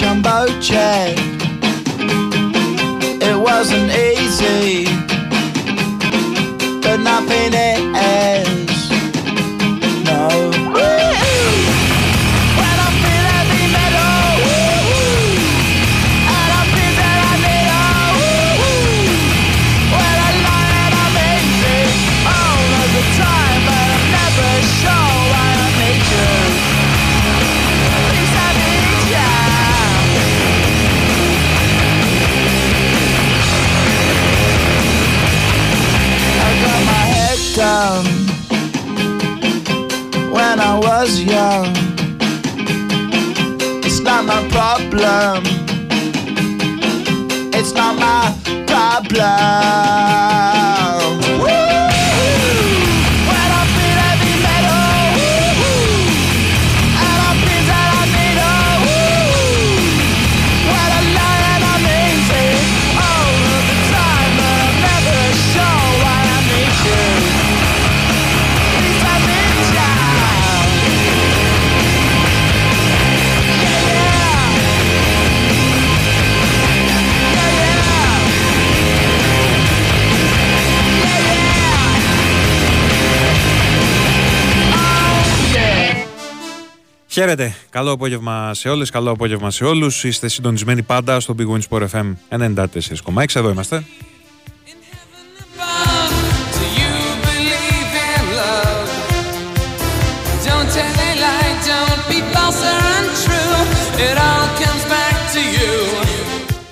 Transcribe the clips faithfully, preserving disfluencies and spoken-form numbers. jumbo check. It wasn't easy, but nothing is. No. When I was young, it's not my problem. It's not my problem. When I feel heavy metal, and I feel that I need it. When I lie and I'm easy all of the time, but I'm never sure why I need you. Χαίρετε. Καλό απόγευμα σε όλες, καλό απόγευμα σε όλους. Είστε συντονισμένοι πάντα στο Big Win Sport εφ εμ ενενήντα τέσσερα κόμμα έξι. Εδώ είμαστε.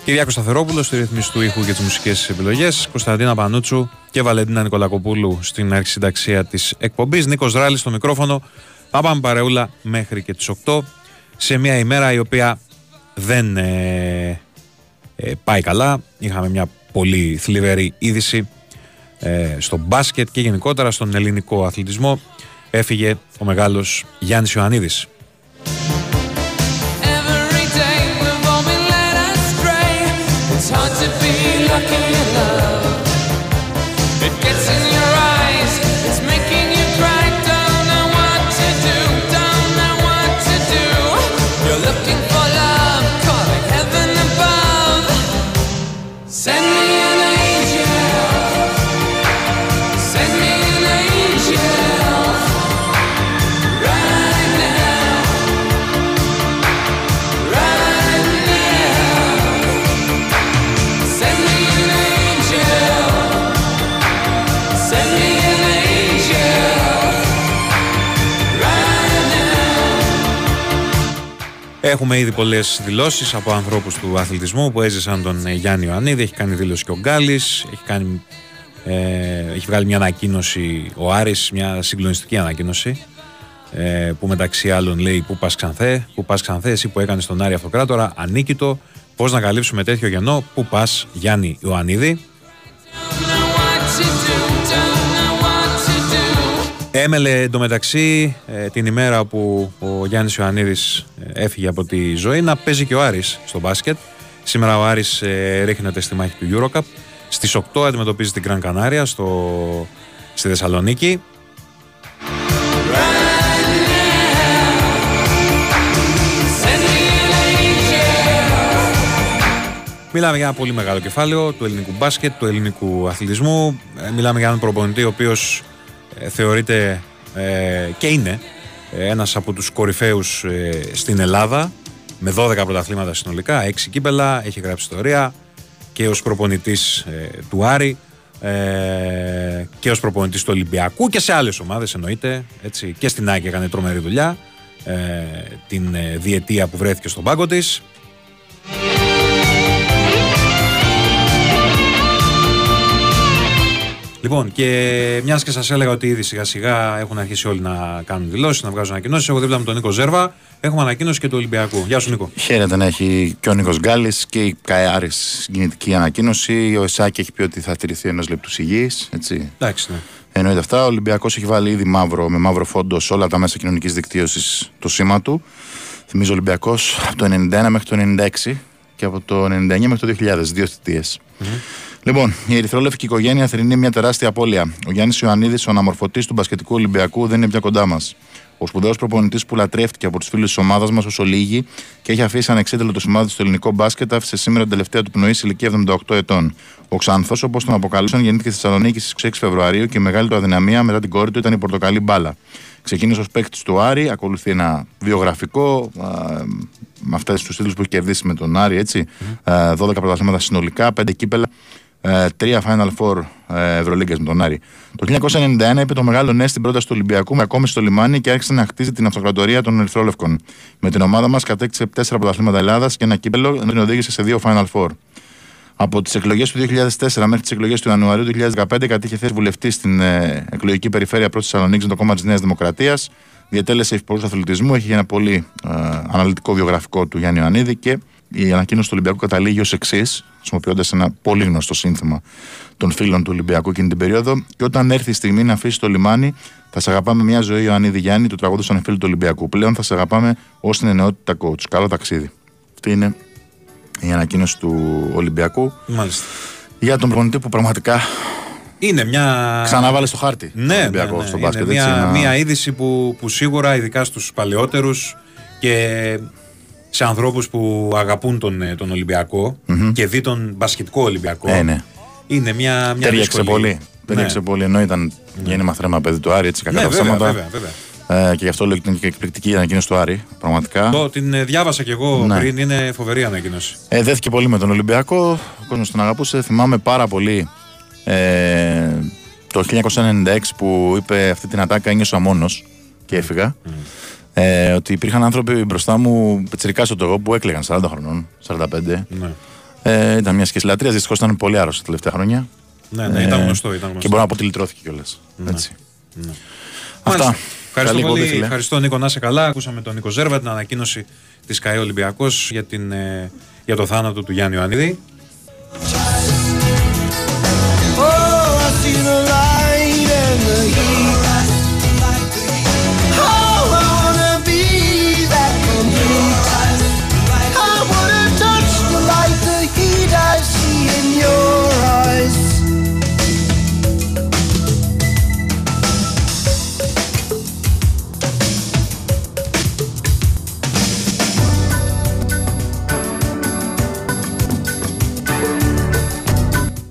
Κυριάκος Σταθερόπουλος, στη ρύθμιση του ήχου και τις μουσικές επιλογές. Κωνσταντίνα Πανούτσου και Βαλεντίνα Νικολακοπούλου στην άρχιση συνταξία της εκπομπής. Νίκος Ράλης στο μικρόφωνο. Θα πάμε παρεούλα μέχρι και τις οκτώ, σε μια ημέρα η οποία δεν ε, ε, πάει καλά. Είχαμε μια πολύ θλιβερή είδηση ε, στο μπάσκετ και γενικότερα στον ελληνικό αθλητισμό. Έφυγε ο μεγάλος Γιάννης Ιωαννίδης. Έχουμε ήδη πολλές δηλώσεις από ανθρώπους του αθλητισμού που έζησαν τον Γιάννη Ιωαννίδη. Έχει κάνει δήλωση και ο Γκάλης, έχει, κάνει, ε, έχει βγάλει μια ανακοίνωση ο Άρης, μια συγκλονιστική ανακοίνωση ε, που μεταξύ άλλων λέει «Πού πας ξανθέ, πού πας ξανθέ, εσύ που έκανες τον Άρη αυτοκράτορα, ανίκητο, πώς να καλύψουμε τέτοιο γενό, πού πας Γιάννη Ιωαννίδη». Έμελε εντωμεταξύ ε, την ημέρα που ο Γιάννης Ιωαννίδης έφυγε από τη ζωή να παίζει και ο Άρης στο μπάσκετ. Σήμερα ο Άρης ε, ρίχνεται στη μάχη του Eurocup. Στις οκτώ αντιμετωπίζει την Γκραν Κανάρια στο, στη Θεσσαλονίκη. Μιλάμε για ένα πολύ μεγάλο κεφάλαιο του ελληνικού μπάσκετ, του ελληνικού αθλητισμού. Μιλάμε για έναν προπονητή ο οποίος θεωρείται ε, και είναι ένας από τους κορυφαίους ε, στην Ελλάδα, με δώδεκα πρωταθλήματα συνολικά, έξι κύπελα, έχει γράψει ιστορία και ως προπονητής ε, του Άρη ε, και ως προπονητής του Ολυμπιακού και σε άλλες ομάδες εννοείται, έτσι, και στην ΑΕΚ έκανε τρομερή δουλειά ε, την ε, διετία που βρέθηκε στον πάγκο της. Λοιπόν, και μιας και σας έλεγα ότι ήδη σιγά σιγά έχουν αρχίσει όλοι να κάνουν δηλώσεις, να βγάζουν ανακοινώσεις. Εγώ δίπλα με τον Νίκο Ζέρβα έχουμε ανακοίνωση και του Ολυμπιακού. Γεια σου, Νίκο. Χαίρετε, να έχει και ο Νίκος Γκάλης και η ΚΑΕ Άρης συγκινητική ανακοίνωση. Ο Εσάκη έχει πει ότι θα τηρηθεί ενός λεπτού σιγής. Εντάξει, ναι. Εννοείται αυτά. Ο Ολυμπιακός έχει βάλει ήδη μαύρο, με μαύρο φόντο σε όλα τα μέσα κοινωνικής δικτύωσης το σήμα του. Θυμίζω Ολυμπιακός από το ενενήντα ένα μέχρι το ενενήντα έξι και από το ενενήντα εννιά μέχρι το δύο χιλιάδες, δύο θητείες. Mm-hmm. Λοιπόν, η ερυθρόλευκη οικογένεια θρηνεί μια τεράστια απώλεια. Ο Γιάννης Ιωαννίδης, ο αναμορφωτής του μπασκετικού Ολυμπιακού, δεν είναι πια κοντά μας. Ο σπουδαίος προπονητής που λατρεύτηκε από τους φίλους της ομάδας μας ως ολίγη και έχει αφήσει ανεξίτελο το σημάδι στο ελληνικό μπάσκετ, άφησε σήμερα την τελευταία του πνοή σε ηλικία εβδομήντα οκτώ ετών. Ο Ξανθός, όπως τον αποκαλούσαν, γεννήθηκε στη Θεσσαλονίκη στις είκοσι έξι Φεβρουαρίου και η μεγάλη του αδυναμία μετά την κόρη του ήταν η πορτοκαλί μπάλα. Ξεκίνησε ως παίκτης του Άρη, ακολουθεί ένα βιογραφικό με αυτές τους τίτλους που έχει κερδίσει με τον Άρη, έτσι, δώδεκα πρωταθλήματα συνολικά, πέντε κύπελα. Τρία Final Four Ευρωλίγκας με τον Άρη. Το χίλια εννιακόσια ενενήντα ένα είπε το μεγάλο ναι στην πρόταση του Ολυμπιακού με ακόμη στο λιμάνι και άρχισε να χτίζει την αυτοκρατορία των Ερυθρόλευκων. Με την ομάδα μας κατέκτησε τέσσερα πρωταθλήματα Ελλάδας και ένα κύπελο, ενώ την οδήγησε σε δύο Final Four. Από τις εκλογές του δύο χιλιάδες τέσσερα μέχρι τις εκλογές του Ιανουαρίου του δύο χιλιάδες δεκαπέντε κατήχε θέση βουλευτή στην εκλογική περιφέρεια Πρώτης Θεσσαλονίκης με το κόμμα της Νέας Δημοκρατίας. Διατέλεσε υφυπουργός αθλητισμού, έχει ένα πολύ ε, αναλυτικό βιογραφικό του Γιάννη Ιωαννίδη και η ανακοίνωση του Ολυμπιακού καταλήγει ως εξής, χρησιμοποιώντας ένα πολύ γνωστό σύνθημα των φίλων του Ολυμπιακού εκείνη την περίοδο. Και όταν έρθει η στιγμή να αφήσει το λιμάνι, θα σε αγαπάμε μια ζωή, Ιωαννίδη Γιάννη, του τραγουδούσαν οι φίλοι του Ολυμπιακού. Πλέον θα σε αγαπάμε ως την ενότητα coach. Καλό ταξίδι. Αυτή είναι η ανακοίνωση του Ολυμπιακού. Μάλιστα. Για τον προπονητή που πραγματικά. Είναι μια. Ξαναβάλε στο χάρτη. Ναι, Ολυμπιακό, ναι, ναι. Στο μπάσκετ, μια, έτσι, να... μια είδηση που, που σίγουρα, ειδικά στους παλαιότερους και σε ανθρώπους που αγαπούν τον, τον Ολυμπιακό mm-hmm. και δει τον μπασκετικό Ολυμπιακό. Ναι, ναι. Είναι μια. μια Τέριαξε πολύ. Τέριαξε ναι. πολύ. Ενώ ήταν ναι. γέννημα θρέμα παιδί του Άρη, έτσι, κακά ναι, τα ψέματα. Βέβαια, βέβαια. Ε, και γι' αυτό λέω την εκπληκτική ανακοίνωση του Άρη. Πραγματικά. Το, την διάβασα κι εγώ ναι. πριν, είναι φοβερή ανακοίνωση. Ε, δέθηκε πολύ με τον Ολυμπιακό, ο κόσμος τον αγαπούσε. Θυμάμαι πάρα πολύ. Ε, το χίλια εννιακόσια ενενήντα έξι που είπε αυτή την ατάκα ένιωσα μόνος και έφυγα mm. ε, ότι υπήρχαν άνθρωποι μπροστά μου, πετσιρικάσω το εγώ, που έκλαιγαν σαράντα χρονών, σαράντα πέντε mm. ε, ήταν μια σχέση λατρείας, δυστυχώς ήταν πολύ άρρωστο τα τελευταία χρόνια ναι, ναι, ε, ήταν γνωστό, ήταν γνωστό. Και μπορώ να πω ότι λυτρώθηκε κιόλας mm. έτσι. Mm. Αυτά. Ευχαριστώ καλή πολύ, κόδη, ευχαριστώ Νίκο, να είσαι καλά. Ακούσαμε τον Νίκο Ζέρβα, την ανακοίνωση της ΚΑΕ Ολυμπιακός για, την, ε, για το θάνατο του Γιάννη Ιωαννίδη.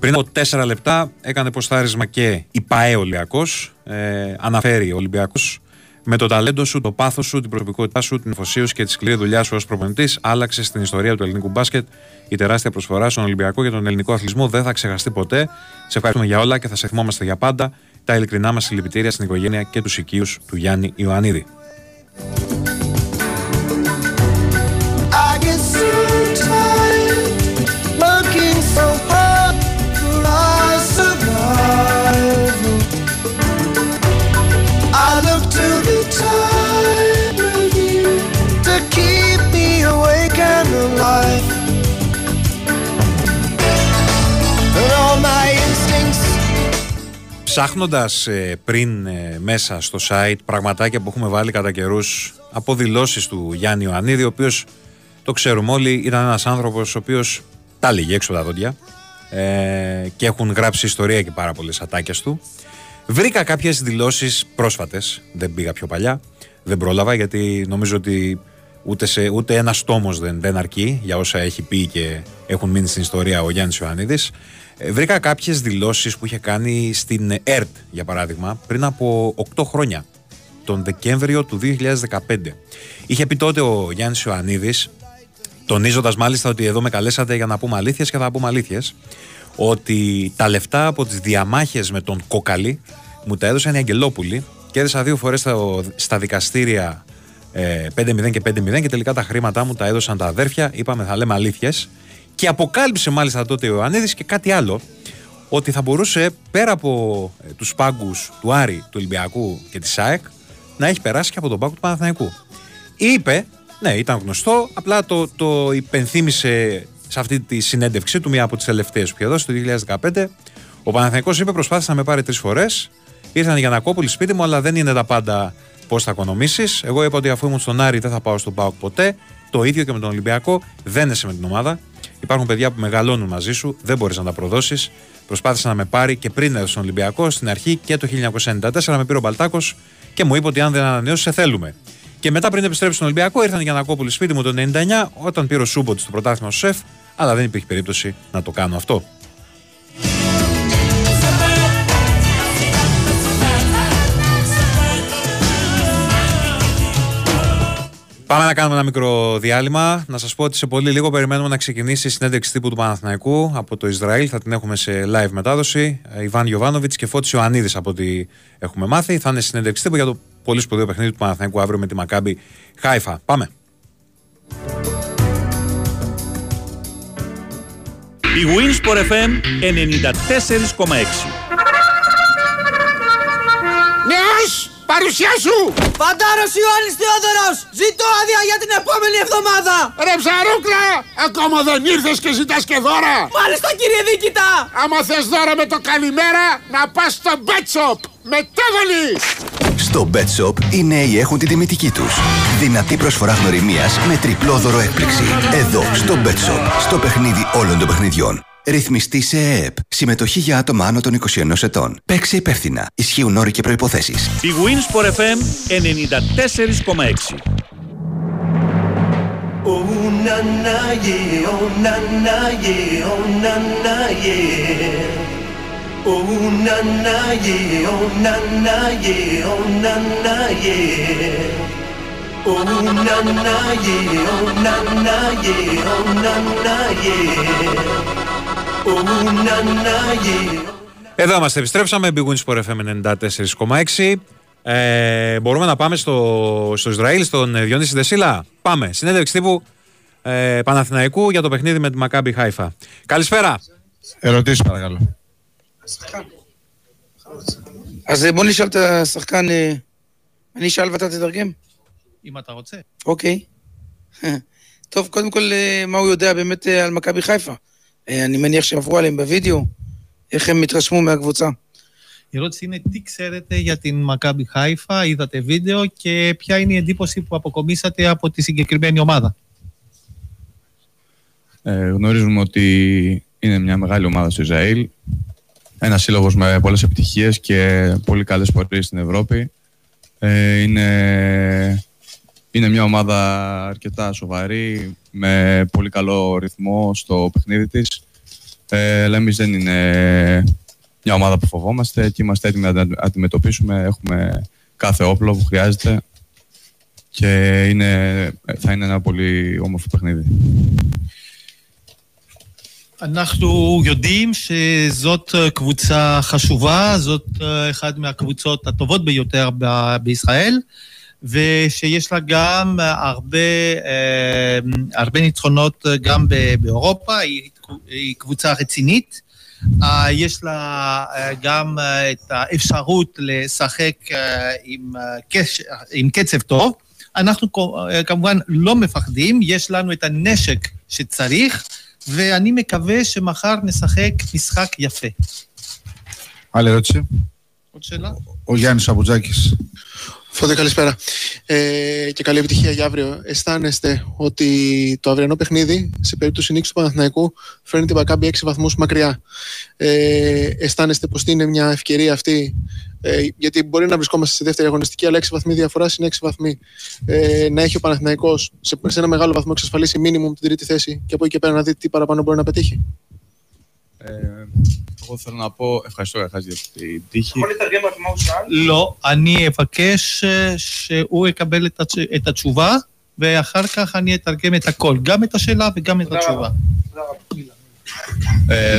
Πριν από τέσσερα λεπτά έκανε ποστάρισμα και η ΠΑΕ Ολυμπιακός. Ε, αναφέρει ο Ολυμπιακός. Με το ταλέντο σου, το πάθος σου, την προσωπικότητά σου, την αφοσίωση και τη σκληρή δουλειά σου ως προπονητής, άλλαξες την ιστορία του ελληνικού μπάσκετ. Η τεράστια προσφορά στον Ολυμπιακό και τον ελληνικό αθλητισμό δεν θα ξεχαστεί ποτέ. Σε ευχαριστούμε για όλα και θα σε θυμόμαστε για πάντα. Τα ειλικρινά μας συλληπιτήρια στην οικογένεια και τους οικείους του Γιάννη Ιωαννίδη. Ψάχνοντας ε, πριν ε, μέσα στο site πραγματάκια που έχουμε βάλει κατά καιρούς από δηλώσεις του Γιάννη Ιωαννίδη, ο οποίος, το ξέρουμε όλοι, ήταν ένας άνθρωπος ο οποίος τα λύγε έξω τα δόντια ε, και έχουν γράψει ιστορία και πάρα πολλές ατάκες του. Βρήκα κάποιες δηλώσεις πρόσφατες, δεν πήγα πιο παλιά, δεν πρόλαβα γιατί νομίζω ότι ούτε, σε, ούτε ένας τόμος δεν, δεν αρκεί για όσα έχει πει και έχουν μείνει στην ιστορία ο Γιάννης Ιωαννίδης. Βρήκα κάποιες δηλώσεις που είχε κάνει στην ΕΡΤ, για παράδειγμα, πριν από οκτώ χρόνια, τον Δεκέμβριο του δύο χιλιάδες δεκαπέντε. Είχε πει τότε ο Γιάννης Ιωαννίδης, τονίζοντας μάλιστα ότι εδώ με καλέσατε για να πούμε αλήθειες και θα πούμε αλήθειες, ότι τα λεφτά από τις διαμάχες με τον Κόκαλη μου τα έδωσαν οι Αγγελόπουλοι, κέρδισα δύο φορές στα δικαστήρια πέντε μηδέν και πέντε μηδέν και τελικά τα χρήματά μου τα έδωσαν τα αδέρφια, είπαμε θα λέμε αλήθειες. Και αποκάλυψε μάλιστα τότε ο Ιωαννίδης και κάτι άλλο, ότι θα μπορούσε πέρα από τους πάγκους του Άρη, του Ολυμπιακού και της ΑΕΚ να έχει περάσει και από τον πάγκο του Παναθηναϊκού. Είπε, ναι ήταν γνωστό, απλά το, το υπενθύμησε σε αυτή τη συνέντευξή του, μία από τις τελευταίες που είχε δώσει το δύο χιλιάδες δεκαπέντε. Ο Παναθηναϊκός είπε προσπάθησε να με πάρει τρεις φορές, ήρθαν οι Γιαννακόπουλοι σπίτι μου, αλλά δεν είναι τα πάντα πώς θα οικονομήσεις. Εγώ είπα ότι αφού ήμουν στον Άρη δεν θα πάω στον ΠΑΟΚ ποτέ. Το ίδιο και με τον Ολυμπιακό, δεν είσαι με την ομάδα. Υπάρχουν παιδιά που μεγαλώνουν μαζί σου, δεν μπορείς να τα προδώσεις. Προσπάθησε να με πάρει και πριν έρθει ο Ολυμπιακός στην αρχή και το χίλια εννιακόσια ενενήντα τέσσερα με πήρε ο Μπαλτάκος και μου είπε ότι αν δεν ανανεώσει, σε θέλουμε. Και μετά πριν επιστρέψει στον Ολυμπιακό, ήρθαν οι Γιαννακόπουλοι σπίτι μου το ενενήντα εννιά όταν πήρε ο Σούμποτ στο πρωτάθλημα στο ΣΕΦ, αλλά δεν υπήρχε περίπτωση να το κάνω αυτό. Πάμε να κάνουμε ένα μικρό διάλειμμα. Να σας πω ότι σε πολύ λίγο περιμένουμε να ξεκινήσει η συνέντευξη τύπου του Παναθηναϊκού από το Ισραήλ. Θα την έχουμε σε live μετάδοση. Ιβάν Γιοβάνοβιτς και Φώτης Ιωαννίδης, από ό,τι έχουμε μάθει. Θα είναι συνέντευξη τύπου για το πολύ σπουδαίο παιχνίδι του Παναθηναϊκού αύριο με τη Μακάμπι Χάιφα. Πάμε. Big Win Sport εφ εμ ενενήντα τέσσερα κόμμα έξι. Νέος! Παρουσιάσου! Παντάρος Ιωάννης Θεόδωρος! Ζητώ άδεια για την επόμενη εβδομάδα! Ρε ψαρούκλα! Ακόμα δεν ήρθες και ζητάς και δώρα! Μάλιστα κύριε δίκητα! Άμα θες δώρα με το καλημέρα, να πας στο Μπέτσοπ! Μετέβολη! Στο Μπέτσοπ οι νέοι έχουν την τιμητική τους. Δυνατή προσφορά γνωριμίας με τριπλό δώρο έκπληξη. Εδώ, στο Μπέτσοπ, στο παιχνίδι όλων των παιχνιδιών. Ρυθμιστή σε ΕΕΠ. Συμμετοχή για άτομα άνω των είκοσι ενός ετών. Παίξε υπεύθυνα. Ισχύουν όροι και προϋποθέσεις. Big Win Sport εφ εμ ενενήντα τέσσερα κόμμα έξι. Εδώ είμαστε, επιστρέψαμε. Big Win Sport εφ εμ ενενήντα τέσσερα κόμμα έξι. ε, Μπορούμε να πάμε στο, στο Ισραήλ, στον Διονύση Δεσίλα. Πάμε, συνέντευξη τύπου ε, Παναθηναϊκού για το παιχνίδι με τη Μακάμπι Χάιφα. Καλησπέρα. Ερωτήσεις παρακαλώ. אז בוא נשאל את השחקן, אני אשאל ואתה תתרגם? אם אתה רוצה. אוקיי. טוב, קודם כל מה הוא יודע באמת על מכבי חיפה? אני מניח שעברו עליהם בווידאו, איך הם התרשמו מהקבוצה. Η ερώτηση είναι τι ξέρετε για την Μακάμπι Χάιφα, είδατε βίντεο και ποια είναι η εντύπωση που αποκομίσατε από τη συγκεκριμένη ομάδα. Ε, γνωρίζουμε ότι είναι μια μεγάλη ομάδα στο Ισραήλ, ένας σύλλογος με πολλές επιτυχίες και πολύ καλές πορείες στην Ευρώπη. Ε, είναι, είναι μια ομάδα αρκετά σοβαρή, με πολύ καλό ρυθμό στο παιχνίδι της. Ε, αλλά εμείς δεν είναι μια ομάδα που φοβόμαστε και είμαστε έτοιμοι να την αντιμετωπίσουμε. Έχουμε κάθε όπλο που χρειάζεται και είναι, θα είναι ένα πολύ όμορφο παιχνίδι. אנחנו יודעים שזאת קבוצה חשובה, זאת אחת מהקבוצות הטובות ביותר בישראל, ושיש לה גם הרבה, הרבה ניצחונות גם באירופה, היא קבוצה רצינית, יש לה גם את האפשרות לשחק עם, קש, עם קצב טוב, אנחנו כמובן לא מפחדים, יש לנו את הנשק שצריך, ואני מקווה שמחר נשחק משחק יפה. άλλη ερώτηση. עוד שאלה. Ο Γιάννης Αμπουτζάκης. Φώτη, καλησπέρα. Ε, και καλή επιτυχία για αύριο. Αισθάνεστε ότι το αυριανό παιχνίδι, σε περίπτωση νίκης του Παναθηναϊκού, φέρνει την Μακάμπι έξι βαθμούς μακριά. Ε, αισθάνεστε πως είναι μια ευκαιρία αυτή, ε, γιατί μπορεί να βρισκόμαστε στη δεύτερη αγωνιστική, αλλά έξι βαθμοί διαφοράς είναι έξι βαθμοί. Ε, να έχει ο Παναθηναϊκός σε, σε ένα μεγάλο βαθμό εξασφαλίσει μίνιμουμ την τρίτη θέση και από εκεί και πέρα να δει τι παραπάνω μπορεί να πετύχει. Εγώ θέλω να πω ευχαριστώ για την τύχη. Λέω, אני אבקש שהוא יקבל את התשובה ואחר כך אני אתרגם את הכל, גם את השאלה וגם את התשובה.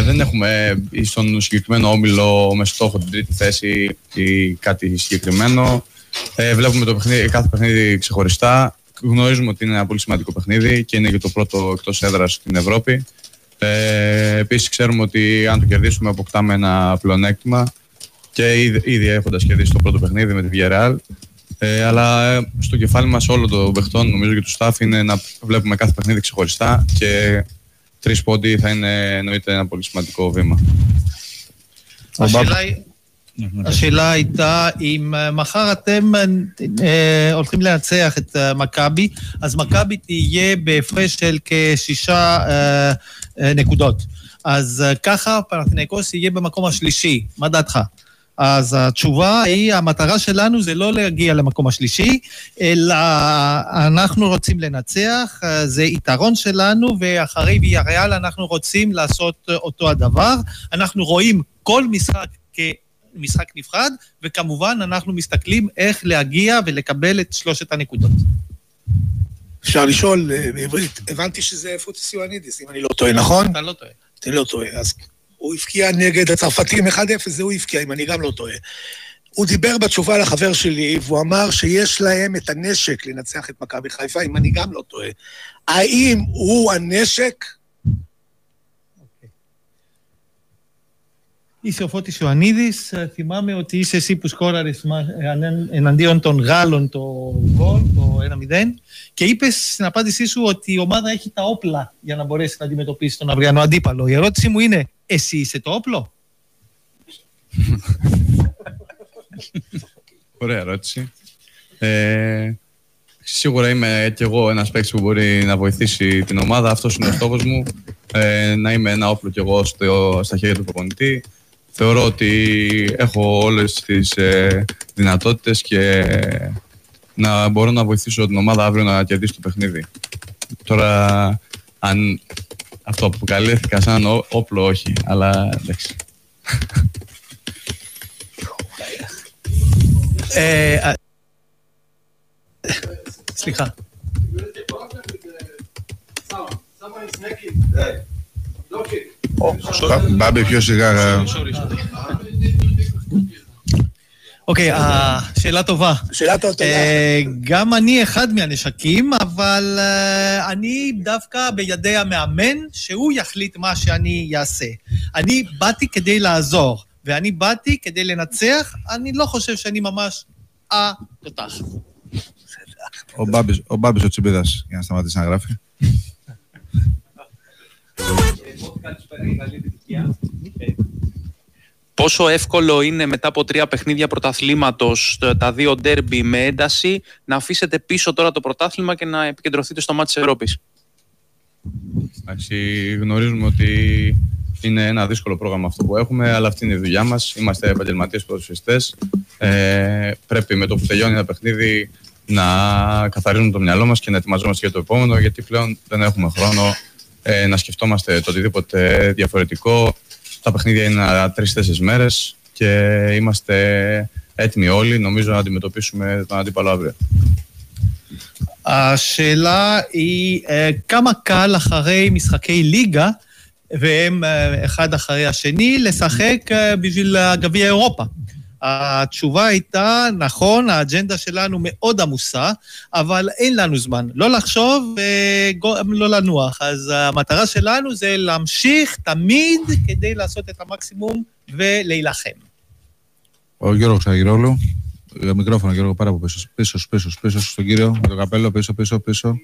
Δεν έχουμε στον συγκεκριμένο όμιλο με στόχο την τρίτη θέση ή κάτι συγκεκριμένο. Βλέπουμε το παιχνίδι, κάθε παιχνίδι ξεχωριστά. Γνωρίζουμε ότι είναι ένα πολύ σημαντικό παιχνίδι και είναι και το πρώτο εκτός έδρας στην Ευρώπη. Ε, επίσης ξέρουμε ότι αν το κερδίσουμε αποκτάμε ένα πλεονέκτημα και ήδη, ήδη έχοντας κερδίσει το πρώτο παιχνίδι με τη Βιγιαρεάλ, ε, αλλά στο κεφάλι μας όλο το παιχτών νομίζω και του staff είναι να βλέπουμε κάθε παιχνίδι ξεχωριστά και τρεις πόντοι θα είναι εννοείται ένα πολύ σημαντικό βήμα. השאלה הייתה אם מחר אתם הולכים לנצח את מכבי, אז מכבי תהיה בהפרש של כשישה נקודות. אז ככה פנתניקוס יהיה במקום השלישי. מה דעתך? אז התשובה היא, המטרה שלנו זה לא להגיע למקום השלישי, אלא אנחנו רוצים לנצח, זה יתרון שלנו, ואחרי ויריאל אנחנו רוצים לעשות אותו הדבר. אנחנו רואים כל משחק כמשחק נפרד, וכמובן אנחנו מסתכלים איך להגיע ולקבל את שלושת הנקודות. אפשר לשאול בעברית, הבנתי שזה פוטס יואנידיס, אם אני לא טועה, נכון? אתה לא טועה. אתה לא טועה, אז... הוא הבקיע נגד הצרפתים אחד אפס, זה הוא הבקיע, אם אני גם לא טועה. הוא דיבר בתשובה לחבר שלי, והוא אמר שיש להם את הנשק לנצח את מכבי חיפה, אם אני גם לא טועה. האם הוא הנשק? Είσαι ο Φώτης Ιωαννίδης, θυμάμαι ότι είσαι εσύ που σκόραρες εναντίον των Γάλλων το γκολ, το ένα μηδέν, και είπες στην απάντησή σου ότι η ομάδα έχει τα όπλα για να μπορέσει να αντιμετωπίσει τον αυριανό αντίπαλο. Η ερώτησή μου είναι, εσύ είσαι το όπλο? Ωραία ερώτηση. Ε, σίγουρα είμαι κι εγώ ένας παίκτης που μπορεί να βοηθήσει την ομάδα, αυτός είναι ο στόχος μου, ε, να είμαι ένα όπλο κι εγώ στο, στα χέρια του προπονητή. Θεωρώ ότι έχω όλες τις ε, δυνατότητες και ε, να μπορώ να βοηθήσω την ομάδα αύριο να κερδίσει το παιχνίδι. Τώρα, αν αυτό αποκαλύφθηκα σαν ό, όπλο, όχι, αλλά εντάξει. ε, α... Σλιχά. Πάμε πιο σιγά. אוקיי, שאלה טובה. שאלה טובה. גם אני אחד מהנשקים, אבל אני דווקא בידי המאמן שהוא יחליט מה שאני אעשה. אני באתי כדי לעזור, ואני באתי כדי לנצח, אני לא חושב שאני ממש התותח. Ο Μπάμπης ο Τσιμπίδας, για να σταματήσει να γράφει. Πόσο εύκολο είναι μετά από τρία παιχνίδια πρωταθλήματος, τα δύο ντέρμπι με ένταση, να αφήσετε πίσω τώρα το πρωτάθλημα και να επικεντρωθείτε στο μάτς της Ευρώπης? Εντάξει, γνωρίζουμε ότι είναι ένα δύσκολο πρόγραμμα αυτό που έχουμε, αλλά αυτή είναι η δουλειά μας. Είμαστε επαγγελματίες ποδοσφαιριστές. Ε, πρέπει με το που τελειώνει ένα παιχνίδι να καθαρίζουμε το μυαλό μας και να ετοιμαζόμαστε για το επόμενο, γιατί πλέον δεν έχουμε χρόνο ε, να σκεφτόμαστε το οτιδήποτε διαφορετικό. Τα παιχνίδια είναι τρεις-τέσσερις μέρες και είμαστε έτοιμοι όλοι, νομίζω, να αντιμετωπίσουμε τον αντίπαλο αύριο. השאלה היא, כמה קל אחרי משחקי ליגה, והם אחד אחרי השני, לשחק בשביל גביע אירופה? התשובה הייתה, נכון, האג'נדה שלנו מאוד עמוסה, אבל אין לנו זמן, לא לחשוב ולא לנוח. אז המטרה שלנו זה להמשיך תמיד כדי לעשות את המקסימום ולהילחם. Ο Γιώργος Ξαγυρόλου, μικρόφωνο Γιώργο, πάρα από πίσω, πίσω, πίσω, πίσω στον κύριο, με το καπέλο, πίσω, πίσω, πίσω.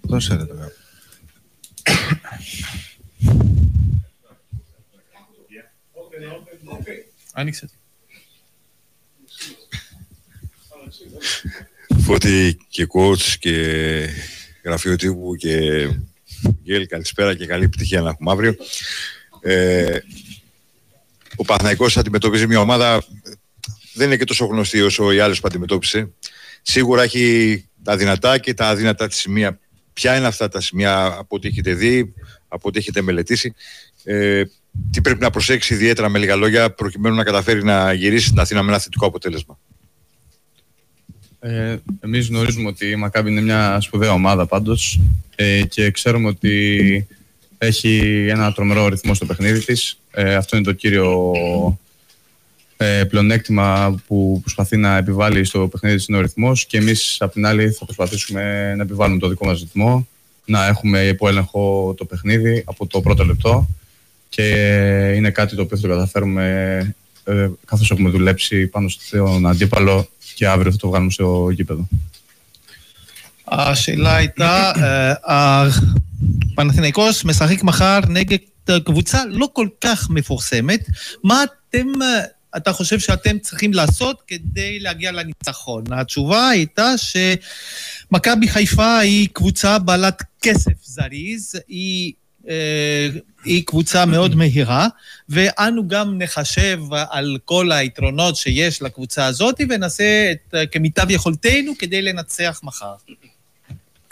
Δώσε ρε το καπέλο. Άνοιξε. Φώτη και coach και γραφείο τύπου και Γκέλ, καλησπέρα και καλή επιτυχία να έχουμε αύριο. Ε, ο Παναθηναϊκός αντιμετωπίζει μια ομάδα, δεν είναι και τόσο γνωστή όσο οι άλλες που αντιμετώπισε. Σίγουρα έχει τα δυνατά και τα αδύνατά της σημεία. Ποια είναι αυτά τα σημεία από ό,τι έχετε δει, από ό,τι έχετε μελετήσει? Ε, τι πρέπει να προσέξει ιδιαίτερα, με λίγα λόγια, προκειμένου να καταφέρει να γυρίσει στην Αθήνα με ένα θετικό αποτέλεσμα? Ε, εμείς γνωρίζουμε ότι η Μακάμπι είναι μια σπουδαία ομάδα πάντως ε, και ξέρουμε ότι έχει ένα τρομερό ρυθμό στο παιχνίδι της. Ε, αυτό είναι το κύριο ε, πλεονέκτημα που προσπαθεί να επιβάλλει στο παιχνίδι της, είναι ο ρυθμός, και εμείς απ' την άλλη θα προσπαθήσουμε να επιβάλλουμε το δικό μας ρυθμό, να έχουμε υποέλεγχο το παιχνίδι από το πρώτο λεπτό, και είναι κάτι το οποίο θα το καταφέρουμε ε, καθώς έχουμε δουλέψει πάνω στον αντίπαλο και αύριο θα το βγάλουμε στο γήπεδο. השאלה הייתה, הפנתניקוס משחק מחר נגד קבוצה לא כל כך מפורסמת. מה אתם, אתה חושב שאתם צריכים לעשות כדי להגיע לניצחון? התשובה הייתה שמכבי חיפה היא קבוצה בעלת כסף זריז, היא היא קבוצה מאוד מהירה, ואנו גם נחשב על כל היתרונות שיש לקבוצה הזאת ונעשה את, כמיטב יכולתנו כדי לנצח מחר.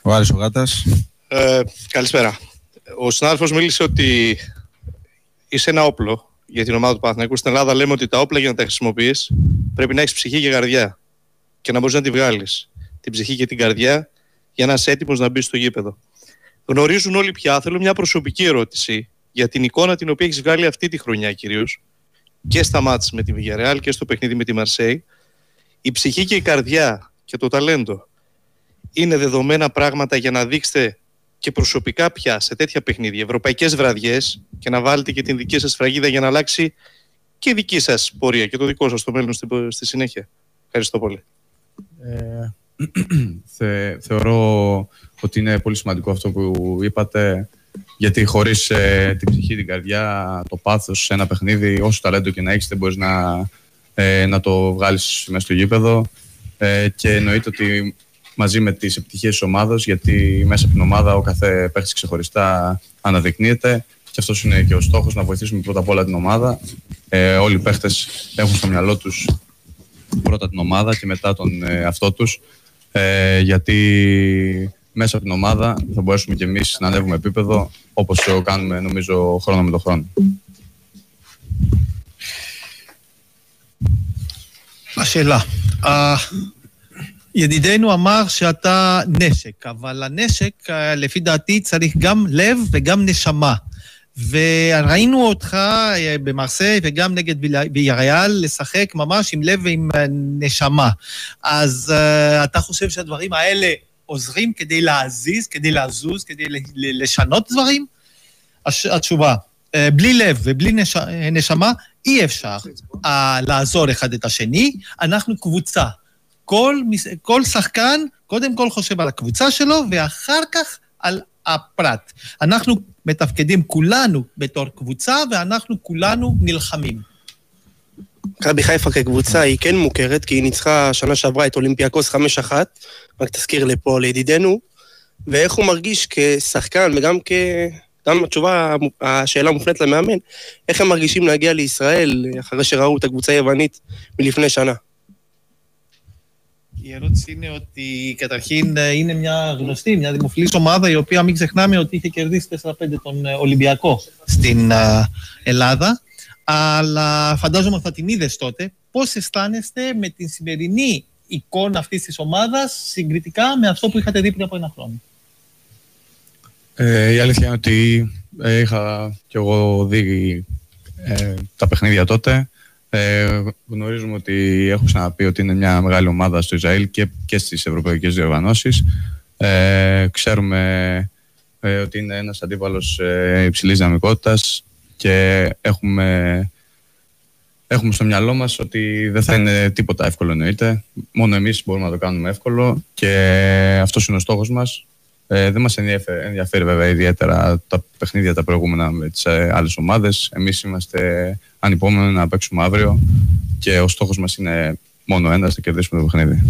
Ο Άρης ο Γάτας. Ε, καλησπέρα. Ο συνάδελφος μίλησε ότι είσαι ένα όπλο για την ομάδα του Παναθηναϊκού. Στην Ελλάδα λέμε ότι τα όπλα για να τα χρησιμοποιείς πρέπει να έχεις ψυχή και καρδιά και να μπορείς να τη βγάλεις. Την ψυχή και την καρδιά για να είσαι έτοιμος να μπεις στο γήπεδο. Γνωρίζουν όλοι πια, θέλω μια προσωπική ερώτηση για την εικόνα την οποία έχεις βγάλει αυτή τη χρονιά κυρίως και στα μάτς με τη Βιγιαρεάλ και στο παιχνίδι με τη Μαρσέη. Η ψυχή και η καρδιά και το ταλέντο είναι δεδομένα πράγματα για να δείξετε και προσωπικά πια σε τέτοια παιχνίδια ευρωπαϊκές βραδιές και να βάλετε και την δική σας φραγίδα για να αλλάξει και η δική σας πορεία και το δικό σας το μέλλον στη συνέχεια? Ευχαριστώ πολύ. Ε, θε, θεωρώ ότι είναι πολύ σημαντικό αυτό που είπατε, γιατί χωρίς ε, την ψυχή, την καρδιά, το πάθος σε ένα παιχνίδι, όσο ταλέντο και να έχεις, δεν μπορείς να, ε, να το βγάλεις μέσα στο γήπεδο. Ε, και εννοείται ότι μαζί με τις επιτυχίες της ομάδας, γιατί μέσα από την ομάδα ο κάθε παίχτης ξεχωριστά αναδεικνύεται και αυτός είναι και ο στόχος, να βοηθήσουμε πρώτα απ' όλα την ομάδα. Ε, όλοι οι παίχτες έχουν στο μυαλό τους πρώτα την ομάδα και μετά τον ε, εαυτό τους, ε, γιατί μέσα από την ομάδα θα μπορέσουμε και εμείς να ανέβουμε επίπεδο, όπως το κάνουμε νομίζω χρόνο με το χρόνο. Ασέλα. ידידנו אמר שאתה נשק, אבל הנשק לפי דעתי צריך גם לב וגם נשמה. וראינו אותך במרסיי וגם נגד ויאריאל לשחק ממש עם לב ועם נשמה. אז uh, אתה חושב שהדברים האלה עוזרים כדי להזיז, כדי לזוז, כדי לשנות דברים? הש, התשובה, uh, בלי לב ובלי נש, נשמה אי אפשר uh, לעזור אחד את השני. אנחנו קבוצה. כל, כל שחקן קודם כל חושב על הקבוצה שלו ואחר כך על הפרט. אנחנו מתפקדים כולנו בתור קבוצה ואנחנו כולנו נלחמים. מכבי חיפה כקבוצה היא כן מוכרת, כי היא ניצחה שנה שעברה את אולימפיאקוס חמש אחת, רק תזכיר לפה לידידנו, ואיך הוא מרגיש כשחקן וגם כ... גם התשובה, השאלה מופנית למאמן, איך הם מרגישים להגיע לישראל אחרי שראו את הקבוצה היוונית מלפני שנה? Η ερώτηση είναι ότι καταρχήν είναι μια γνωστή, μια δημοφιλής ομάδα, η οποία μην ξεχνάμε ότι είχε κερδίσει τέσσερα πέντε τον Ολυμπιακό στην Ελλάδα. Αλλά φαντάζομαι θα την είδες τότε. Πώς αισθάνεστε με την σημερινή εικόνα αυτής της ομάδας συγκριτικά με αυτό που είχατε δει πριν από ένα χρόνο? Ε, η αλήθεια είναι ότι είχα κι εγώ δει ε, τα παιχνίδια τότε. Ε, γνωρίζουμε ότι έχω ξαναπεί ότι είναι μια μεγάλη ομάδα στο Ισραήλ και, και στις ευρωπαϊκές διοργανώσεις. Ε, ξέρουμε ε, ότι είναι ένας αντίπαλος ε, υψηλής δυναμικότητας και έχουμε, έχουμε στο μυαλό μας ότι δεν θα είναι τίποτα εύκολο, εννοείται. Μόνο εμείς μπορούμε να το κάνουμε εύκολο και αυτός είναι ο στόχος μας. Ε, δεν μας ενδιαφέρει, ενδιαφέρει βέβαια ιδιαίτερα τα παιχνίδια τα προηγούμενα με τις ε, άλλες ομάδες. Εμείς είμαστε ανυπόμενοι να παίξουμε αύριο και ο στόχος μας είναι μόνο ένας, να κερδίσουμε το παιχνίδι.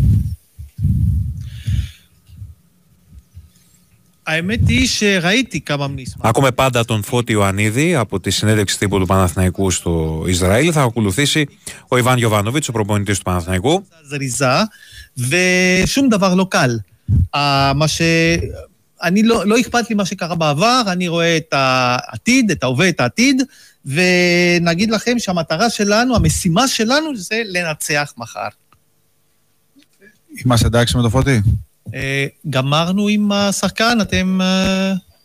Ακούμε πάντα τον Φώτη Ιωαννίδη από τη συνέντευξη τύπου του Παναθηναϊκού στο Ισραήλ. Θα ακολουθήσει ο Ιβάν Γιοβάνοβιτς, ο προπονητής του Παναθηναϊκού. מה ש... אני לא, לא אכפת לי מה שקרה בעבר, אני רואה את העתיד, את ההווה, את העתיד, ונגיד לכם שהמטרה שלנו, המשימה שלנו, זה לנצח מחר. עם הסדק שמדופותי? גמרנו עם השחקן, אתם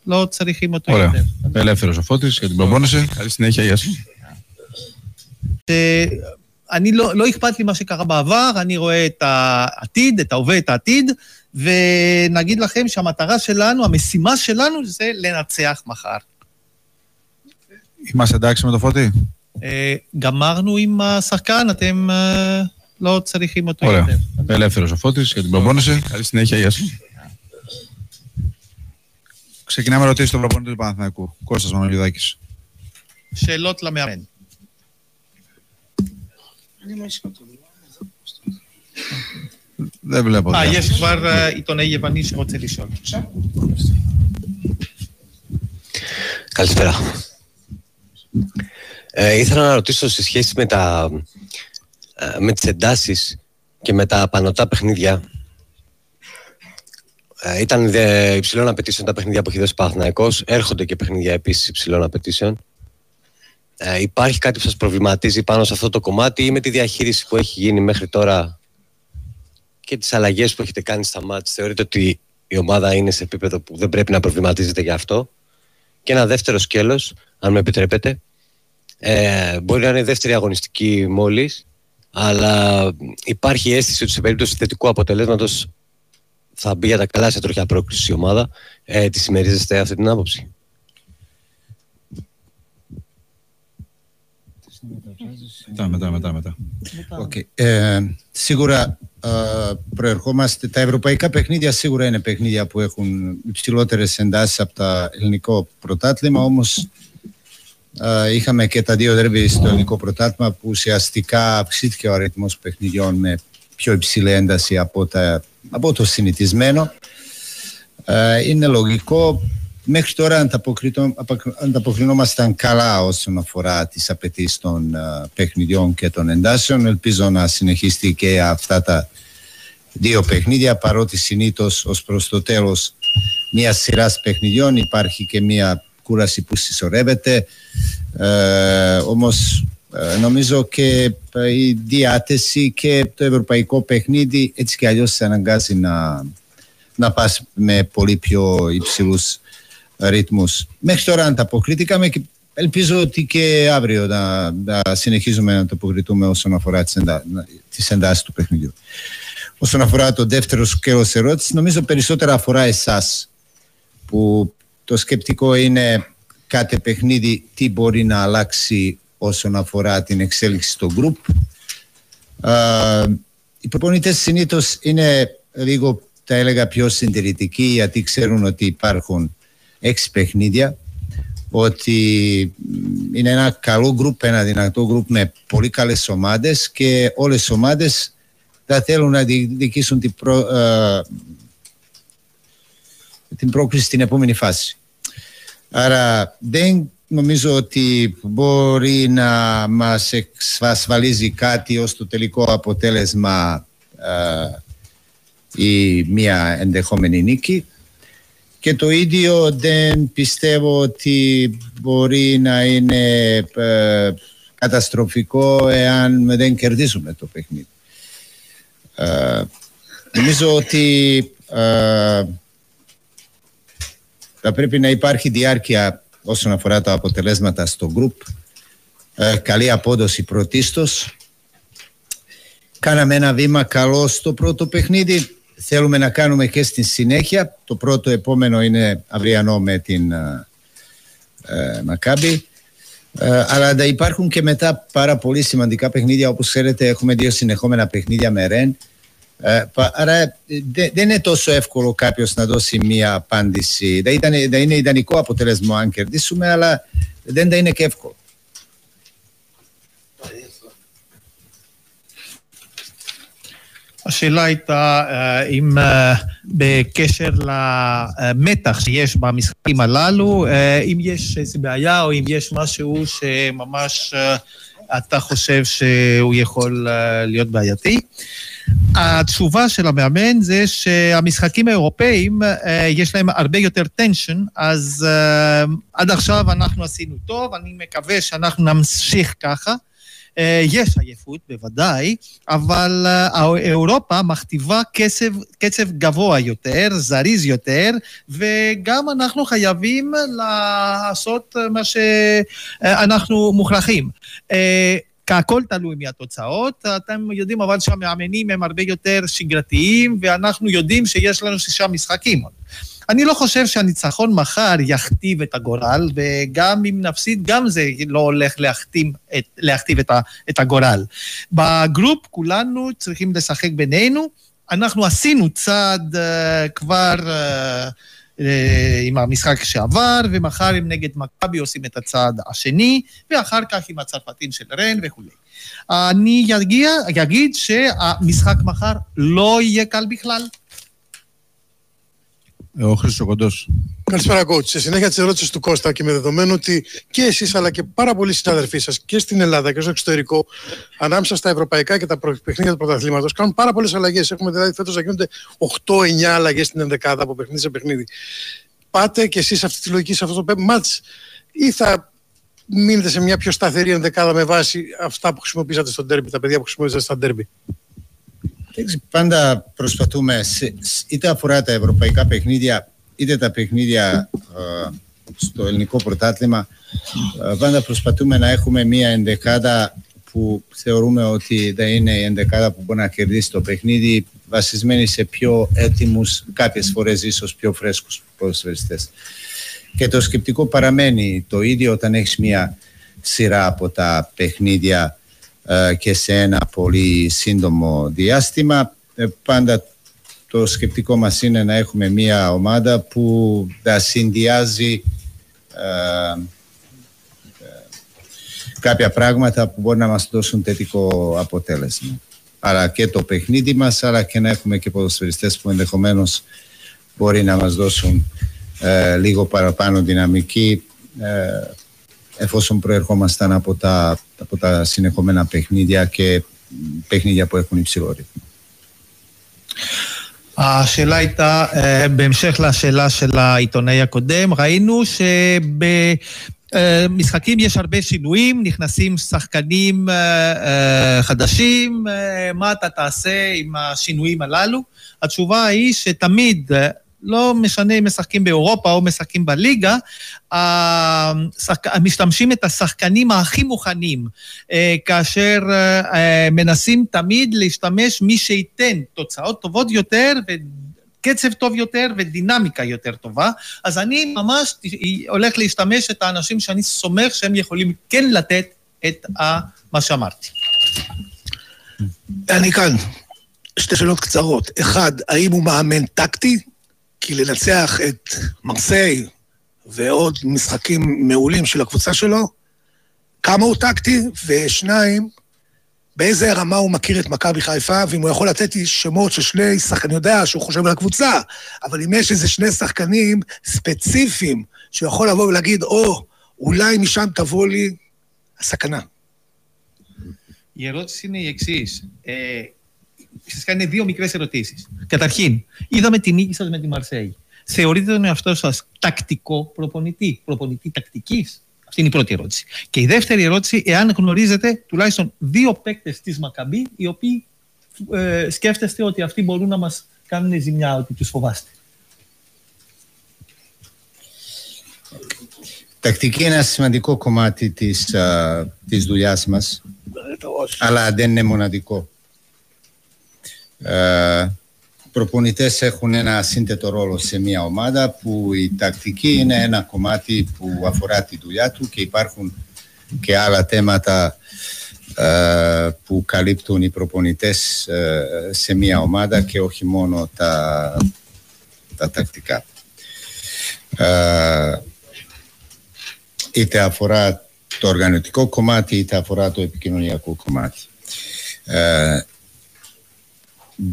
לא צריכים אותו יותר. אלה פילוסופותי, בואו נשא, על סנאיקה יש. אני לא, לא אכפת לי מה שקרה בעבר, אני רואה את העתיד, את ההווה, את העתיד, ונגיד לכם שהמטרה שלנו, המשימה שלנו, זה לנצח מחר. עם הסדק שמדופותי? גמרנו עם השחקן, אתם לא צריכים אותו יותר. אלה פילוסופותי, בואו נשא, על סנאיקה יש. Ξεκινάμε ρωτήσεις στον προπονητή του Παναθηναϊκού, Κώστας Μανολιδάκης. σε Λότλα με Αμέν. Δεν βλέπω. Α, yes, βάρ τον Αίγε Πανίσιο, ο Τσελίσιο. Καλησπέρα. Ε, ήθελα να ρωτήσω σε σχέση με, τα, με τις εντάσεις και με τα πανωτά παιχνίδια. Ε, ήταν δε υψηλών απαιτήσεων τα παιχνίδια που έχει δώσει ο Παναθηναϊκός. Έρχονται και παιχνίδια επίσης υψηλών απαιτήσεων. Ε, υπάρχει κάτι που σας προβληματίζει πάνω σε αυτό το κομμάτι ή με τη διαχείριση που έχει γίνει μέχρι τώρα και τις αλλαγές που έχετε κάνει στα μάτς? Θεωρείτε ότι η ομάδα είναι σε επίπεδο που δεν πρέπει να προβληματίζεται γι' αυτό? Και ένα δεύτερο σκέλος, αν με επιτρέπετε. Ε, μπορεί να είναι η δεύτερη αγωνιστική μόλις, αλλά υπάρχει η αίσθηση ότι σε περίπτωση θετικού αποτελέσματος θα μπει για τα καλά σε τροχιά πρόκληση η ομάδα. Ε, τη συμμερίζεστε αυτή την άποψη? Μετά, μετά, μετά. μετά. Okay. Ε, σίγουρα ε, προερχόμαστε. Τα ευρωπαϊκά παιχνίδια σίγουρα είναι παιχνίδια που έχουν υψηλότερες εντάσεις από το ελληνικό πρωτάθλημα. Όμως ε, είχαμε και τα δύο ντέρμπι στο ελληνικό πρωτάθλημα που ουσιαστικά αυξήθηκε ο αριθμός παιχνιδιών με πιο υψηλή ένταση από, τα, από το συνηθισμένο. Ε, είναι λογικό. Μέχρι τώρα ανταποκρινόμασταν καλά όσον αφορά τις απαιτήσεις των uh, παιχνιδιών και των εντάσεων. Ελπίζω να συνεχιστεί και αυτά τα δύο παιχνίδια, παρότι συνήθως ως προς το τέλος μιας σειράς παιχνιδιών υπάρχει και μια κούραση που συσσωρεύεται. Ε, όμως ε, νομίζω και η διάθεση και το ευρωπαϊκό παιχνίδι έτσι κι αλλιώς σε αναγκάζει να, να πας με πολύ πιο υψηλούς ρυθμούς. Μέχρι τώρα ανταποκρίθηκαμε και ελπίζω ότι και αύριο να, να συνεχίζουμε να ανταποκριθούμε όσον αφορά τις, εντά, τις εντάσεις του παιχνιδιού. Όσον αφορά το δεύτερο σκέλος ερώτηση, νομίζω περισσότερα αφορά εσάς, που το σκεπτικό είναι κάθε παιχνίδι τι μπορεί να αλλάξει όσον αφορά την εξέλιξη στο γκρουπ. Ε, οι προπονητές συνήθως είναι λίγο, τα έλεγα, πιο συντηρητικοί, γιατί ξέρουν ότι υπάρχουν έξι παιχνίδια, ότι είναι ένα καλό γκρουπ, ένα δυνατό γκρουπ με πολύ καλές ομάδες και όλες οι ομάδες θα θέλουν να διεκδικήσουν την, προ, ε, την πρόκληση στην επόμενη φάση. Άρα δεν νομίζω ότι μπορεί να μας εξασφαλίζει κάτι ως το τελικό αποτέλεσμα ε, ή μια ενδεχόμενη νίκη. Και το ίδιο δεν πιστεύω ότι μπορεί να είναι ε, καταστροφικό εάν δεν κερδίσουμε το παιχνίδι. Ε, νομίζω ότι ε, θα πρέπει να υπάρχει διάρκεια όσον αφορά τα αποτελέσματα στο γκρουπ. Ε, καλή απόδοση πρωτίστως. Κάναμε ένα βήμα καλό στο πρώτο παιχνίδι. Θέλουμε να κάνουμε και στη συνέχεια. Το πρώτο επόμενο είναι αυριανό με την ε, Μακάμπι. Ε, αλλά θα υπάρχουν και μετά πάρα πολύ σημαντικά παιχνίδια. Όπως ξέρετε, έχουμε δύο συνεχόμενα παιχνίδια με Ρεν. Ε, άρα δεν δε είναι τόσο εύκολο κάποιος να δώσει μία απάντηση. Θα δε είναι ιδανικό αποτέλεσμα αν κερδίσουμε, αλλά δεν θα είναι και εύκολο. Ασυλάιτα είμαι μπεκέσσερ μεταξιές με μισχαρή μαλάλου. Είμαι γες στην Παγιά, είμαι γες μάσου σε μαμάς אתה חושב שהוא יכול להיות בעייתי. התשובה של המאמן זה שהמשחקים האירופאים יש להם הרבה יותר טנשן, אז עד עכשיו אנחנו עשינו טוב, אני מקווה שאנחנו נמשיך ככה. יש עייפות בוודאי, אבל אירופה מכתיבה קצב גבוה יותר, זריז יותר, וגם אנחנו חייבים לעשות מה שאנחנו מוכרחים. הכל תלוי מהתוצאות, אתם יודעים אבל שהמאמנים הם הרבה יותר שגרתיים, ואנחנו יודעים שיש לנו שישה משחקים. אני לא חושב שהניצחון מחר יכתיב את הגורל, וגם אם נפסיד, גם זה לא הולך להכתיב את הגורל. בגרופ כולנו צריכים לשחק בינינו, אנחנו עשינו צעד כבר עם המשחק שעבר, ומחר הם נגד מקאבי עושים את הצעד השני, ואחר כך עם הצרפתים של רן וכולי. אני יגיע, יגיד שהמשחק מחר לא יהיה קל בכלל. Ο Χρήστος ο Κοντός. Καλησπέρα, coach. Σε συνέχεια της ερώτησης του Κώστα και με δεδομένο ότι και εσείς αλλά και πάρα πολλοί συναδελφοί σας και στην Ελλάδα και στο εξωτερικό, ανάμεσα στα ευρωπαϊκά και τα παιχνίδια του πρωταθλήματος, κάνουν πάρα πολλές αλλαγές. Έχουμε δηλαδή φέτος να γίνονται οκτώ εννιά αλλαγές στην ενδεκάδα από παιχνίδι σε παιχνίδι. Πάτε και εσείς αυτή τη λογική σε αυτό το match ή θα μείνετε σε μια πιο σταθερή ενδεκάδα με βάση αυτά που χρησιμοποιήσατε στο ντέρμπι, τα παιδιά που χρησιμοποιήσατε στα ντέρμπι? Πάντα προσπαθούμε, είτε αφορά τα ευρωπαϊκά παιχνίδια, είτε τα παιχνίδια ε, στο ελληνικό πρωτάθλημα, ε, πάντα προσπαθούμε να έχουμε μια ενδεκάδα που θεωρούμε ότι θα είναι η ενδεκάδα που μπορεί να κερδίσει το παιχνίδι, βασισμένη σε πιο έτοιμους, κάποιες φορές ίσως πιο φρέσκους ποδοσφαιριστές. Και το σκεπτικό παραμένει το ίδιο όταν έχεις μια σειρά από τα παιχνίδια και σε ένα πολύ σύντομο διάστημα. Πάντα το σκεπτικό μας είναι να έχουμε μια ομάδα που θα συνδυάζει ε, κάποια πράγματα που μπορεί να μας δώσουν θετικό αποτέλεσμα. Άρα και το παιχνίδι μας, αλλά και να έχουμε και ποδοσφαιριστές που ενδεχομένως μπορεί να μας δώσουν ε, λίγο παραπάνω δυναμική, ε, εφόσον προερχόμασταν από τα, από τα συνεχόμενα παιχνίδια και παιχνίδια που έχουν υψηλό ρυθμό. השאלה הייתה, בהמשך לשאלה של העיתונאי הקודם, ראינו שבמשחקים יש הרבה שינויים, נכנסים שחקנים חדשים, מה אתה תעשה עם השינויים הללו? התשובה היא שתמיד, לא משנה אם משחקים באירופה או משחקים בליגה, משתמשים את השחקנים הכי מוכנים, כאשר מנסים תמיד להשתמש מי שייתן תוצאות טובות יותר וקצב טוב יותר ודינמיקה יותר טובה. אז אני ממש הולך להשתמש את האנשים שאני סומך שהם יכולים כן לתת את מה שאמרתי. אני כאן, שתי שאלות קצרות. אחד, האם הוא מאמן טקטי? כי לנצח את מרסיי ועוד משחקים מעולים של הקבוצה שלו, כמה הוא טקטי, ושניים, באיזה רמה הוא מכיר את מכבי חיפה, ואם הוא יכול לתת שמות של שני שחקנים, אני יודע שהוא חושב על הקבוצה, אבל אם יש איזה שני שחקנים ספציפיים, שהוא יכול לבוא ולהגיד, או, אולי משם תבוא לי הסכנה. Η ερώτηση είναι η εξής. Σας κάνει δύο μικρές ερωτήσεις. Καταρχήν, είδαμε την νίκη σας με τη Μαρσέη. Θεωρείτε τον εαυτό σας τακτικό προπονητή, προπονητή τακτικής? Αυτή είναι η πρώτη ερώτηση. Και η δεύτερη ερώτηση, εάν γνωρίζετε τουλάχιστον δύο παίκτες της Μακαμπή, οι οποίοι ε, σκέφτεστε ότι αυτοί μπορούν να μας κάνουν ζημιά, ότι τους φοβάστε. Τακτική είναι ένα σημαντικό κομμάτι της, α, της δουλειάς μας, αλλά δεν είναι μοναδικό. Uh, προπονητές έχουν ένα σύνθετο ρόλο σε μια ομάδα που η τακτική είναι ένα κομμάτι που αφορά τη δουλειά του και υπάρχουν και άλλα θέματα uh, που καλύπτουν οι προπονητές uh, σε μια ομάδα και όχι μόνο τα, τα τακτικά. Uh, είτε αφορά το οργανωτικό κομμάτι είτε αφορά το επικοινωνιακό κομμάτι. Uh,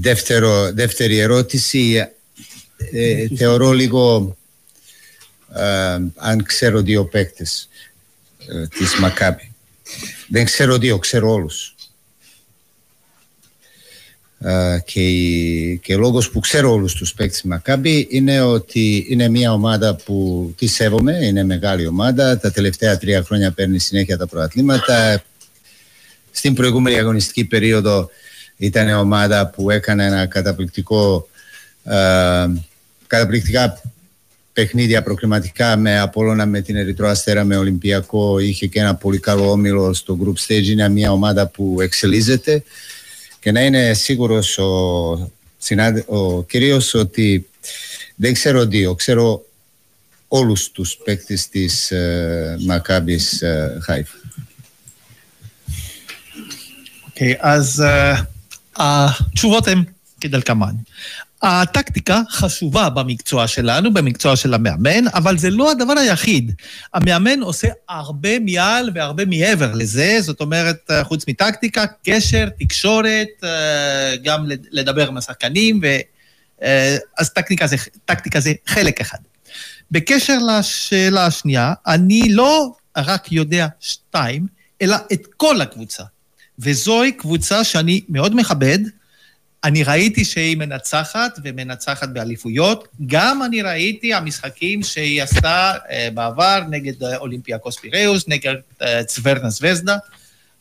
Δεύτερο, δεύτερη ερώτηση, ε, θεωρώ λίγο ε, αν ξέρω δύο παίκτες ε, της Μακάμπη. Δεν ξέρω δύο, ξέρω όλους. Ε, και, και λόγος που ξέρω όλους τους παίκτες της Μακάμπη είναι ότι είναι μια ομάδα που τη σέβομαι, είναι μεγάλη ομάδα. Τα τελευταία τρία χρόνια παίρνει συνέχεια τα πρωταθλήματα. Στην προηγούμενη αγωνιστική περίοδο ήταν ομάδα που έκανε ένα καταπληκτικό, ε, καταπληκτικά παιχνίδια προκριματικά με Απόλλωνα, με την Ερυθρό Αστέρα, με Ολυμπιακό. Είχε και ένα πολύ καλό όμιλο στο group stage. Είναι μια ομάδα που εξελίσσεται. Και να είναι σίγουρος ο, ο κυρίως ότι δεν ξέρω δύο, ξέρω όλους τους παίκτες της ε, Μακάμπης ε, Χάιφα. Okay, אז uh, התשובות הן כדלקמן. הטקטיקה חשובה במקצוע שלנו, במקצוע של המאמן, אבל זה לא הדבר היחיד. המאמן עושה הרבה מעל והרבה מעבר לזה, זאת אומרת, חוץ מטקטיקה, קשר, תקשורת, גם לדבר עם השחקנים, אז טקטיקה זה, טקטיקה זה חלק אחד. בקשר לשאלה השנייה, אני לא רק יודע שתיים, אלא את כל הקבוצה. וזוהי קבוצה שאני מאוד מכבד, אני ראיתי שהיא מנצחת ומנצחת באליפויות, גם אני ראיתי המשחקים שהיא עשתה בעבר נגד אולימפיאקוס פיראוס, נגד צוורנה זווזדה,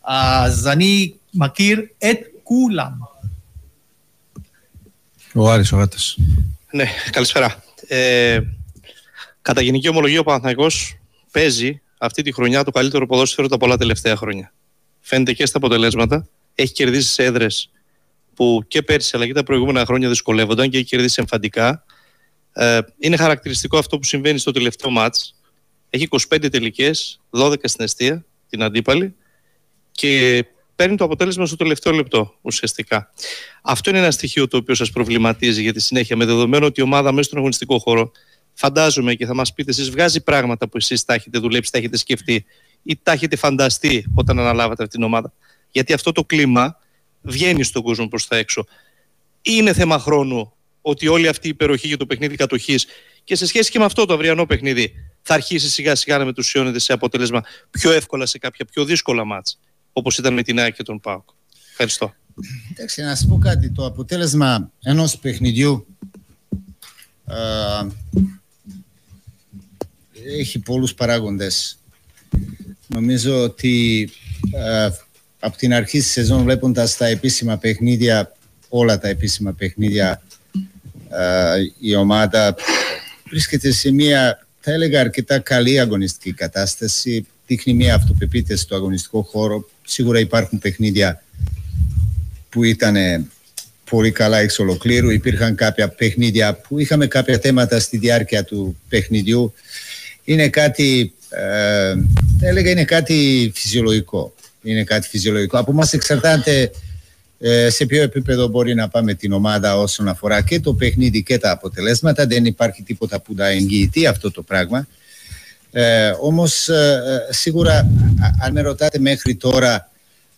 אז אני מכיר את כולם. Ο Άρης, ο Γάτας. Ναι, καλησπέρα. Ε, κατά γενική ομολογία ο Παναθηναϊκός παίζει αυτή τη χρονιά το καλύτερο ποδόσφαιρο τα πολλά τελευταία χρόνια. Φαίνεται και στα αποτελέσματα, έχει κερδίσει σε έδρες που και πέρσι αλλά και τα προηγούμενα χρόνια δυσκολεύονταν και έχει κερδίσει εμφαντικά. Ε, είναι χαρακτηριστικό αυτό που συμβαίνει στο τελευταίο μάτς. Έχει είκοσι πέντε τελικές, δώδεκα στην εστία, την αντίπαλη, και παίρνει το αποτέλεσμα στο τελευταίο λεπτό ουσιαστικά. Αυτό είναι ένα στοιχείο το οποίο σας προβληματίζει για τη συνέχεια, με δεδομένο ότι η ομάδα μέσα στον αγωνιστικό χώρο, φαντάζομαι και θα μας πείτε εσείς, βγάζει πράγματα που εσείς τα έχετε δουλέψει, τα έχετε σκεφτεί ή τα έχετε φανταστεί όταν αναλάβατε αυτήν την ομάδα. Γιατί αυτό το κλίμα βγαίνει στον κόσμο προς τα έξω. Είναι θέμα χρόνου ότι όλη αυτή η υπεροχή για το παιχνίδι κατοχής και σε σχέση και με αυτό το αυριανό παιχνίδι θα αρχίσει σιγά σιγά να μετουσιώνεται σε αποτέλεσμα πιο εύκολα σε κάποια πιο δύσκολα μάτς, όπως ήταν με την ΑΕΚ και τον ΠΑΟΚ. Ευχαριστώ. Εντάξει, να σας πω κάτι. Το αποτέλεσμα ενός παιχνιδιού α, έχει πολλούς παράγοντες. Νομίζω ότι α, από την αρχή της σεζόν βλέποντας τα επίσημα παιχνίδια, όλα τα επίσημα παιχνίδια, α, η ομάδα βρίσκεται σε μια, θα έλεγα, αρκετά καλή αγωνιστική κατάσταση. Δείχνει μια αυτοπεποίθηση στο αγωνιστικό χώρο. Σίγουρα υπάρχουν παιχνίδια που ήταν πολύ καλά εξ ολοκλήρου. Υπήρχαν κάποια παιχνίδια που είχαμε κάποια θέματα στη διάρκεια του παιχνιδιού. Είναι κάτι, ε, θα έλεγα, είναι κάτι φυσιολογικό. Είναι κάτι φυσιολογικό. Από μας εξαρτάται ε, σε ποιο επίπεδο μπορεί να πάμε την ομάδα όσον αφορά και το παιχνίδι και τα αποτελέσματα. Δεν υπάρχει τίποτα που να εγγυηθεί αυτό το πράγμα. Ε, όμως ε, σίγουρα αν με ρωτάτε μέχρι τώρα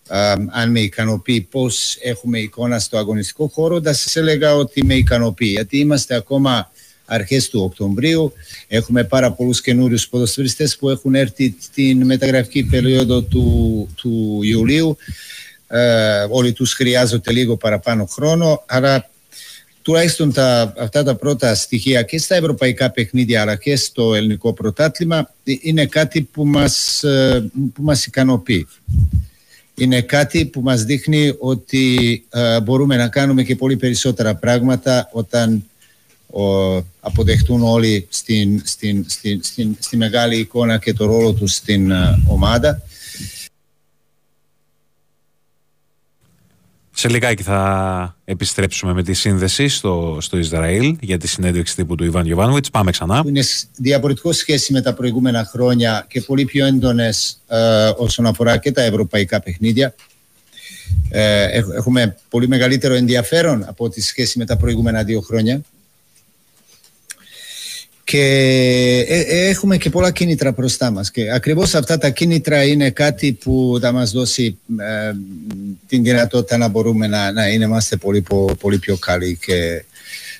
ε, αν με ικανοποιεί πώς έχουμε εικόνα στο αγωνιστικό χώρο, θα σας έλεγα ότι με ικανοποιεί, γιατί είμαστε ακόμα αρχές του Οκτωβρίου, έχουμε πάρα πολλούς καινούριους ποδοσφαιριστές που έχουν έρθει την μεταγραφική περίοδο του, του Ιουλίου, ε, όλοι τους χρειάζονται λίγο παραπάνω χρόνο, αλλά τουλάχιστον τα, αυτά τα πρώτα στοιχεία και στα ευρωπαϊκά παιχνίδια αλλά και στο ελληνικό πρωτάθλημα είναι κάτι που μας, που μας ικανοποιεί. Είναι κάτι που μας δείχνει ότι ε, μπορούμε να κάνουμε και πολύ περισσότερα πράγματα όταν ο, αποδεχτούν όλοι στην, στην, στην, στην, στη μεγάλη εικόνα και το ρόλο τους στην ε, ομάδα. Σε λιγάκι θα επιστρέψουμε με τη σύνδεση στο, στο Ισραήλ για τη συνέντευξη τύπου του Ιβάν Γιοβάνοβιτς. Πάμε ξανά. Είναι διαφορετικό σχέση με τα προηγούμενα χρόνια και πολύ πιο έντονες ε, όσον αφορά και τα ευρωπαϊκά παιχνίδια. Ε, έχουμε πολύ μεγαλύτερο ενδιαφέρον από τη σχέση με τα προηγούμενα δύο χρόνια. Και ε, έχουμε και πολλά κίνητρα μπροστά μας. Και ακριβώς αυτά τα κίνητρα είναι κάτι που θα μας δώσει ε, την δυνατότητα να μπορούμε να, να είμαστε πολύ, πολύ πιο καλοί και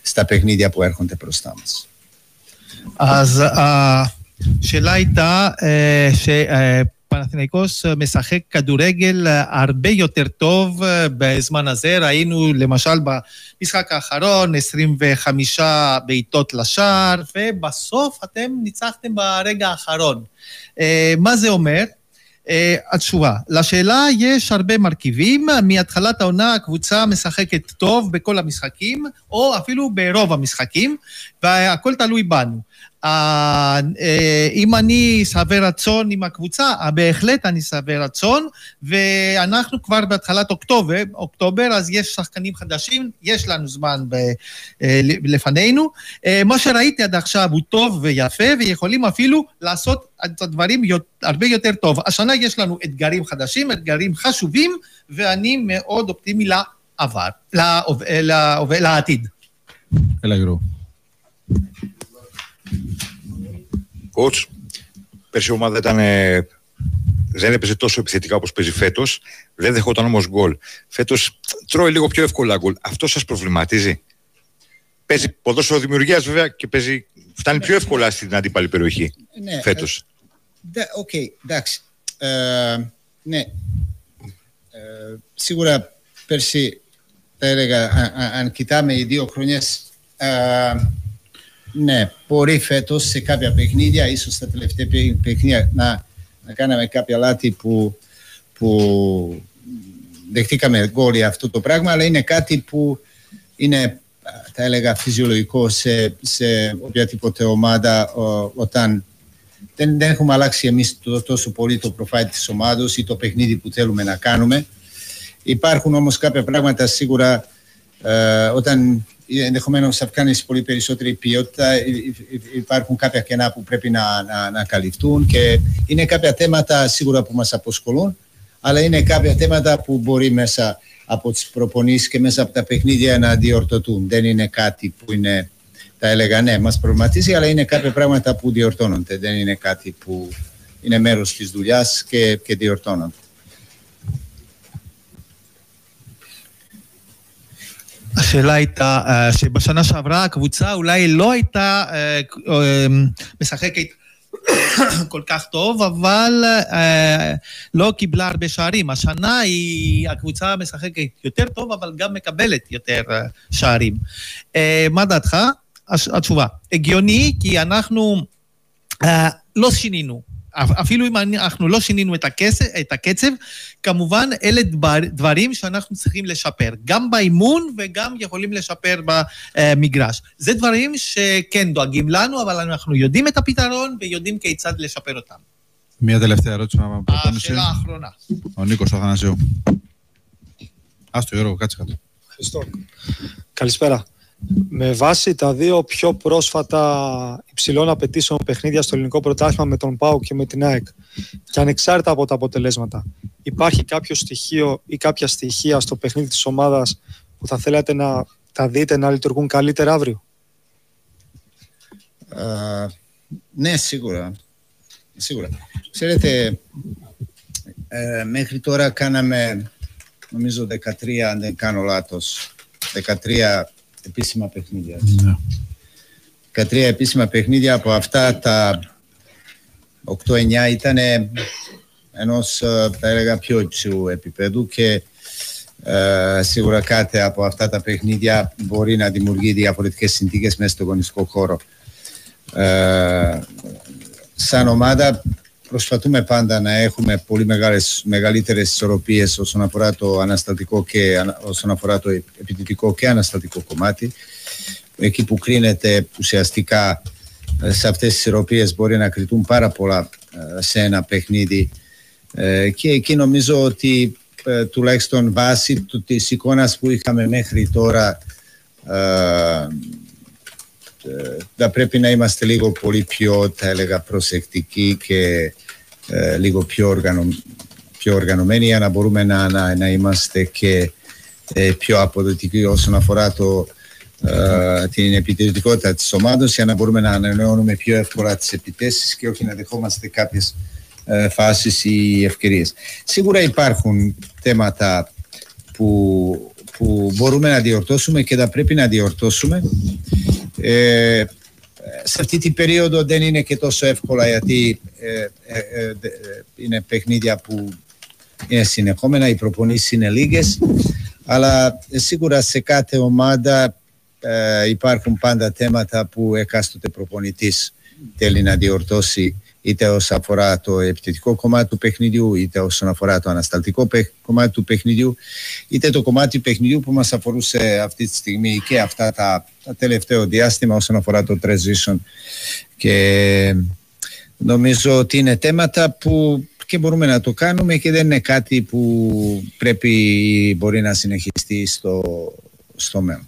στα παιχνίδια που έρχονται μπροστά μας. אז השאלה הייתה שפנתניקוס משחק כדורגל הרבה יותר טוב בזמן הזה. ראינו למשל במשחק האחרון עשרים וחמש בעיטות לשער, ובסוף אתם ניצחתם ברגע האחרון. מה זה אומר? התשובה. לשאלה יש הרבה מרכיבים, מהתחלת העונה הקבוצה משחקת טוב בכל המשחקים, או אפילו ברוב המשחקים, והכל תלוי בנו. אם אני שבע רצון עם הקבוצה, בהחלט אני שבע רצון, ואנחנו כבר בהתחלת אוקטובר, אוקטובר, אז יש שחקנים חדשים, יש לנו זמן לפנינו. מה שראיתי עד עכשיו הוא טוב ויפה, ויכולים אפילו לעשות את הדברים הרבה יותר טוב. השנה יש לנו אתגרים חדשים, אתגרים חשובים, ואני מאוד אופטימי לעבר, לעתיד. Έλα Γιώργο. Coach, πέρσι η ομάδα ήταν, δεν έπαιζε τόσο επιθετικά όπως παίζει φέτος. Δεν δεχόταν όμως γκολ. Φέτος τρώει λίγο πιο εύκολα γκολ. Αυτό σας προβληματίζει? Παίζει ποδόσφαιρο δημιουργίας βέβαια και παίζει, φτάνει πιο εύκολα στην αντίπαλη περιοχή ναι, φέτος. Οκ, ε, okay, εντάξει. Ε, ναι. Ε, σίγουρα πέρσι θα έλεγα, αν, αν κοιτάμε οι δύο χρονιές, ε, ναι, μπορεί φέτος σε κάποια παιχνίδια, ίσως τα τελευταία παιχνίδια, να, να κάναμε κάποια λάθη που, που δεχτήκαμε γκόλ αυτό το πράγμα, αλλά είναι κάτι που είναι, θα έλεγα, φυσιολογικό σε, σε οποιαδήποτε ομάδα ό, όταν δεν, δεν έχουμε αλλάξει εμείς τόσο πολύ το προφάιλ της ομάδας ή το παιχνίδι που θέλουμε να κάνουμε. Υπάρχουν όμως κάποια πράγματα σίγουρα ε, όταν ενδεχομένως θα κάνεις πολύ περισσότερη ποιότητα, υπάρχουν κάποια κενά που πρέπει να, να, να καλυφθούν και είναι κάποια θέματα σίγουρα που μας αποσχολούν, αλλά είναι κάποια θέματα που μπορεί μέσα από τις προπονήσεις και μέσα από τα παιχνίδια να διορθωθούν. Δεν είναι κάτι που είναι, τα έλεγα, ναι, μας προβληματίζει, αλλά είναι κάποια πράγματα που διορθώνονται. Δεν είναι κάτι που είναι μέρος της δουλειάς και, και διορθώνονται. השאלה הייתה שבשנה שעברה הקבוצה אולי לא הייתה משחקת כל כך טוב, אבל לא קיבלה הרבה שערים. השנה הקבוצה משחקת יותר טוב, אבל גם מקבלת יותר שערים. מה דעתך? התשובה, הגיוני, כי אנחנו לא שינינו. אפילו אם אנחנו לא שינינו את הקצב, את הקצב, כמובן אלה דברים שאנחנו צריכים לשפר, גם באימון וגם יכולים לשפר במגרש. זה דברים שכן דואגים לנו, אבל אנחנו יודעים את הפתרון ויודעים כיצד לשפר אותם. Μία τελευταία ερώτηση να προτείνω. Ασχελά άχρονας. Ο Νίκος Αθανασίου. Ας το Γιώργο, κάτσε κάτω. Χριστό. Καλησπέρα. Με βάση τα δύο πιο πρόσφατα υψηλών απαιτήσεων παιχνίδια στο ελληνικό πρωτάθλημα με τον ΠΑΟΚ και με την ΑΕΚ, και ανεξάρτητα από τα αποτελέσματα, υπάρχει κάποιο στοιχείο ή κάποια στοιχεία στο παιχνίδι της ομάδας που θα θέλατε να τα δείτε να λειτουργούν καλύτερα αύριο? Uh, ναι, σίγουρα. σίγουρα. Ξέρετε, ε, μέχρι τώρα κάναμε, νομίζω δεκατρία, αν δεν κάνω λάθος, δεκατρία επίσημα παιχνίδια. δεκατρία yeah. επίσημα παιχνίδια, από αυτά τα οκτώ εννιά ήταν ενός, θα έλεγα, πιο υψηλού επίπεδου και ε, σίγουρα κάθε από αυτά τα παιχνίδια μπορεί να δημιουργεί διαφορετικές συνθήκες μέσα στο γωνιστικό χώρο. Ε, σαν ομάδα προσπαθούμε πάντα να έχουμε πολύ μεγάλες, μεγαλύτερες ισορροπίες όσον αφορά το αναστατικό και όσον αφορά το επιθετικό και αναστατικό κομμάτι. Εκεί που κρίνεται ουσιαστικά σε αυτές τις ισορροπίες μπορεί να κριτούν πάρα πολλά σε ένα παιχνίδι και εκεί νομίζω ότι τουλάχιστον βάσει της εικόνας που είχαμε μέχρι τώρα θα πρέπει να είμαστε λίγο πολύ πιο, θα έλεγα, προσεκτικοί και ε, λίγο πιο, οργανω, πιο οργανωμένοι για να μπορούμε να, να, να είμαστε και ε, πιο αποδοτικοί όσον αφορά το, ε, την επιτελικότητα της ομάδας, για να μπορούμε να ανανεώνουμε πιο εύκολα τις επιθέσεις και όχι να δεχόμαστε κάποιες ε, φάσεις ή ευκαιρίες. Σίγουρα υπάρχουν θέματα που, που μπορούμε να διορθώσουμε και θα πρέπει να διορθώσουμε. Ε, σε αυτή την περίοδο δεν είναι και τόσο εύκολα, γιατί ε, ε, ε, είναι παιχνίδια που είναι συνεχόμενα, οι προπονήσεις είναι λίγες, αλλά σίγουρα σε κάθε ομάδα ε, υπάρχουν πάντα θέματα που εκάστοτε προπονητής θέλει να διορθώσει, είτε όσον αφορά το επιθετικό κομμάτι του παιχνιδιού, είτε όσον αφορά το ανασταλτικό κομμάτι του παιχνιδιού, είτε το κομμάτι του παιχνιδιού που μας αφορούσε αυτή τη στιγμή και αυτά τα, τα τελευταίο διάστημα όσον αφορά το transition. Και νομίζω ότι είναι θέματα που και μπορούμε να το κάνουμε και δεν είναι κάτι που πρέπει μπορεί να συνεχιστεί στο, στο μέλλον.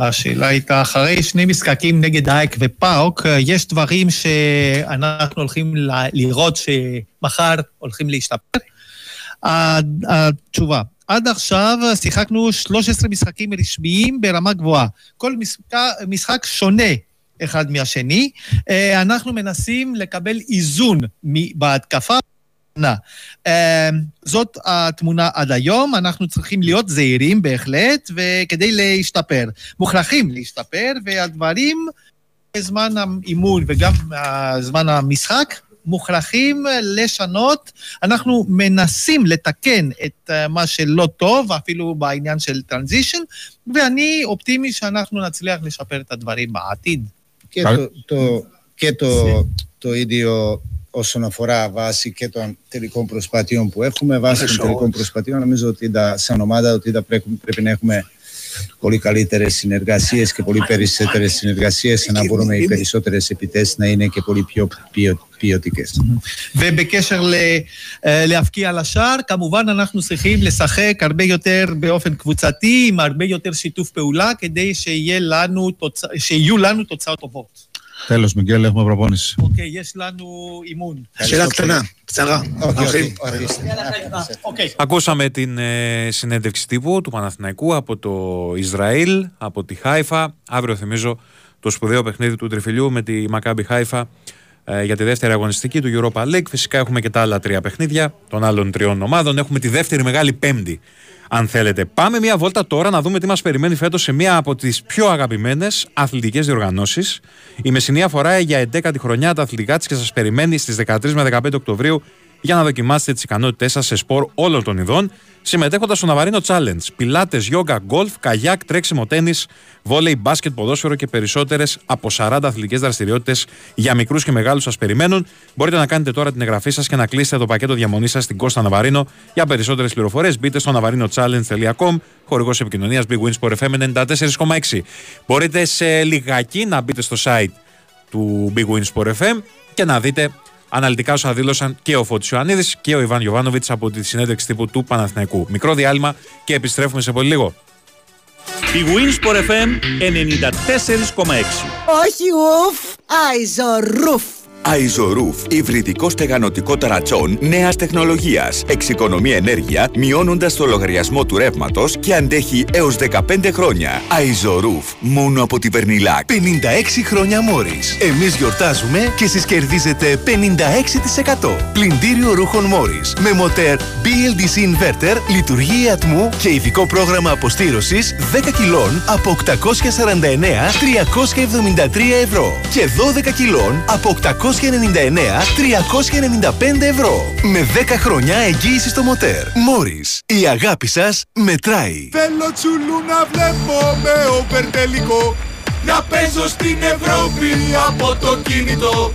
השאלה הייתה, אחרי שני משחקים נגד אייק ופאוק, יש דברים שאנחנו הולכים לראות שמחר הולכים להשתפר? התשובה, עד עכשיו שיחקנו שלושה עשר משחקים רשמיים ברמה גבוהה. כל משחק שונה אחד מהשני. אנחנו מנסים לקבל איזון בהתקפה. זאת התמונה עד היום, אנחנו צריכים להיות זהירים בהחלט, וכדי להשתפר, מוכרחים להשתפר, והדברים בזמן האימון וגם בזמן המשחק מוכרחים לשנות. אנחנו מנסים לתקן את מה שלא טוב, אפילו בעניין של טרנזישן, ואני אופטימי שאנחנו נצליח לשפר את הדברים בעתיד. Και το, το, και το, το ίδιο όσον αφορά βάση και των τελικών προσπαθειών που έχουμε, βάση των τελικών προσπαθειών, νομίζω ότι τα, σαν ομάδα ότι τα πρέπει, πρέπει να έχουμε πολύ καλύτερες συνεργασίες και πολύ περισσότερες συνεργασίες, να μπορούμε οι περισσότερες επιτές να είναι και πολύ πιο ποιοτικές. ובקשר להפקיע לשער, כמובן אנחנו צריכים לשחק הרבה יותר באופן קבוצתי, עם הרבה יותר שיתוף פעולה, כדי שיהיו לנו תוצאות טובות. Τέλος, Μιγκέλ, έχουμε προπόνηση. Οκ, yes, Lanu Imun. Σειρά κτενά, ψαρά. Ακούσαμε την ε, συνέντευξη τύπου του Παναθηναϊκού από το Ισραήλ, από τη Χάιφα. Αύριο, θυμίζω, το σπουδαίο παιχνίδι του Τριφυλιού με τη Μακάμπι Χάιφα ε, για τη δεύτερη αγωνιστική του Europa League. Φυσικά έχουμε και τα άλλα τρία παιχνίδια των άλλων τριών ομάδων. Έχουμε τη δεύτερη μεγάλη Πέμπτη, αν θέλετε. Πάμε μια βόλτα τώρα να δούμε τι μας περιμένει φέτος σε μια από τις πιο αγαπημένες αθλητικές διοργανώσεις. Η Μεσσηνία φοράει για ενδέκατη χρονιά τα αθλητικά της και σας περιμένει στις δεκατρείς με δεκαπέντε Οκτωβρίου για να δοκιμάσετε τις ικανότητές σας σε σπορ όλων των ειδών, συμμετέχοντας στο Navarino Challenge, πιλάτες, γιόγκα, γκολφ, καγιάκ, τρέξιμο, τένις, βόλεϊ, μπάσκετ, ποδόσφαιρο και περισσότερες από σαράντα αθλητικές δραστηριότητες για μικρούς και μεγάλους σας περιμένουν. Μπορείτε να κάνετε τώρα την εγγραφή σας και να κλείσετε το πακέτο διαμονής σας στην Κώστα Ναβαρίνο. Για περισσότερες πληροφορίες μπείτε στο navarino challenge τελεία com, χορηγός επικοινωνίας Big Win Sport εφ εμ ενενήντα τέσσερα κόμμα έξι. Μπορείτε σε λιγάκι να μπείτε στο site του Big Win Sport εφ εμ και να δείτε αναλυτικά όσα δήλωσαν και ο Φώτης Ιωαννίδης και ο Ιβάν Γιοβάνοβιτς από τη συνέντευξη τύπου του Παναθηναϊκού. Μικρό διάλειμμα και επιστρέφουμε σε πολύ λίγο. Η Win Sport εφ εμ ενενήντα τέσσερα κόμμα έξι. Όχι ουφ, άιζο ρουφ. άι ες ο ρούφ, υβριδικό στεγανοτικό ταρατσόν νέας τεχνολογίας. Εξοικονομεί ενέργεια, μειώνοντας το λογαριασμό του ρεύματος και αντέχει έως δεκαπέντε χρόνια. άι ες ο ρούφ, μόνο από τη Βερνιλάκ. πενήντα έξι χρόνια Μόρις. Εμείς γιορτάζουμε και εσείς κερδίζετε πενήντα έξι τοις εκατό. Πλυντήριο ρούχων Μόρις. Με μοτέρ μπι ελ ντι σι Inverter, λειτουργία ατμού και ειδικό πρόγραμμα αποστήρωσης δέκα κιλών από οκτακόσια σαράντα εννέα τριακόσια εβδομήντα τρία ευρώ. Και δώδεκα κιλών από οκτακόσια ενενήντα εννέα τριακόσια ενενήντα πέντε ευρώ. Με δέκα χρόνια εγγύηση στο μοτέρ. Μόρις. Η αγάπη σας μετράει. Θέλω τσουλού να βλέπω με όπερ τελικό. Να παίζω στην Ευρώπη από το κινητό.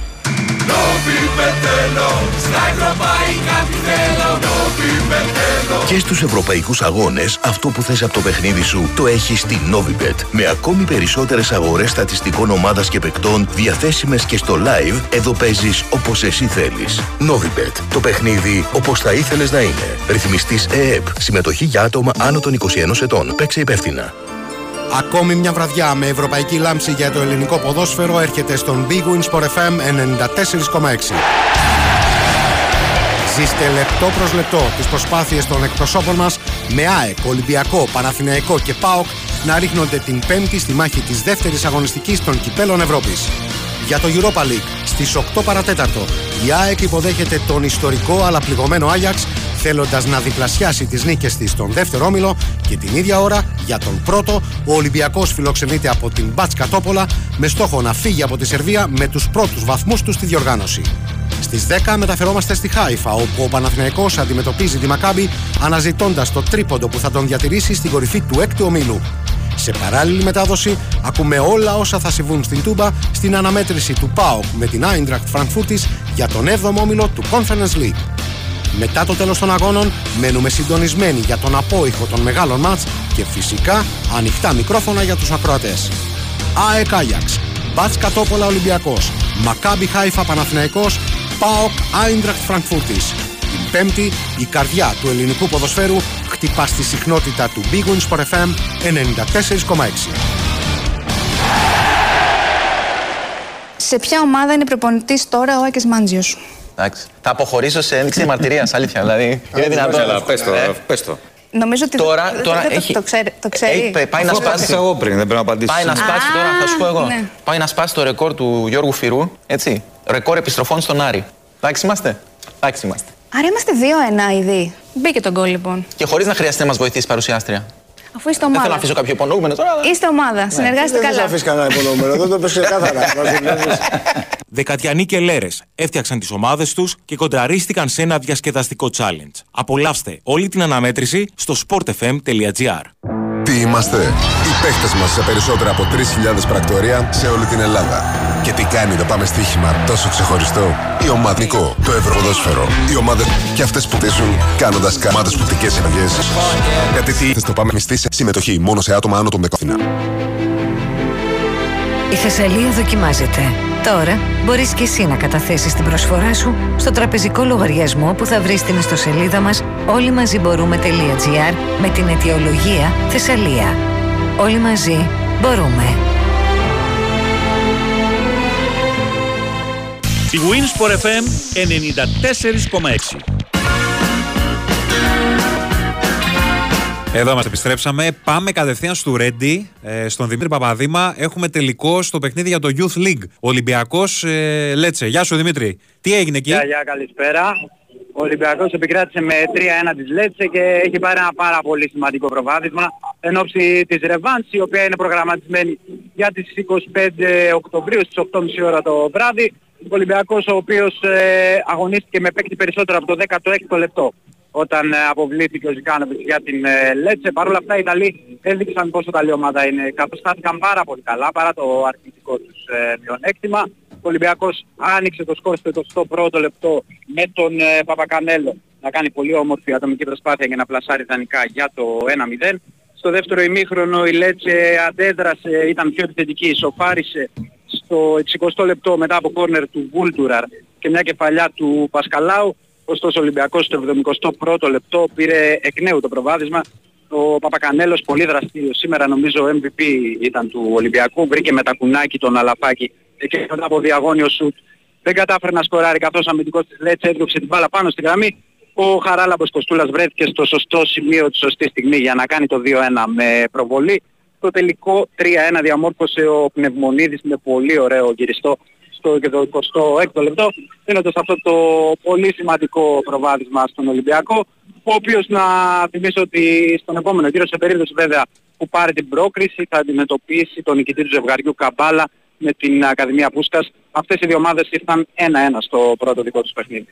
Novibet θέλω, στα ευρωπαϊκά τι θέλω. Novibet θέλω. Και στους ευρωπαϊκούς αγώνες, αυτό που θες από το παιχνίδι σου το έχεις στη Novibet. Με ακόμη περισσότερες αγορές στατιστικών ομάδας και παικτών διαθέσιμες και στο live, εδώ παίζεις όπως εσύ θέλεις. Novibet. Το παιχνίδι όπως θα ήθελες να είναι. Ρυθμιστής ΕΕΠ. Συμμετοχή για άτομα άνω των είκοσι ενός ετών. Παίξε υπεύθυνα. Ακόμη μια βραδιά με ευρωπαϊκή λάμψη για το ελληνικό ποδόσφαιρο έρχεται στον Big Win Sport εφ εμ ενενήντα τέσσερα κόμμα έξι. Ζήστε λεπτό προς λεπτό τις προσπάθειες των εκπροσώπων μας με ΑΕΚ, Ολυμπιακό, Παναθηναϊκό και ΠΑΟΚ να ρίχνονται την Πέμπτη στη μάχη της δεύτερης αγωνιστικής των Κυπέλλων Ευρώπης. Για το Europa League στις οκτώ παρά τέταρτο η ΑΕΚ υποδέχεται τον ιστορικό αλλά πληγωμένο Άγιαξ, θέλοντας να διπλασιάσει τις νίκες της στον δεύτερο όμιλο, και την ίδια ώρα για τον πρώτο ο Ολυμπιακός φιλοξενείται από την Μπατς Κατόπολα με στόχο να φύγει από τη Σερβία με τους πρώτους βαθμούς του στη διοργάνωση. Στις δέκα μεταφερόμαστε στη Χάιφα, όπου ο Παναθηναϊκός αντιμετωπίζει τη Μακάμπι αναζητώντας το τρίποντο που θα τον διατηρήσει στην κορυφή του έκτου ομίλου. Σε παράλληλη μετάδοση ακούμε όλα όσα θα συμβούν στην Τούμπα στην αναμέτρηση του ΠΑΟΚ με την Άιντραχτ Φραγκφούρτης για τον έβδομο όμιλο του Conference League. Μετά το τέλος των αγώνων μένουμε συντονισμένοι για τον απόϊχο των μεγάλων μάτς και φυσικά ανοιχτά μικρόφωνα για τους ακροατές. ΑΕΚ Άγιαξ, Μπατς Κατόπολα Ολυμπιακός, Μακάμπι Χάιφα Παναθηναϊκός, ΠΑΟΚ Άιντραχτ Φραγκφούρτης. Την Πέμπτη η καρδιά του ελληνικού ποδοσφαίρου χτυπά στη συχνότητα του Big Win Sport εφ εμ ενενήντα τέσσερα κόμμα έξι. Σε ποια ομάδα είναι προπονητής τώρα ο Άκης Μάντζιος? Εντάξει. Θα αποχωρήσω σε ένδειξη μαρτυρίας, αλήθεια. Δηλαδή, είναι δυνατόν. Πες το. Νομίζω ότι τώρα, δεν, τώρα δεν έχει, το, το, ξέρει, το ξέρει. Έ, πάει να σπάσει. Εγώ πριν, δεν πρέπει να απαντήσω. Πάει να σπάσει τώρα, θα σου πω εγώ. Ναι. Πάει να σπάσει το ρεκόρ του Γιώργου Φυρού. Έτσι. Ρεκόρ επιστροφών στον Άρη. Εντάξει είμαστε. Εντάξει είμαστε. Άρα είμαστε δύο ένα ήδη. Μπήκε το γκολ λοιπόν. Και χωρίς να χρειαστεί να μας βοηθήσει η παρουσιάστρια. Αφού είστε ομάδα. Δεν θέλω να αφήσω κάποιο υπονοούμενο τώρα. Αλλά... Είστε ομάδα. Ναι. Συνεργάζεστε καλά. Δεν θα αφήσει κανένα υπονοούμενο. Δεν το πες ξεκάθαρα. Δεκατιανοί και Λέρες έφτιαξαν τις ομάδες τους και κοντραρίστηκαν σε ένα διασκεδαστικό challenge. Απολαύστε όλη την αναμέτρηση στο sportfm.gr. Τι είμαστε, οι παίχτες μας σε περισσότερα από τρεις χιλιάδες πρακτορία σε όλη την Ελλάδα. Και τι κάνει το πάμε στοίχημα τόσο ξεχωριστό? Η ομαδικό, το ευρωδόσφαιρο. Οι ομάδες και αυτές που τέσουν κάνοντας καμάδες πουκτικές ενεργές. Γιατί τι θες το πάμε μισθή σε συμμετοχή μόνο σε άτομα άνω των δεκαοκτώ. Η Θεσσαλία δοκιμάζεται. Τώρα μπορείς και εσύ να καταθέσεις την προσφορά σου στο τραπεζικό λογαριασμό που θα βρεις στην ιστοσελίδα μας όλοιμαζιμπορούμε.gr με την αιτιολογία Θεσσαλία. Όλοι μαζί μπορούμε. Big Win Sport εφ εμ ενενήντα τέσσερα κόμμα έξι. Εδώ μας επιστρέψαμε. Πάμε κατευθείαν στο Ρέντι, στον Δημήτρη Παπαδήμα. Έχουμε τελικό στο παιχνίδι για το Youth League. Ολυμπιακός ε, Λέτσε. Γεια σου Δημήτρη. Τι έγινε εκεί? Γεια, γεια, καλησπέρα. Ο Ολυμπιακός επικράτησε με τρία ένα της Λέτσε και έχει πάρει ένα πάρα πολύ σημαντικό προβάδισμα εν ώψη της Ρεβάνς, η οποία είναι προγραμματισμένη για τις είκοσι πέντε Οκτωβρίου στις οκτώ και μισή ώρα το βράδυ. Ο Ολυμπιακός, ο οποίος ε, αγωνίστηκε με παίκτη περισσότερο από το δέκατο έκτο λεπτό. Όταν αποβλήθηκε ο Ζικάνοβιτς για την Λέτσε. Παρ' όλα αυτά οι Ιταλοί έδειξαν πόσο καλή ομάδα είναι. Κατοστάθηκαν πάρα πολύ καλά παρά το αρνητικό τους ε, μειονέκτημα. Ο Ολυμπιακός άνοιξε το σκορ στο εικοστό πρώτο λεπτό με τον ε, Παπακανέλο να κάνει πολύ όμορφη ατομική προσπάθεια για να πλασάρει ιδανικά για το ένα μηδέν. Στο δεύτερο ημίχρονο η Λέτσε αντέδρασε, ήταν πιο επιθετική, ισοφάρισε στο εξηκοστό λεπτό μετά από κόρνερ του Βούλτουραρ και μια κεφαλιά του Πασκαλάου. Ωστόσο ο Ολυμπιακός στο εβδομηκοστό πρώτο λεπτό πήρε εκ νέου το προβάδισμα. Ο Παπακανέλος πολύ δραστήριος σήμερα, νομίζω εμ βι πι ήταν του Ολυμπιακού. Βρήκε με τα κουνάκι τον Αλαπάκη και μετά από διαγώνιο σουτ δεν κατάφερε να σκοράρει καθώς αμυντικός της Λέτσε έδιωξε την μπάλα πάνω στη γραμμή. Ο Χαράλαμπος Κοστούλας βρέθηκε στο σωστό σημείο τη σωστή στιγμή για να κάνει το δύο ένα με προβολή. Το τελικό τρία ένα διαμόρφωσε ο Πνευμονίδης με πολύ ωραίο γυριστό και το εικοστό έκτο λεπτό, δίνοντας αυτό το πολύ σημαντικό προβάδισμα στον Ολυμπιακό, ο οποίος να θυμίσω ότι στον επόμενο γύρο, σε περίπτωση βέβαια που πάρει την πρόκριση, θα αντιμετωπίσει τον νικητή του ζευγαριού Καμπάλα με την Ακαδημία Πούσκας. Αυτές οι δύο ομάδες ήρθαν ένα ένα στο πρώτο δικό τους παιχνίδι.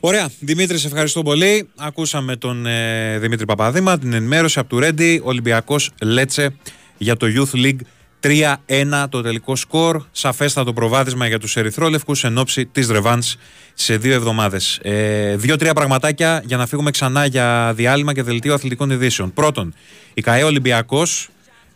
Ωραία. Δημήτρη, σε ευχαριστώ πολύ. Ακούσαμε τον ε, Δημήτρη Παπαδήμα, την ενημέρωση από του Ρέντι, Ολυμπιακός Λέτσε για το Youth League. τρία ένα το τελικό σκορ, σαφέστατο προβάδισμα για τους ερυθρόλευκους εν ώψη της ρεβάνς σε δύο εβδομάδες. Ε, Δύο-τρία πραγματάκια για να φύγουμε ξανά για διάλειμμα και δελτίο αθλητικών ειδήσεων. Πρώτον, η ΚΑΕ Ολυμπιακός,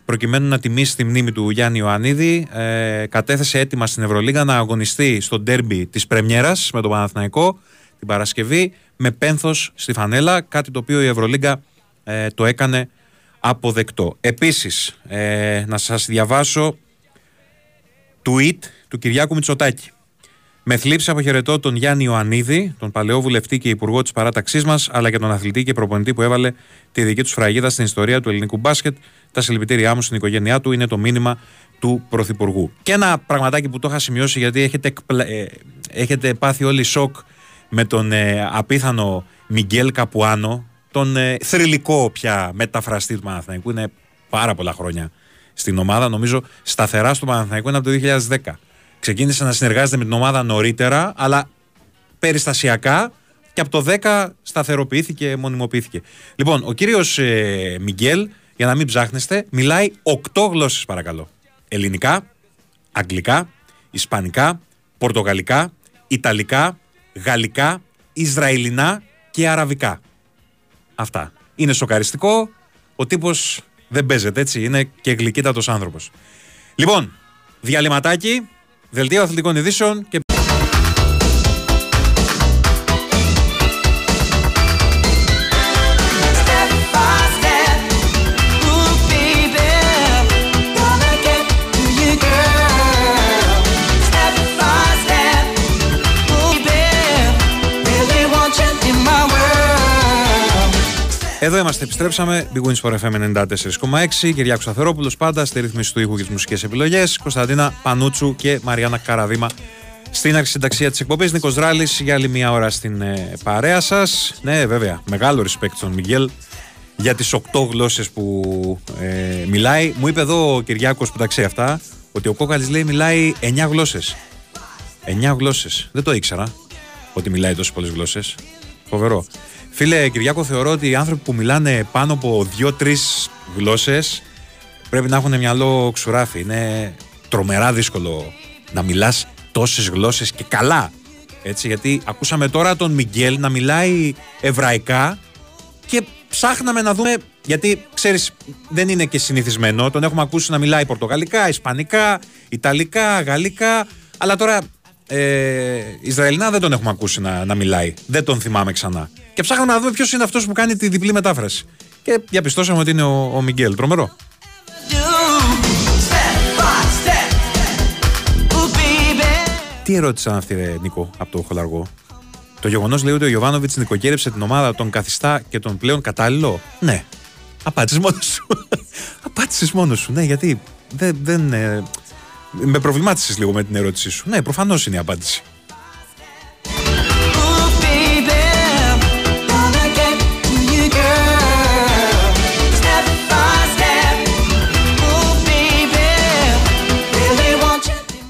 προκειμένου να τιμήσει τη μνήμη του Γιάννη Ιωαννίδη, ε, κατέθεσε αίτημα στην Ευρωλίγα να αγωνιστεί στο ντέρμπι της πρεμιέρας με τον Παναθηναϊκό την Παρασκευή με πένθος στη φανέλα, κάτι το οποίο η Ευρωλίγα ε, το έκανε αποδεκτό. Επίσης, ε, να σας διαβάσω tweet του Κυριάκου Μητσοτάκη. Με θλίψη αποχαιρετώ τον Γιάννη Ιωαννίδη, τον παλαιό βουλευτή και υπουργό της παράταξής μας, αλλά και τον αθλητή και προπονητή που έβαλε τη δική του σφραγίδα στην ιστορία του ελληνικού μπάσκετ. Τα συλληπιτήριά μου στην οικογένειά του είναι το μήνυμα του Πρωθυπουργού. Και ένα πραγματάκι που το είχα σημειώσει, γιατί έχετε, ε, έχετε πάθει όλοι σοκ με τον ε, απίθανο Μιγκέλ Καπουάνο, τον ε, θρυλικό πια μεταφραστή του Παναθηναϊκού, είναι πάρα πολλά χρόνια στην ομάδα, νομίζω σταθερά στο Παναθηναϊκό είναι από το δύο χιλιάδες δέκα. Ξεκίνησε να συνεργάζεται με την ομάδα νωρίτερα, αλλά περιστασιακά και από το δέκα σταθεροποιήθηκε, μονιμοποιήθηκε. Λοιπόν, ο κύριος ε, Μιγγέλ, για να μην ψάχνεστε, μιλάει οκτώ γλώσσες παρακαλώ. Ελληνικά, αγγλικά, ισπανικά, πορτογαλικά, ιταλικά, γαλλικά, ισραηλινά και αραβικά. Αυτά. Είναι σοκαριστικό. Ο τύπος δεν παίζεται, έτσι. Είναι και γλυκύτατος άνθρωπος. Λοιπόν, διαλυματάκι, δελτίο αθλητικών ειδήσεων και... Εδώ είμαστε, επιστρέψαμε. Big Win Sport εφ εμ ενενήντα τέσσερα κόμμα έξι. Κυριάκος Σταθερόπουλος πάντα στη ρύθμιση του ήχου και τις μουσικές επιλογές. Κωνσταντίνα Πανούτσου και Μαριάννα Καραδίμα στην αρχισυνταξία της εκπομπής. Νίκος Ράλης για άλλη μία ώρα στην ε, παρέα σας. Ναι, βέβαια, μεγάλο respect στον Μιγκέλ για τις οκτώ γλώσσες που ε, μιλάει. Μου είπε εδώ ο Κυριάκος που τα ξέρει αυτά ότι ο Κόκαλης λέει μιλάει εννιά γλώσσες. εννιά γλώσσες. Δεν το ήξερα ότι μιλάει τόσες πολλές γλώσσες. Φοβερό. Φίλε Κυριάκο, θεωρώ ότι οι άνθρωποι που μιλάνε πάνω από δύο τρεις γλώσσες πρέπει να έχουν μυαλό ξουράφι. Είναι τρομερά δύσκολο να μιλάς τόσες γλώσσες και καλά. Έτσι, γιατί ακούσαμε τώρα τον Μιγκέλ να μιλάει εβραϊκά και ψάχναμε να δούμε, γιατί ξέρεις δεν είναι και συνηθισμένο, τον έχουμε ακούσει να μιλάει πορτογαλικά, ισπανικά, ιταλικά, γαλλικά, αλλά τώρα ε, Ισραηλινά δεν τον έχουμε ακούσει να, να μιλάει, δεν τον θυμάμαι ξανά. Και ψάχναμε να δούμε ποιος είναι αυτός που κάνει τη διπλή μετάφραση. Και διαπιστώσαμε ότι είναι ο, ο Μιγκέλ. Τρομερό. Τι ερώτησαν αυτοί, ρε Νίκο, από το Χολαργό? Το γεγονός λέει ότι ο Γιοβάνοβιτς νοικοκύρεψε την ομάδα, τον καθιστά και τον πλέον κατάλληλο. Ναι. Απάτησες μόνος σου. Απάτησες μόνος σου. Ναι, γιατί δεν. δεν ε... με προβλημάτισες λίγο με την ερώτησή σου. Ναι, προφανώς είναι η απάντηση.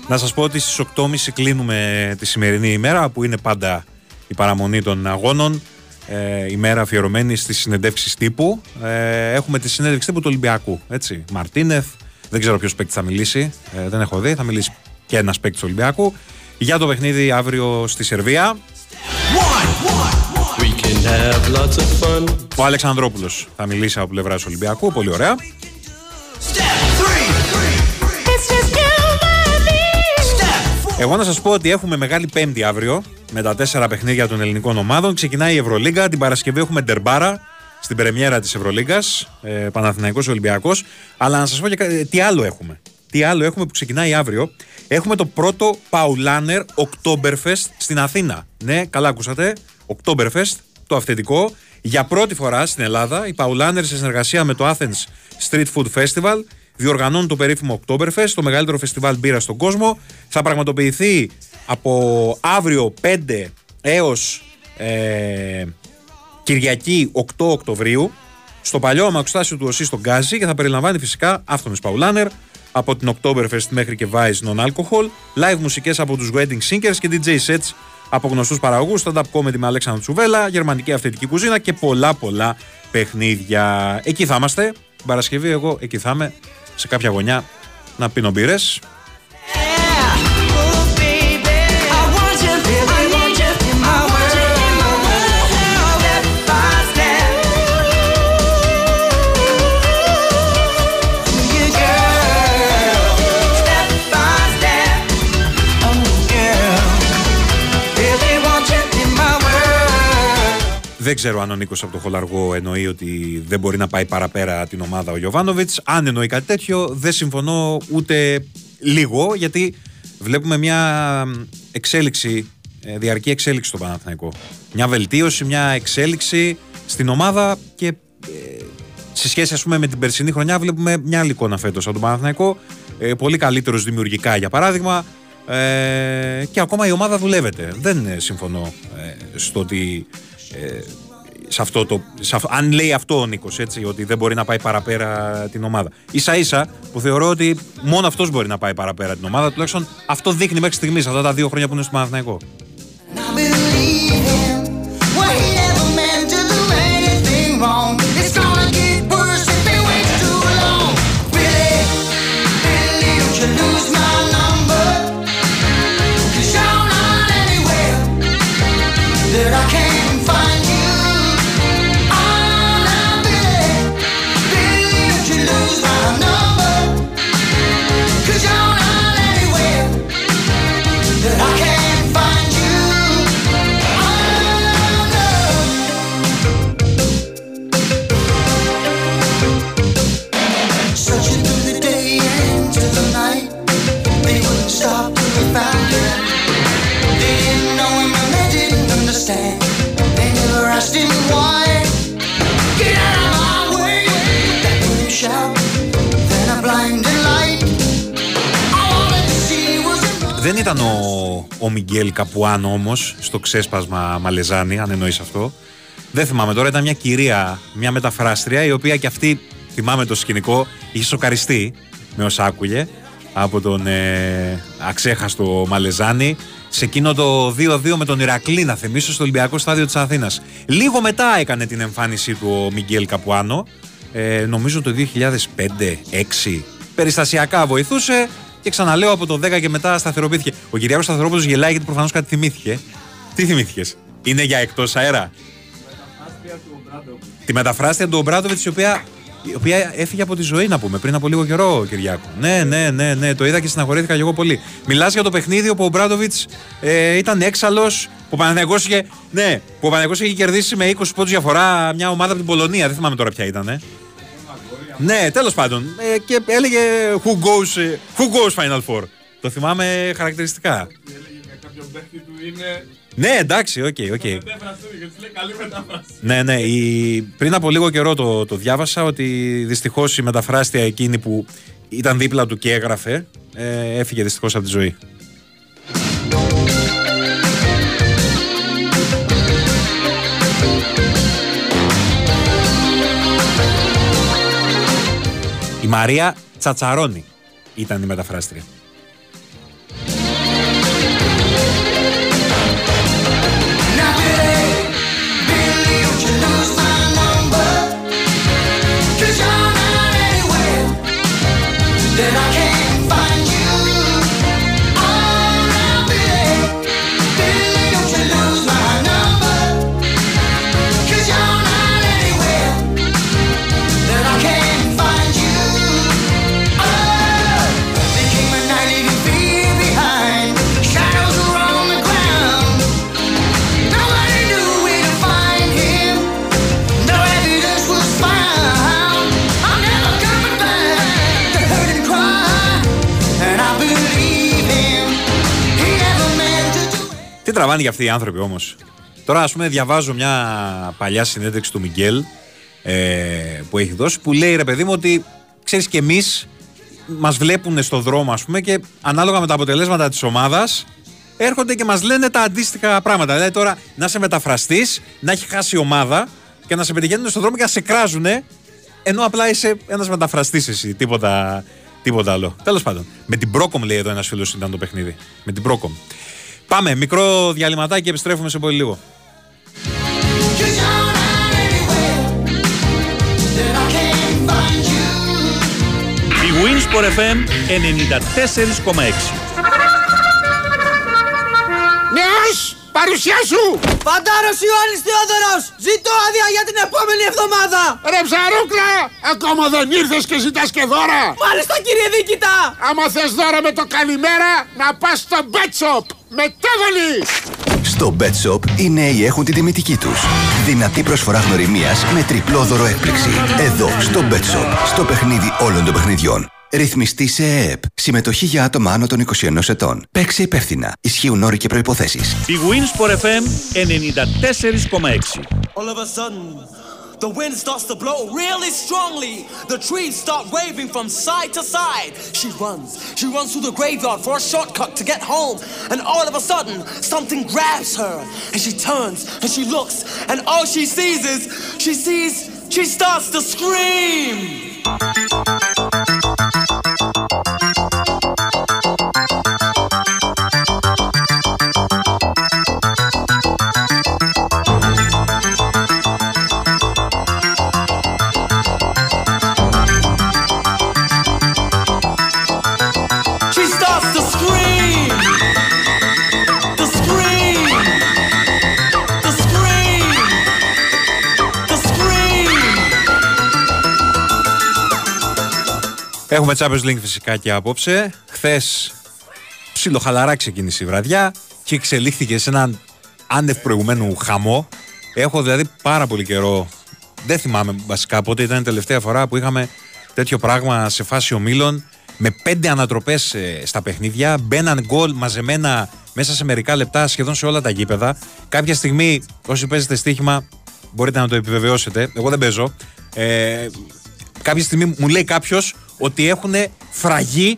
Να σας πω ότι στις οκτώ και τριάντα κλείνουμε τη σημερινή ημέρα που είναι πάντα η παραμονή των αγώνων, ε, ημέρα αφιερωμένη στις συνεντεύξεις τύπου. Ε, έχουμε τη συνέντευξη τύπου του Ολυμπιακού, έτσι, Μαρτίνεθ, δεν ξέρω ποιος παίκτης θα μιλήσει, ε, δεν έχω δει, θα μιλήσει και ένας παίκτης του Ολυμπιακού για το παιχνίδι αύριο στη Σερβία. Ο Αλεξανδρόπουλος θα μιλήσει από πλευράς του Ολυμπιακού, πολύ ωραία. Εγώ να σας πω ότι έχουμε μεγάλη Πέμπτη αύριο με τα τέσσερα παιχνίδια των ελληνικών ομάδων. Ξεκινάει η Ευρωλίγκα. Την Παρασκευή έχουμε ντερμπάρα στην πρεμιέρα της Ευρωλίγκας. Ε, Παναθηναϊκός Ολυμπιακός. Αλλά να σας πω και κάτι, τι άλλο έχουμε. Τι άλλο έχουμε που ξεκινάει αύριο. Έχουμε το πρώτο Paulaner Oktoberfest στην Αθήνα. Ναι, καλά ακούσατε. Oktoberfest, το αυθεντικό. Για πρώτη φορά στην Ελλάδα, η Paulaner σε συνεργασία με το Athens Street Food Festival διοργανώνει το περίφημο Oktoberfest, το μεγαλύτερο φεστιβάλ μπύρας στον κόσμο. Θα πραγματοποιηθεί από αύριο πέντε έως ε, Κυριακή οκτώ Οκτωβρίου στο παλιό αμαξοστάσιο του ΟΣΥ στον Γκάζι και θα περιλαμβάνει φυσικά άφθονες Paulaner από την Oktoberfest μέχρι και Vice Non-Alcohol, live μουσικές από τους Wedding Singers και ντι τζέι sets από γνωστούς παραγωγούς, stand-up comedy με Αλέξανδρο Τσουβέλα, γερμανική αυθεντική κουζίνα και πολλά πολλά παιχνίδια. Εκεί θα είμαστε. Την Παρασκευή εγώ εκεί θα είμαι, σε κάποια γωνιά να πίνω μπύρες. Δεν ξέρω αν ο Νίκος από το Χολαργό εννοεί ότι δεν μπορεί να πάει παραπέρα την ομάδα ο Γιοβάνοβιτς. Αν εννοεί κάτι τέτοιο, δεν συμφωνώ ούτε λίγο, γιατί βλέπουμε μια εξέλιξη, διαρκή εξέλιξη στο Παναθηναϊκό. Μια βελτίωση, μια εξέλιξη στην ομάδα και σε σχέση ας πούμε με την περσινή χρονιά βλέπουμε μια άλλη εικόνα φέτος από τον Παναθηναϊκό. Πολύ καλύτερος δημιουργικά για παράδειγμα και ακόμα η ομάδα δουλεύεται. Δεν συμφωνώ στο ότι... Ε, σε αυτό το, σε, αν λέει αυτό ο Νίκος, έτσι, ότι δεν μπορεί να πάει παραπέρα την ομάδα. Ίσα ίσα που θεωρώ ότι μόνο αυτός μπορεί να πάει παραπέρα την ομάδα, τουλάχιστον αυτό δείχνει μέχρι στιγμής αυτά τα δύο χρόνια που είναι στο Παναθηναϊκό. That I can't find you. Δεν ήταν ο, ο Μιγκέλ Καπουάνο όμως στο ξέσπασμα Μαλεζάνη, αν εννοείς αυτό. Δεν θυμάμαι τώρα, ήταν μια κυρία, μια μεταφράστρια, η οποία και αυτή, θυμάμαι το σκηνικό, είχε σοκαριστεί με όσα άκουγε από τον ε, αξέχαστο Μαλεζάνη σε εκείνο το δύο δύο με τον Ηρακλή, να θυμίσω, στο Ολυμπιακό Στάδιο της Αθήνας. Λίγο μετά έκανε την εμφάνισή του ο Μιγκέλ Καπουάνο, ε, νομίζω το δύο χιλιάδες πέντε έξι. Περιστασιακά βοηθούσε και ξαναλέω από το δέκα και μετά σταθεροποιήθηκε. Ο Κυριάκος Σταθερόπουλος γελάει γιατί προφανώς κάτι θυμήθηκε. Τι θυμήθηκες, είναι για εκτός αέρα? Τη μεταφράστρια του Ομπράντοβιτς, η οποία, η οποία έφυγε από τη ζωή, να πούμε, πριν από λίγο καιρό, Κυριάκο. Ναι, ναι, ναι, ναι, το είδα και συναχωρήθηκα και εγώ πολύ. Μιλάς για το παιχνίδι όπου ο Ομπράντοβιτς ε, ήταν έξαλλος, που ο Παναθηναϊκός είχε, ναι, που ο Παναθηναϊκός είχε κερδίσει με είκοσι πόντους διαφορά μια ομάδα από την Πολωνία. Δεν θυμάμαι τώρα ποια ήταν. Ε. Ναι, τέλος πάντων. Ε, και έλεγε who goes, who goes Final Four. Το θυμάμαι χαρακτηριστικά. Ναι, εντάξει, οκ, okay, οκ. Okay. Ναι, ναι, η... πριν από λίγο καιρό το, το διάβασα ότι δυστυχώς η μεταφράστρια εκείνη που ήταν δίπλα του και έγραφε, ε, έφυγε δυστυχώς από τη ζωή. Η Μαρία Τσατσαρώνη ήταν η μεταφράστρια. Τραβάνε για αυτοί οι άνθρωποι όμως. Τώρα, ας πούμε, διαβάζω μια παλιά συνέντευξη του Μιγκέλ ε, που έχει δώσει, που λέει, ρε παιδί μου, ότι ξέρεις και εμείς μας βλέπουν στον δρόμο, ας πούμε, και ανάλογα με τα αποτελέσματα της ομάδας έρχονται και μας λένε τα αντίστοιχα πράγματα. Δηλαδή τώρα να σε μεταφραστείς, να έχει χάσει η ομάδα και να σε πετυχαίνουν στον δρόμο και να σε κράζουνε, ενώ απλά είσαι ένας μεταφραστής εσύ, τίποτα, τίποτα άλλο. Τέλος πάντων, με την Πρόκομ, λέει εδώ ένας φίλος, ήταν το παιχνίδι. Με την Πρόκομ. Πάμε, μικρό διαλυματάκι και επιστρέφουμε σε πολύ λίγο. Big Win Sport εφ εμ ενενήντα τέσσερα κόμμα έξι. Νέος, παρουσιάσου! Παντάρος Ιωάννης Θεόδωρος, ζητώ άδεια για την επόμενη εβδομάδα! Ρε ψαρούκλα, ακόμα δεν ήρθες και ζητάς και δώρα! Μάλιστα, κύριε δίκητα! Άμα θες δώρα με το καλημέρα, να πας στο Μπέτσοπ! Μετάβολη! Στο Betshop οι νέοι έχουν την τιμητική τους. Δυνατή προσφορά γνωριμίας με τριπλό δώρο έκπληξη. Εδώ, στο Betshop, στο παιχνίδι όλων των παιχνιδιών. Ρυθμιστή σε ΕΕΠ. Συμμετοχή για άτομα άνω των είκοσι ενός ετών. Παίξε υπεύθυνα. Ισχύουν όροι και προϋποθέσεις. Big Win Sport εφ εμ ενενήντα τέσσερα κόμμα έξι. All of a sudden, the wind starts to blow really strongly. The trees start waving from side to side. She runs. She runs through the graveyard for a shortcut to get home. And all of a sudden, something grabs her. And she turns and she looks. And all she sees is, she sees, she starts to scream. Έχουμε Champions League φυσικά και απόψε. Χθες ψιλοχαλαρά ξεκίνησε η βραδιά και εξελίχθηκε σε έναν άνευ προηγουμένου χαμό. Έχω δηλαδή πάρα πολύ καιρό, δεν θυμάμαι βασικά πότε ήταν η τελευταία φορά που είχαμε τέτοιο πράγμα σε φάση ομίλων, με πέντε ανατροπές στα παιχνίδια, μπαίναν γκολ μαζεμένα μέσα σε μερικά λεπτά σχεδόν σε όλα τα γήπεδα. Κάποια στιγμή, όσοι παίζετε στοίχημα μπορείτε να το επιβεβαιώσετε, εγώ δεν παίζω, ε, κάποια στιγμή μου λέει κάποιος ότι έχουν φραγεί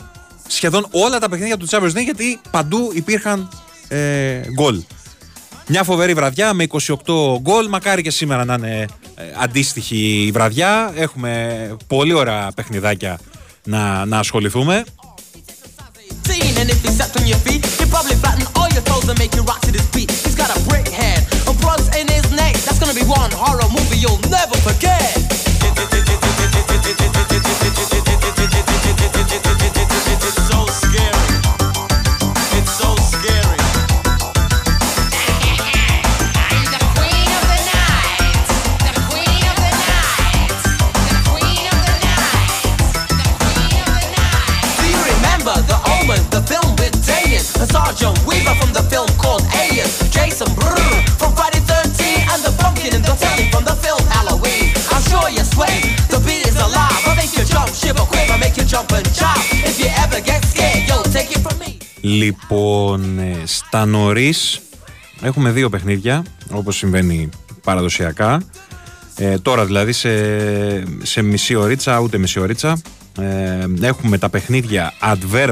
σχεδόν όλα τα παιχνίδια του Champions League, γιατί παντού υπήρχαν ε, γκολ. Μια φοβερή βραδιά με είκοσι οκτώ γκολ. Μακάρι και σήμερα να είναι αντίστοιχη η βραδιά. Έχουμε πολύ ωραία παιχνιδάκια να, να ασχοληθούμε. Λοιπόν, στα νωρίς έχουμε δύο παιχνίδια, όπως συμβαίνει παραδοσιακά. Ε, τώρα δηλαδή σε, σε μισή ωρίτσα, ούτε μισή ωρίτσα, ε, έχουμε τα παιχνίδια Antwerp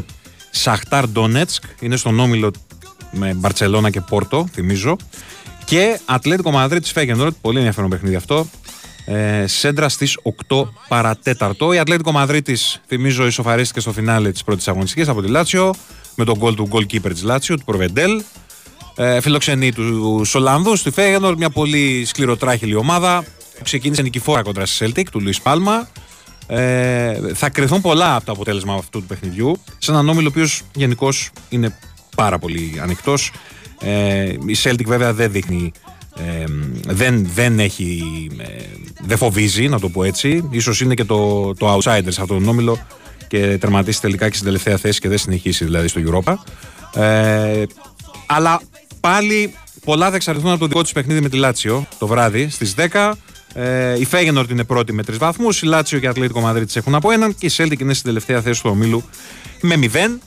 Shakhtar Donetsk, είναι στον όμιλο με Μπαρτσελώνα και Πόρτο, θυμίζω, και Atletico Madrid της Feyenoord, πολύ ενδιαφέρον παιχνίδι αυτό, ε, σέντρα στις οκτώ παρά τέταρτο. Η Atletico Madrid της, θυμίζω, ισοφαρίστηκε στο φινάλε της πρώτης αγωνιστικής από τη Λάτσιο με τον γκολ του goalkeeper της Λάτσιο, του Προβεντέλ. ε, φιλοξενεί τους Ολλανδούς στη Feyenoord, μια πολύ σκληροτράχηλη ομάδα, ξεκίνησε νικηφόρα κοντρα στη Celtic του Λουίς Πάλμα. Ε, θα κρυθούν πολλά από το αποτέλεσμα αυτού του παιχνιδιού, σε έναν όμιλο ο οποίος γενικώς είναι πάρα πολύ ανοιχτός. ε, η Celtic βέβαια δεν δείχνει, ε, δεν, δεν έχει, ε, δεν φοβίζει, να το πω έτσι, ίσως είναι και το, το outsider σε αυτόν τον όμιλο και τερματίσει τελικά και στην τελευταία θέση και δεν συνεχίσει δηλαδή στο Europa. ε, αλλά πάλι πολλά θα εξαρτηθούν από το δικό τους παιχνίδι με τη Λάτσιο το βράδυ στις δέκα. Ε, η Feyenoord είναι πρώτη με τρεις βαθμούς, η Λάτσιο και η Ατλέτικο Μαδρίτη έχουν από έναν και η Celtic είναι στην τελευταία θέση του ομίλου με μηδέν.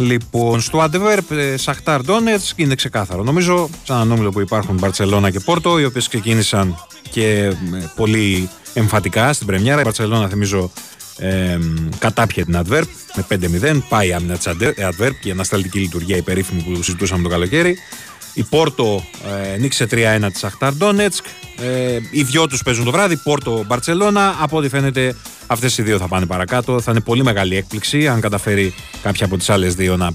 Λοιπόν, στο Antwerp Shakhtar Donetsk είναι ξεκάθαρο, νομίζω, σαν έναν όμιλο που υπάρχουν Μπαρτσελώνα και Πόρτο, οι οποίες ξεκίνησαν και πολύ εμφατικά στην πρεμιέρα. Η Μπαρτσελώνα, θυμίζω, ε, κατάπιε την Antwerp με πέντε μηδέν, πάει η άμυνα της Antwerp και η ανασταλτική λειτουργία η περίφημη που συζητούσαμε το καλοκαίρι. Η Πόρτο ε, νίκησε τρία ένα τη Shakhtar Donetsk. Ε, οι δυο τους παίζουν το βράδυ, Πόρτο, Μπαρτσελώνα. Από ό,τι φαίνεται αυτές οι δύο θα πάνε παρακάτω. Θα είναι πολύ μεγάλη έκπληξη αν καταφέρει κάποια από τις άλλες δύο να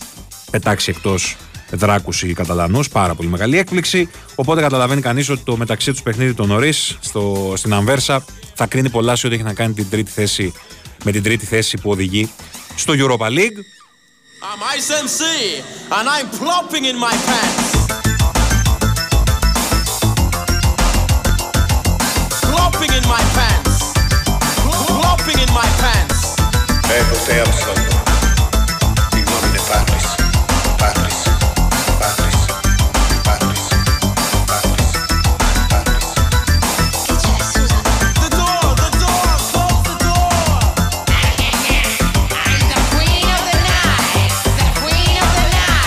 πετάξει εκτός Δράκους ή Καταλανούς. Πάρα πολύ μεγάλη έκπληξη. Οπότε καταλαβαίνει κανείς ότι το μεταξύ τους παιχνίδι το νωρίς στο, στην Αμβέρσα θα κρίνει πολλά σε ό,τι έχει να κάνει την τρίτη θέση, με την τρίτη θέση που οδηγεί στο Europa League. I'm άι ες εμ σι and I'm plopping in my pants. In my pants, flopping in my pants. Έποτε άψογο, η γνώμη είναι Πάρτης, Πάρτης, Πάρτης, Πάρτης, Πάρτης, Πάρτης. The door, the door, close the door. I'm the queen of the night, the queen of the night.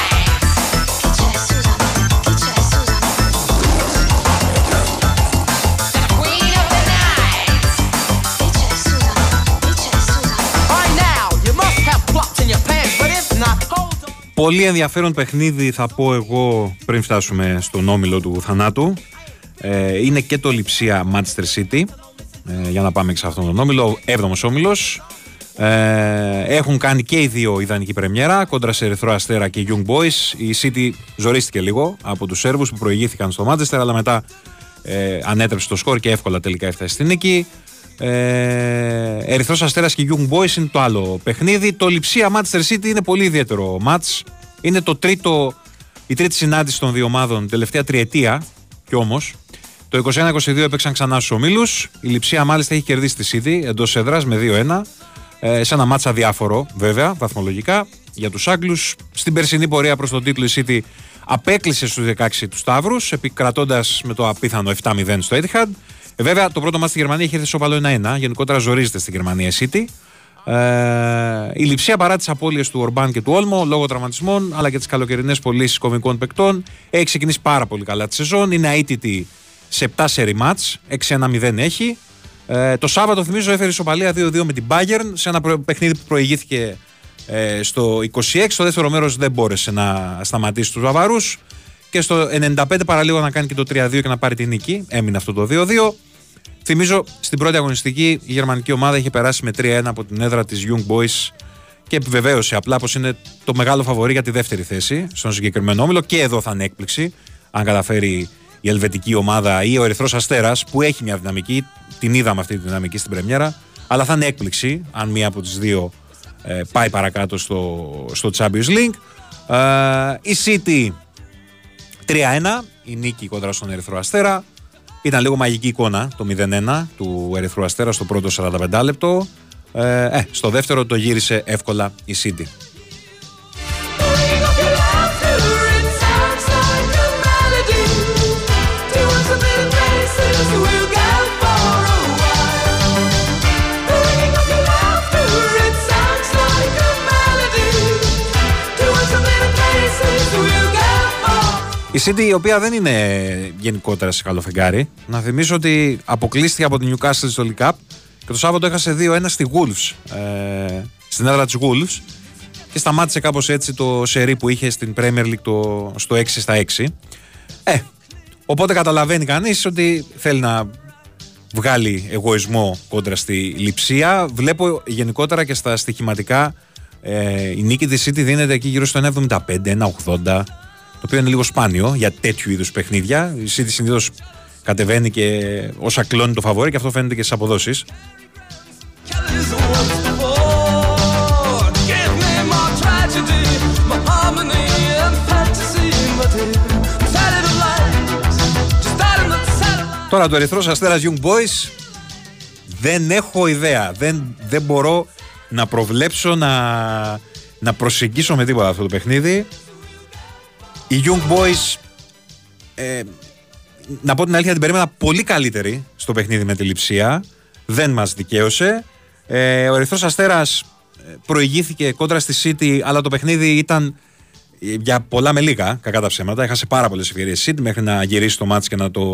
Πολύ ενδιαφέρον παιχνίδι θα πω εγώ πριν φτάσουμε στον όμιλο του θανάτου. Ε, είναι και το Λειψία Manchester City, ε, για να πάμε και σε αυτόν τον όμιλο, έβδομος όμιλος. Ε, έχουν κάνει και οι δύο ιδανική πρεμιέρα, κόντρα σε Ερυθρό Αστέρα και Young Boys. Η City ζορίστηκε λίγο από τους Σέρβους που προηγήθηκαν στο Manchester, αλλά μετά ε, ανέτρεψε το σκορ και εύκολα τελικά έφτασε στην νίκη. Ε, Ερυθρός Αστέρας και Young Boys είναι το άλλο παιχνίδι. Το Λειψία Manchester City είναι πολύ ιδιαίτερο μάτς. Είναι το τρίτο, η τρίτη συνάντηση των δύο ομάδων τελευταία τριετία. Κι όμως το είκοσι ένα είκοσι δύο έπαιξαν ξανά στους ομίλους. Η Λειψία μάλιστα έχει κερδίσει τη City εντός έδρας με δύο ένα, ε, σε ένα μάτς αδιάφορο βέβαια βαθμολογικά. για τους Άγγλους. Στην περσινή πορεία προς τον τίτλο η City απέκλεισε στους δεκαέξι τους Σταύρους, επικρατώντας με το απίθανο επτά μηδέν στο Etihad. Ε, βέβαια το πρώτο μας στη Γερμανία είχε έρθει σοπαλό ένα ένα, γενικότερα ζορίζεται στη Γερμανία η City. Ε, η Λειψία, παρά τις απώλειες του Ορμπάν και του Όλμο λόγω τραυματισμών αλλά και τις καλοκαιρινές πωλήσεις κομβικών παικτών, έχει ξεκινήσει πάρα πολύ καλά τη σεζόν. Είναι αίτητη σε επτά σερί μάτς, έξι ένα μηδέν έχει. Ε, το Σάββατο, θυμίζω, έφερε ισοπαλία δύο δύο με την Bayern σε ένα παιχνίδι που προηγήθηκε ε, στο είκοσι έξι. Στο δεύτερο μέρος δεν μπόρεσε να σταματήσει τους Βαβαρούς και στο ενενήντα πέντε παραλίγο να κάνει και το τρία δύο και να πάρει την νίκη. Έμεινε αυτό το δύο δύο. Θυμίζω, στην πρώτη αγωνιστική η γερμανική ομάδα είχε περάσει με τρία ένα από την έδρα της Young Boys και επιβεβαίωσε απλά πως είναι το μεγάλο φαβορί για τη δεύτερη θέση στον συγκεκριμένο όμιλο. Και εδώ θα είναι έκπληξη αν καταφέρει η ελβετική ομάδα ή ο Ερυθρός Αστέρας, που έχει μια δυναμική, την είδαμε αυτή τη δυναμική στην πρεμιέρα, αλλά θα είναι έκπληξη αν μία από τις δύο ε, πάει παρακάτω στο, στο Champions League. Ε, η City τρία ένα, η νίκη κόντρα στον Ερυθρό Αστέρα. Ήταν λίγο μαγική εικόνα το μηδέν ένα του Ερυθρού Αστέρα στο πρώτο σαράντα πέντε λεπτό. Ε, ε, στο δεύτερο το γύρισε εύκολα η City. Η City, η οποία δεν είναι γενικότερα σε καλό φεγγάρι. Να θυμίσω ότι αποκλείστηκε από την Newcastle στο League Cup και το Σάββατο έχασε δύο ένα στη Wolves, ε, στην έδρα της Wolves, και σταμάτησε κάπως έτσι το σερί που είχε στην Premier League το, στο έξι στα έξι. Ε, οπότε καταλαβαίνει κανείς ότι θέλει να βγάλει εγωισμό κόντρα στη Λειψία. Βλέπω γενικότερα και στα στοιχηματικά ε, η νίκη της City δίνεται εκεί γύρω στο ένα εβδομήντα πέντε με ένα ογδόντα. Το οποίο είναι λίγο σπάνιο για τέτοιου είδους παιχνίδια. Η City συνήθως κατεβαίνει και όσα κλώνει το φαβόρι, και αυτό φαίνεται και στις αποδόσεις. Τώρα το Ερυθρός Αστέρας Young Boys, δεν έχω ιδέα, δεν, δεν μπορώ να προβλέψω, να, να προσεγγίσω με τίποτα αυτό το παιχνίδι. Οι Young Boys, ε, να πω την αλήθεια, την περίμενα πολύ καλύτερη στο παιχνίδι με τη Λειψία. Δεν μας δικαίωσε. Ε, ο Ερυθρός Αστέρας προηγήθηκε κόντρα στη City, αλλά το παιχνίδι ήταν για πολλά με λίγα, κακά τα ψέματα. Έχασε πάρα πολλές ευκαιρίες η City μέχρι να γυρίσει το μάτς και να το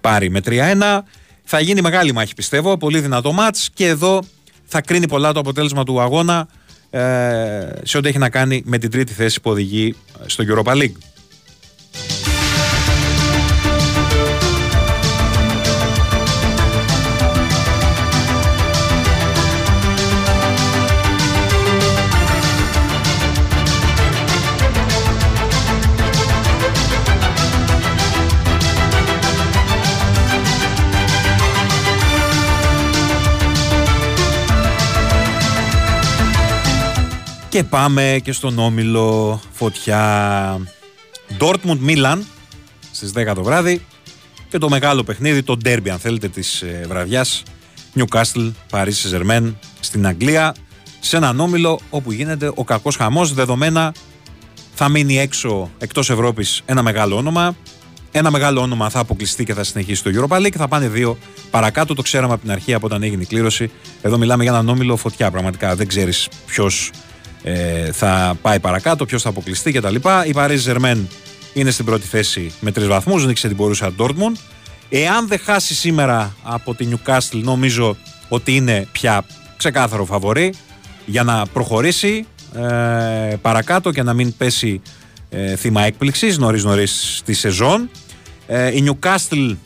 πάρει με τρία ένα. Θα γίνει μεγάλη μάχη, πιστεύω. Πολύ δυνατό μάτς, και εδώ θα κρίνει πολλά το αποτέλεσμα του αγώνα σε ό,τι έχει να κάνει με την τρίτη θέση που οδηγεί στο Europa League. Και πάμε και στον όμιλο φωτιά. Dortmund Μίλαν στις δέκα το βράδυ, και το μεγάλο παιχνίδι, το ντέρμπι αν θέλετε της βραδιάς, Newcastle Paris Saint-Germain στην Αγγλία, σε έναν όμιλο όπου γίνεται ο κακός χαμός. Δεδομένα θα μείνει έξω εκτός Ευρώπης ένα μεγάλο όνομα. Ένα μεγάλο όνομα θα αποκλειστεί και θα συνεχίσει το Europa League, και θα πάνε δύο παρακάτω. Το ξέραμε από την αρχή, από όταν έγινε η κλήρωση. Εδώ μιλάμε για έναν όμιλο φωτιά, πραγματικά δεν ξέρεις ποιος θα πάει παρακάτω, ποιος θα αποκλειστεί κτλ. Η Paris Saint-Germain είναι στην πρώτη θέση με τρεις βαθμούς, νίκησε την πορεία Dortmund. Εάν δεν χάσει σήμερα από τη Newcastle, νομίζω ότι είναι πια ξεκάθαρο φαβορί για να προχωρήσει ε, παρακάτω και να μην πέσει ε, θύμα έκπληξης νωρίς νωρίς στη σεζόν. Ε, η Newcastle,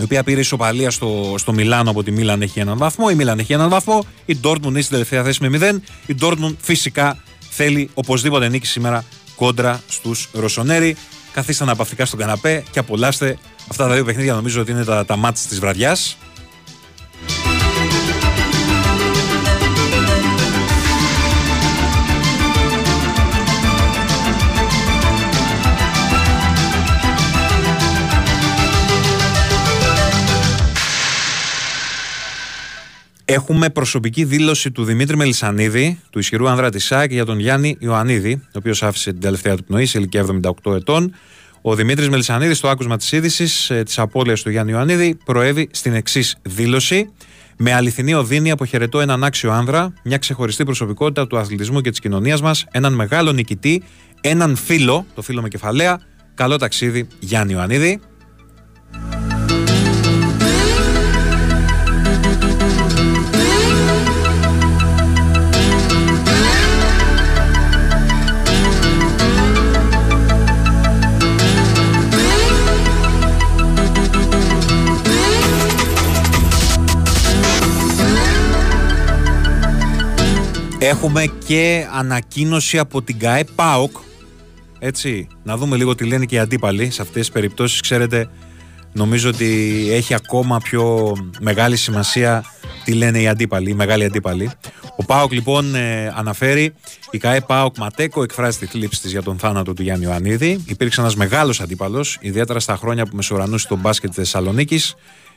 η οποία πήρε ισοπαλία στο, στο Μιλάνο, από τη Μίλαν έχει έναν βαθμό. Η Μίλαν έχει έναν βαθμό. Η Dortmund είναι στην τελευταία θέση με μηδέν. Η Dortmund φυσικά θέλει οπωσδήποτε νίκη σήμερα κόντρα στους Ρωσονέρι. Καθίστε αναπαυτικά στον καναπέ και απολαύστε αυτά τα δύο παιχνίδια. Νομίζω ότι είναι τα, τα μάτς της βραδιάς. Έχουμε προσωπική δήλωση του Δημήτρη Μελισσανίδη, του ισχυρού άνδρα της ΣΑΚ, για τον Γιάννη Ιωαννίδη, ο οποίος άφησε την τελευταία του πνοή σε ηλικία εβδομήντα οκτώ ετών. Ο Δημήτρης Μελισσανίδης, στο άκουσμα της είδησης της απώλειας του Γιάννη Ιωαννίδη, προέβη στην εξής δήλωση. Με αληθινή οδύνη αποχαιρετώ έναν άξιο άνδρα, μια ξεχωριστή προσωπικότητα του αθλητισμού και της κοινωνίας μας, έναν μεγάλο νικητή, έναν φίλο, το φίλο με κεφαλαία. Καλό ταξίδι, Γιάννη Ιωαννίδη. Έχουμε και ανακοίνωση από την ΚΑΕ ΠΑΟΚ. Έτσι, να δούμε λίγο τι λένε και οι αντίπαλοι σε αυτές τις περιπτώσεις. Ξέρετε, νομίζω ότι έχει ακόμα πιο μεγάλη σημασία τι λένε οι αντίπαλοι, οι μεγάλοι αντίπαλοι. Ο ΠΑΟΚ λοιπόν ε, αναφέρει, η ΚΑΕ ΠΑΟΚ Ματέκο εκφράζει τη θλίψη της για τον θάνατο του Γιάννη Ιωαννίδη. Υπήρξε ένας μεγάλος αντίπαλος, ιδιαίτερα στα χρόνια που μεσουρανούσε τον μπάσκετ της Θεσσαλονίκης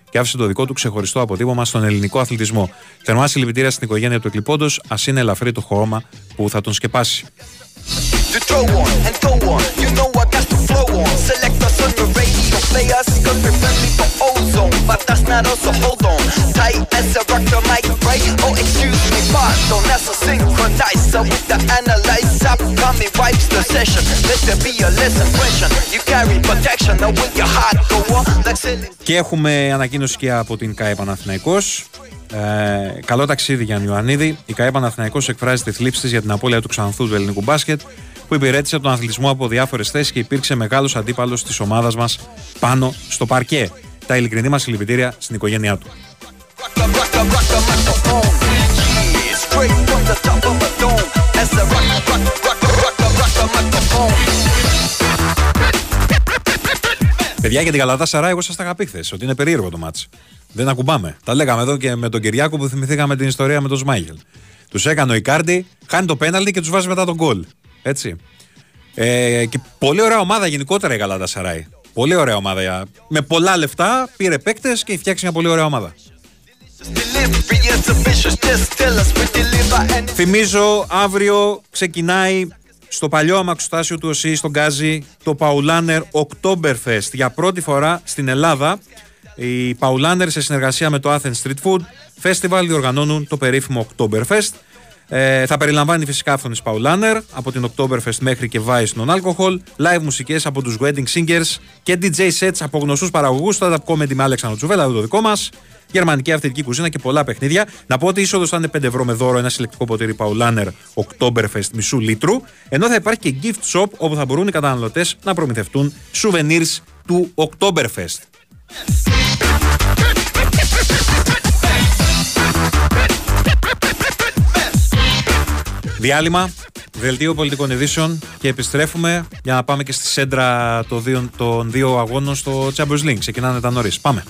και άφησε το δικό του ξεχωριστό αποτύπωμα στον ελληνικό αθλητισμό. Θερμά συλληπιτήρια στην οικογένεια του εκλιπώντος, ας είναι ελαφρύ το χώμα που θα τον σκεπάσει. Και έχουμε ανακοίνωση και από την ΚΑΕ Παναθηναϊκός. Ε, καλό ταξίδι Γιάννη Ιωαννίδη. Η ΚΑΕ Παναθηναϊκός εκφράζει τη θλίψη της για την απώλεια του ξανθού του ελληνικού μπάσκετ, που υπηρέτησε τον αθλητισμό από διάφορες θέσεις και υπήρξε μεγάλος αντίπαλος της ομάδας μας πάνω στο παρκέ. Τα ειλικρινή μας συλληπιτήρια στην οικογένειά του. Παιδιά, για την Γαλατασαράι, εγώ σας τα είχα πει χθες, ότι είναι περίεργο το μάτς. Δεν ακουμπάμε. Τα λέγαμε εδώ και με τον Κυριάκο που θυμηθήκαμε την ιστορία με τον Σμάιχελ. Τους έκανε ο Ικάρντι, χάνει το πέναλτι και τους βάζει μετά τον γκολ. Έτσι. Ε, και πολύ ωραία ομάδα γενικότερα η Γαλατασαράι. Πολύ ωραία ομάδα. Με πολλά λεφτά πήρε παίκτες και φτιάξει μια πολύ ωραία ομάδα. Θυμίζω, αύριο ξεκινάει στο παλιό αμαξοστάσιο του ΟΣΥ, στον Γκάζι, το Paulaner Oktoberfest. Για πρώτη φορά στην Ελλάδα, οι Paulaner σε συνεργασία με το Athens Street Food Festival διοργανώνουν το περίφημο Oktoberfest. Ε, θα περιλαμβάνει φυσικά αυτονείς Paulaner, από την Oktoberfest μέχρι και Vice Non-Alcohol, live μουσικές από τους Wedding Singers και ντι τζέι sets από γνωστούς παραγωγούς, stand-up comedy με Αλέξανδρο Τσουβέλα, εδώ το δικό μας, γερμανική αυθεντική κουζίνα και πολλά παιχνίδια. Να πω ότι η είσοδος θα είναι πέντε ευρώ με δώρο, ένα συλλεκτικό ποτήρι Paulaner Oktoberfest μισού λίτρου, ενώ θα υπάρχει και gift shop όπου θα μπορούν οι καταναλωτές να προμηθευτούν souvenirs του Oktoberfest. Διάλειμμα, δελτίο πολιτικών ειδήσεων και επιστρέφουμε για να πάμε και στη σέντρα των δύο, των δύο αγώνων στο Champions League. Ξεκινάνε τα νωρίς. Πάμε.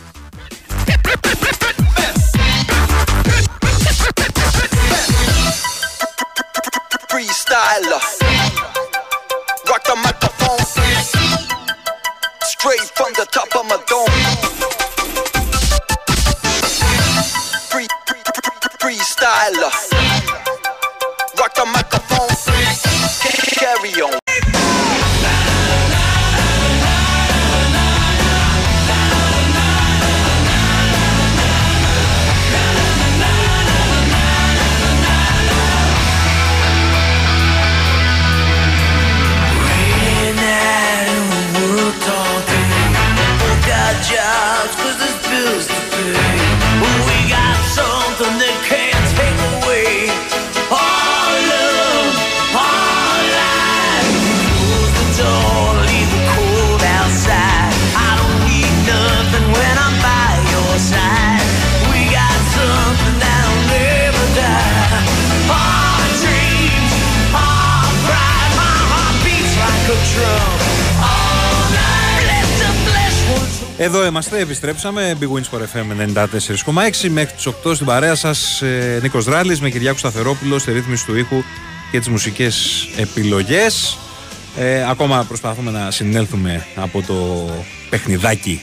Εδώ είμαστε, επιστρέψαμε, Big Win Sport εφ εμ ενενήντα τέσσερα κόμμα έξι μέχρι τις οκτώ στην παρέα σας, ε, Νίκος Ράλλης με Κυριάκο Σταθερόπουλο στη ρύθμιση του ήχου και τις μουσικές επιλογές. ε, Ακόμα προσπαθούμε να συνέλθουμε από το παιχνιδάκι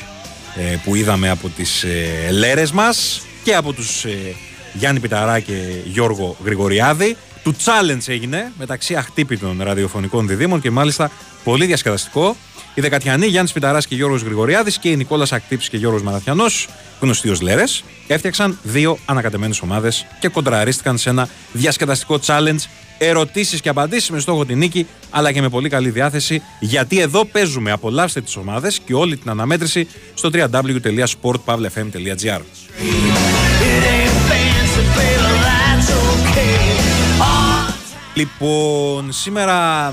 ε, που είδαμε από τις ε, λέρες μας και από τους ε, Γιάννη Πιταρά και Γιώργο Γρηγοριάδη. Του challenge έγινε μεταξύ αχτύπητων ραδιοφωνικών διδήμων και μάλιστα πολύ διασκεδαστικό. Οι Δεκατιανοί Γιάννης Πιταράς και Γιώργος Γρηγοριάδης και η Νικόλας Ακτύπης και Γιώργος Μαραθιανός, γνωστοί ως Λέρες, έφτιαξαν δύο ανακατεμένες ομάδες και κοντραρίστηκαν σε ένα διασκεδαστικό challenge. Ερωτήσεις και απαντήσεις με στόχο την νίκη, αλλά και με πολύ καλή διάθεση, γιατί εδώ παίζουμε. Απολαύστε τις ομάδες και όλη την αναμέτρηση στο double-u double-u double-u τελεία sport pavlefm τελεία gr. Λοιπόν, σήμερα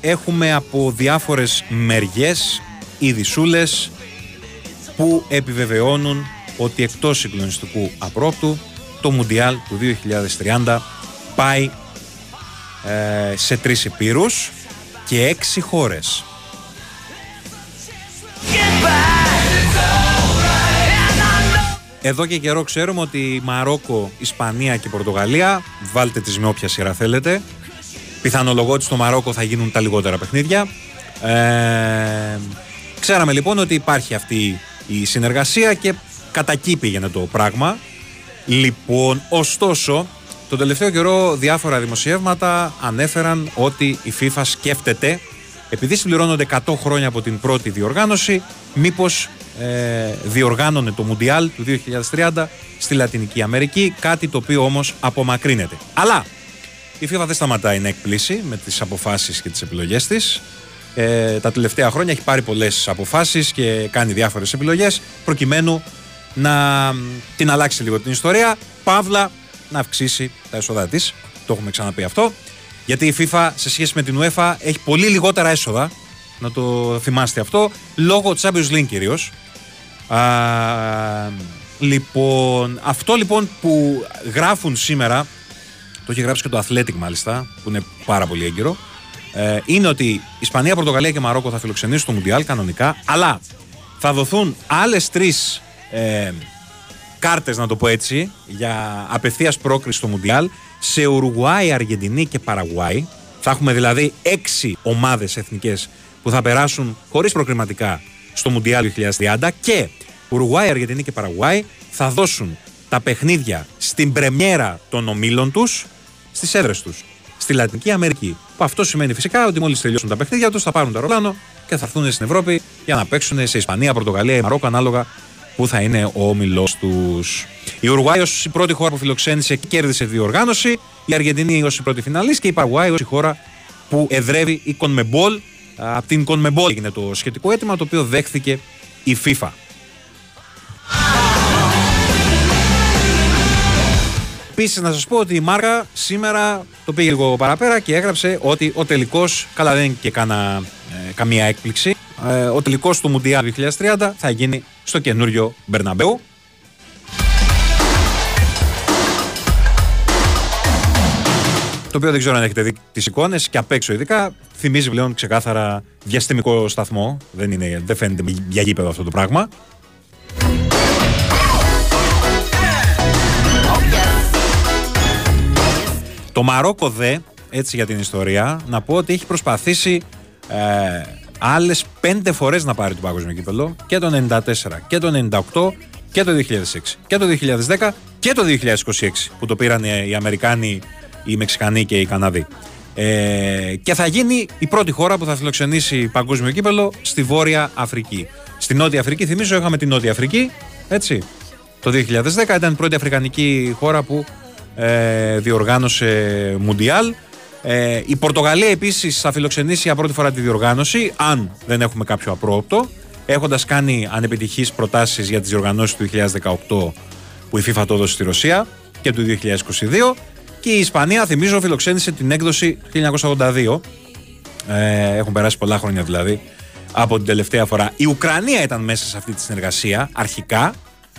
έχουμε από διάφορες μεριές ειδισούλες που επιβεβαιώνουν ότι εκτός συγκλονιστικού απρόπτου το Μουντιάλ του δύο χιλιάδες τριάντα πάει ε, σε τρεις ηπείρους και έξι χώρες. Εδώ και καιρό ξέρουμε ότι Μαρόκο, Ισπανία και Πορτογαλία, βάλτε τις με όποια σειρά θέλετε, πιθανολογώ ότι στο Μαρόκο θα γίνουν τα λιγότερα παιχνίδια. Ε, ξέραμε λοιπόν ότι υπάρχει αυτή η συνεργασία και κατά εκεί πήγαινε το πράγμα. Λοιπόν, ωστόσο, τον τελευταίο καιρό διάφορα δημοσιεύματα ανέφεραν ότι η FIFA σκέφτεται, επειδή συμπληρώνονται εκατό χρόνια από την πρώτη διοργάνωση, μήπως ε, διοργάνωνε το Μουντιάλ του δύο χιλιάδες τριάντα στη Λατινική Αμερική, κάτι το οποίο όμως απομακρύνεται. Αλλά η FIFA δεν σταματάει να εκπλήσει με τις αποφάσεις και τις επιλογές της. Ε, τα τελευταία χρόνια έχει πάρει πολλές αποφάσεις και κάνει διάφορες επιλογές προκειμένου να την αλλάξει λίγο την ιστορία, παύλα να αυξήσει τα έσοδα της. Το έχουμε ξαναπεί αυτό. Γιατί η FIFA σε σχέση με την UEFA έχει πολύ λιγότερα έσοδα, να το θυμάστε αυτό, λόγω Champions League κυρίως. Α, λοιπόν, αυτό λοιπόν που γράφουν σήμερα, το έχει γράψει και το Athletic μάλιστα, που είναι πάρα πολύ έγκυρο, ε, είναι ότι Ισπανία, Πορτογαλία και Μαρόκο θα φιλοξενήσουν το Μουντιάλ κανονικά, αλλά θα δοθούν άλλες τρεις ε, κάρτες, να το πω έτσι, για απευθείας πρόκριση στο Μουντιάλ σε Ουρουγουάη, Αργεντινή και Παραγουάη. Θα έχουμε δηλαδή έξι ομάδες εθνικές που θα περάσουν χωρίς προκριματικά στο Μουντιάλ δύο χιλιάδες τριάντα και Ουρουγουάη, Αργεντινή και Παραγουάη θα δώσουν τα παιχνίδια στην πρεμιέρα των ομίλων τους στις έδρες τους, στη Λατινική Αμερική. Που αυτό σημαίνει φυσικά ότι μόλις τελειώσουν τα παιχνίδια τους θα πάρουν το αεροπλάνο και θα έρθουν στην Ευρώπη για να παίξουν σε Ισπανία, Πορτογαλία ή Μαρόκο, ανάλογα που θα είναι ο όμιλος τους. Η Ουρουγουάη ως η πρώτη χώρα που φιλοξένησε και κέρδισε τη διοργάνωση, η Αργεντινή ως η πρώτη φιναλίστ και η Παραγουάη ως η χώρα που εδρεύει η CONMEBOL. Από την CONMEBOL έγινε το σχετικό αίτημα, το οποίο δέχθηκε η FIFA. Επίσης να σας πω ότι η Μάρκα σήμερα το πήγε λίγο παραπέρα και έγραψε ότι ο τελικός, καλά δεν είναι και κανα, ε, καμία έκπληξη, ε, ο τελικός του Μουντιάλ δύο χιλιάδες τριάντα θα γίνει στο καινούριο Μπερναμπέου. Το οποίο δεν ξέρω αν έχετε δει τις εικόνες και απ' έξω ειδικά, θυμίζει πλέον ξεκάθαρα διαστημικό σταθμό, δεν, είναι, δεν φαίνεται για γήπεδο αυτό το πράγμα. Το Μαρόκο δε, έτσι για την ιστορία, να πω ότι έχει προσπαθήσει ε, άλλες πέντε φορές να πάρει το παγκόσμιο κύπελλο, και το ενενήντα τέσσερα και το ενενήντα οκτώ και το δύο χιλιάδες έξι και το δύο χιλιάδες δέκα και το είκοσι είκοσι έξι που το πήραν οι Αμερικάνοι, οι Μεξικανοί και οι Καναδοί. Ε, και θα γίνει η πρώτη χώρα που θα φιλοξενήσει παγκόσμιο κύπελλο στη Βόρεια Αφρική. Στη Νότια Αφρική, θυμίζω, είχαμε τη Νότια Αφρική, έτσι. Το δύο χιλιάδες δέκα ήταν η πρώτη αφρικανική χώρα που διοργάνωσε Μουντιάλ. Ε, η Πορτογαλία επίσης θα φιλοξενήσει για πρώτη φορά τη διοργάνωση, αν δεν έχουμε κάποιο απρόοπτο, έχοντας κάνει ανεπιτυχείς προτάσεις για τις διοργανώσεις του δύο χιλιάδες δεκαοκτώ που η FIFA το έδωσε στη Ρωσία και του δύο χιλιάδες είκοσι δύο, και η Ισπανία, θυμίζω, φιλοξένησε την έκδοση του χίλια εννιακόσια ογδόντα δύο. Ε, έχουν περάσει πολλά χρόνια δηλαδή από την τελευταία φορά. Η Ουκρανία ήταν μέσα σε αυτή τη συνεργασία αρχικά,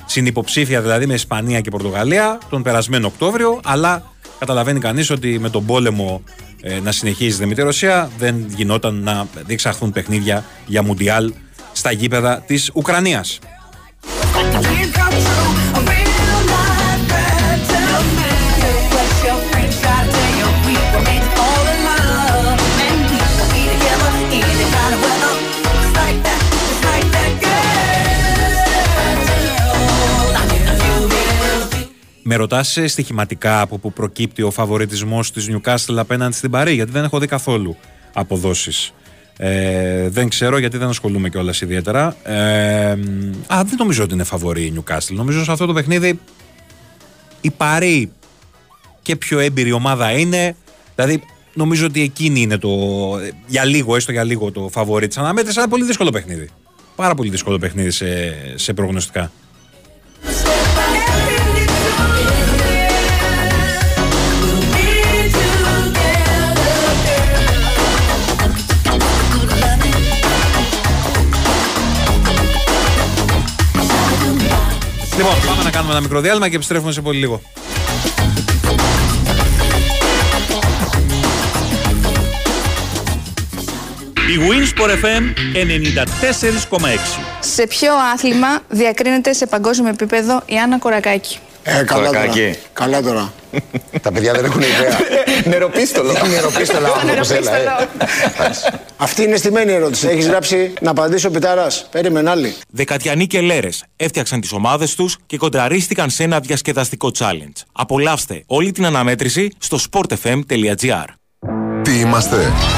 συνυποψήφια δηλαδή με Ισπανία και Πορτογαλία τον περασμένο Οκτώβριο, αλλά καταλαβαίνει κανείς ότι με τον πόλεμο ε, να συνεχίζει με τη Ρωσία δεν γινόταν να διεξαχθούν παιχνίδια για Μουντιάλ στα γήπεδα της Ουκρανίας. Με ρωτάς στοιχηματικά από που προκύπτει ο φαβοριτισμός της Newcastle απέναντι στην Παρί, γιατί δεν έχω δει καθόλου αποδόσεις. Ε, δεν ξέρω γιατί δεν ασχολούμαι κιόλας ιδιαίτερα. Ε, α, δεν νομίζω ότι είναι φαβορή η Newcastle. Νομίζω σε αυτό το παιχνίδι η Παρί και πιο έμπειρη ομάδα είναι. Δηλαδή, νομίζω ότι εκείνη είναι το, για λίγο, έστω για λίγο, το φαβορί της αναμέτρησης. Ένα πολύ δύσκολο παιχνίδι. Πάρα πολύ δύσκολο παιχνίδι σε, σε προγνωστικά. Λοιπόν, πάμε να κάνουμε ένα μικρό διάλειμμα και επιστρέφουμε σε πολύ λίγο. Big Win Sport εφ εμ ενενήντα τέσσερα κόμμα έξι. Σε ποιο άθλημα διακρίνεται σε παγκόσμιο επίπεδο η Άννα Κορακάκη? Ε, καλά Κορακάκη. Τώρα. Καλά τώρα. Τα παιδιά δεν έχουν ιδέα. Νεροπίστολο. Νεροπίστολο. Αυτή είναι στημένη ερώτηση. Έχεις γράψει να απαντήσω πιτάρας. Περίμενε άλλη. Δεκατιανοί και Λέρες έφτιαξαν τις ομάδες τους και κοντραρίστηκαν σε ένα διασκεδαστικό challenge. Απολαύστε όλη την αναμέτρηση στο sportfm.gr. Τι είμαστε?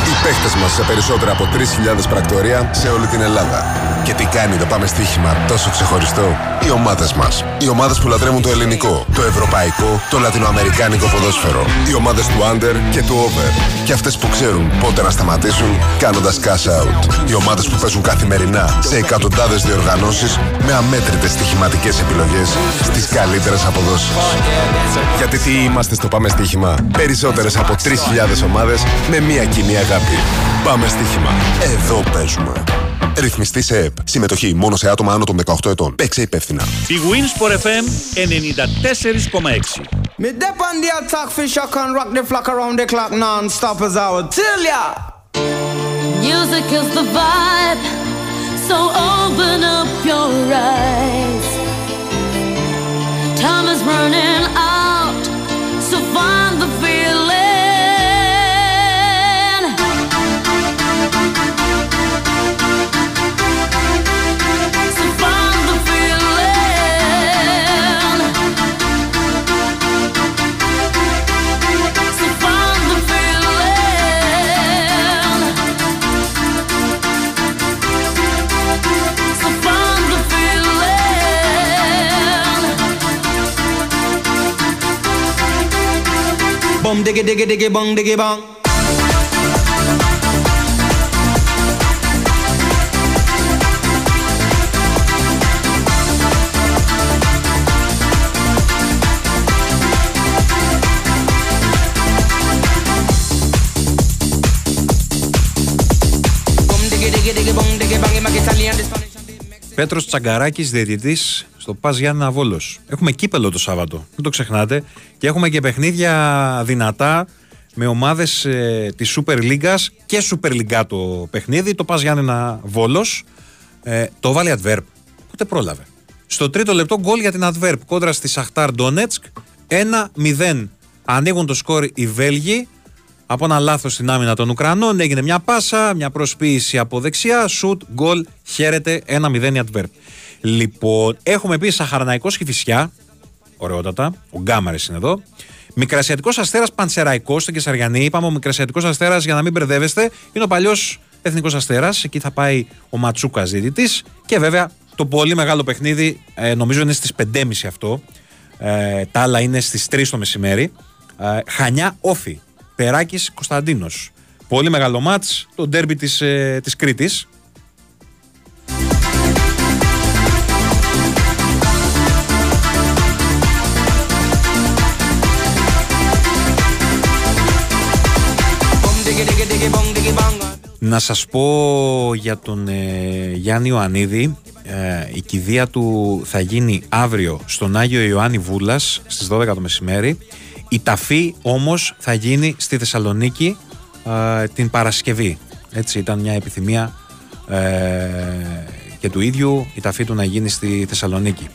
Οι παίχτες μας σε περισσότερα από τρεις χιλιάδες πρακτορία σε όλη την Ελλάδα. Και τι κάνει το πάμε στοίχημα τόσο ξεχωριστό? Οι ομάδες μας. Οι ομάδες που λατρεύουν το ελληνικό, το ευρωπαϊκό, το λατινοαμερικάνικο ποδόσφαιρο. Οι ομάδες του under και του over. Και αυτές που ξέρουν πότε να σταματήσουν κάνοντας cash out. Οι ομάδες που παίζουν καθημερινά σε εκατοντάδες διοργανώσεις με αμέτρητες στοιχηματικές επιλογές στις καλύτερες αποδόσεις. Γιατί τι είμαστε στο πάμε στοίχημα? Περισσότερες από τρεις χιλιάδες ομάδες με μία κοινή αγάπη. Πάμε στοίχημα. Εδώ παίζουμε. Ρυθμιστή σε ΕΠ. Συμμετοχή μόνο σε άτομα άνω των δεκαοκτώ ετών. Παίξε υπεύθυνα. Η Wins for εφ εμ ενενήντα τέσσερα κόμμα έξι. Midday on the attack, fish I can rock the flock around the clock non-stop as I would tell ya. Music is the vibe, so open up your eyes. Time is running out, so find the feeling. Bum diggy diggy diggy bum diggy bum. Πέτρος Τσαγκαράκης, διαιτητής στο ΠΑΣ Γιάννη Αβόλος. Έχουμε κύπελο το Σάββατο, μην το ξεχνάτε. Και έχουμε και παιχνίδια δυνατά με ομάδες ε, της Σούπερ Λίγκας και Σούπερ Λίγκα το παιχνίδι. Το ΠΑΣ Γιάννη Αβόλος ε, το βάλει Antwerp. Ούτε πρόλαβε. Στο τρίτο λεπτό γκολ για την Antwerp κόντρα στη Shakhtar Donetsk. ένα μηδέν. Ανοίγουν το σκορ οι Βέλγοι. Από ένα λάθος στην άμυνα των Ουκρανών έγινε μια πάσα, μια προσποίηση από δεξιά, σουτ, γκολ, χαίρεται, ένα μηδέν η Antwerp. Λοιπόν, έχουμε επίσης Σαχαρναϊκός Κηφισιά, ωραιότατα, ο Γκάμαρης είναι εδώ. Μικρασιατικός Αστέρας Πανσεραϊκός στην Κεσαριανή. Είπαμε ο Μικρασιατικός Αστέρας, για να μην μπερδεύεστε, είναι ο παλιός Εθνικός Αστέρας. Εκεί θα πάει ο Ματσούκας διαιτητής. Και βέβαια το πολύ μεγάλο παιχνίδι, νομίζω είναι στις πέντε και μισή αυτό. Ε, τα άλλα είναι στις τρεις το μεσημέρι. Ε, Χανιά Όφη. Περάκης Κωνσταντίνος. Πολύ μεγάλο μάτς, το ντέρμπι της, ε, της Κρήτης. Να σας πω για τον ε, Γιάννη Ιωαννίδη. Ε, η κηδεία του θα γίνει αύριο στον Άγιο Ιωάννη Βούλας στις δώδεκα το μεσημέρι. Η ταφή όμως θα γίνει στη Θεσσαλονίκη ε, την Παρασκευή. Έτσι ήταν μια επιθυμία ε, και του ίδιου η ταφή του να γίνει στη Θεσσαλονίκη.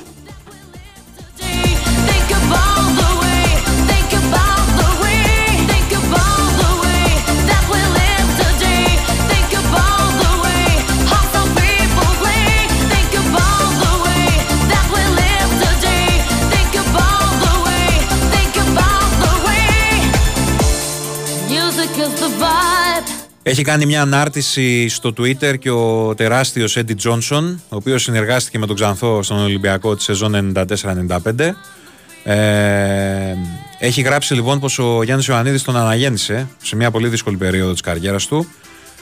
Έχει κάνει μια ανάρτηση στο Twitter και ο τεράστιος Έντι Τζόνσον, ο οποίος συνεργάστηκε με τον Ξανθό στον Ολυμπιακό τη σεζόν ενενήντα τέσσερα ενενήντα πέντε. Ε, έχει γράψει λοιπόν πως ο Γιάννης Ιωαννίδης τον αναγέννησε σε μια πολύ δύσκολη περίοδο της καριέρας του.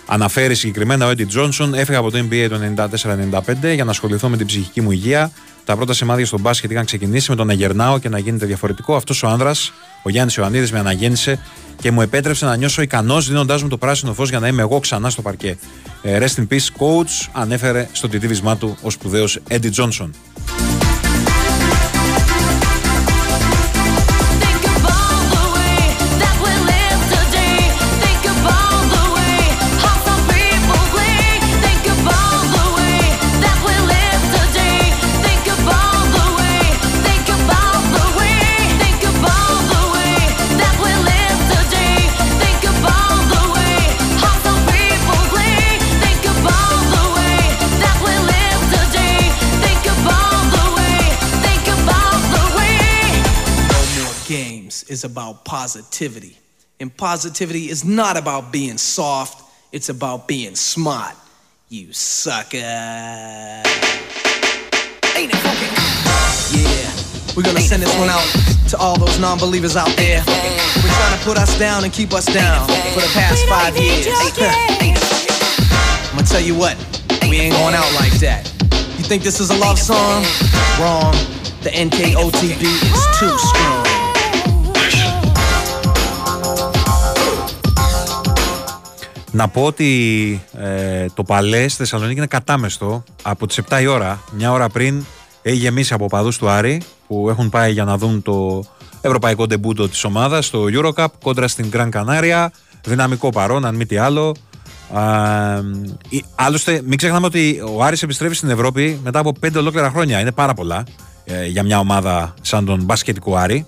Αναφέρει συγκεκριμένα ο Έντι Τζόνσον: έφυγα από το Ν Μπι Έι το ενενήντα τέσσερα ενενήντα πέντε για να ασχοληθώ με την ψυχική μου υγεία. Τα πρώτα σημάδια στον μπάσκετ είχαν ξεκινήσει με το να γερνάω και να γίνεται διαφορετικό. Αυτός ο άνδρας, ο Γιάννης Ιωαννίδης, με αναγέννησε και μου επέτρεψε να νιώσω ικανός, δίνοντάς μου το πράσινο φως για να είμαι εγώ ξανά στο παρκέ. Rest in peace, coach, ανέφερε στο τιτίβισμά του ο σπουδαίος Έντι Τζόνσον. Is about positivity. And positivity is not about being soft, it's about being smart. You sucker. Ain't it fucking? Yeah. We're gonna send this one out to all those non-believers out there. We're trying to put us down and keep us down for the past five years. I'm gonna tell you what, we ain't going out like that. You think this is a love song? Wrong. The N K O T B is too strong. Να πω ότι ε, το Παλέ στη Θεσσαλονίκη είναι κατάμεστο. Από τις επτά η ώρα, μια ώρα πριν, έχει γεμίσει από παδούς του Άρη που έχουν πάει για να δουν το ευρωπαϊκό ντεμπούτο της ομάδας στο Eurocup κόντρα στην Γκραν Κανάρια. Δυναμικό παρόν, αν μη τι άλλο. Α, άλλωστε, μην ξεχνάμε ότι ο Άρης επιστρέφει στην Ευρώπη μετά από πέντε ολόκληρα χρόνια. Είναι πάρα πολλά ε, για μια ομάδα σαν τον μπασκετικό Άρη.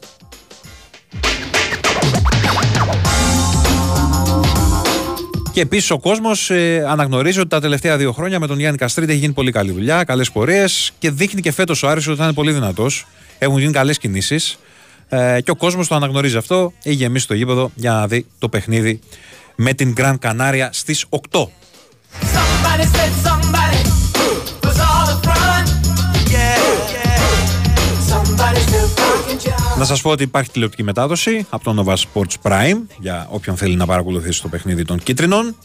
Και επίσης ο κόσμος ε, αναγνωρίζει ότι τα τελευταία δύο χρόνια με τον Γιάννη Καστρίτη έχει γίνει πολύ καλή δουλειά, καλές πορείες και δείχνει και φέτος ο Άρης ότι θα είναι πολύ δυνατός. Έχουν γίνει καλές κινήσεις ε, και ο κόσμος το αναγνωρίζει αυτό. Έχει γεμίσει το γήπεδο για να δει το παιχνίδι με την Γκραν Κανάρια στις οκτώ. Να σας πω ότι υπάρχει τηλεοπτική μετάδοση από το Nova Sports Prime για όποιον θέλει να παρακολουθήσει το παιχνίδι των Κίτρινων.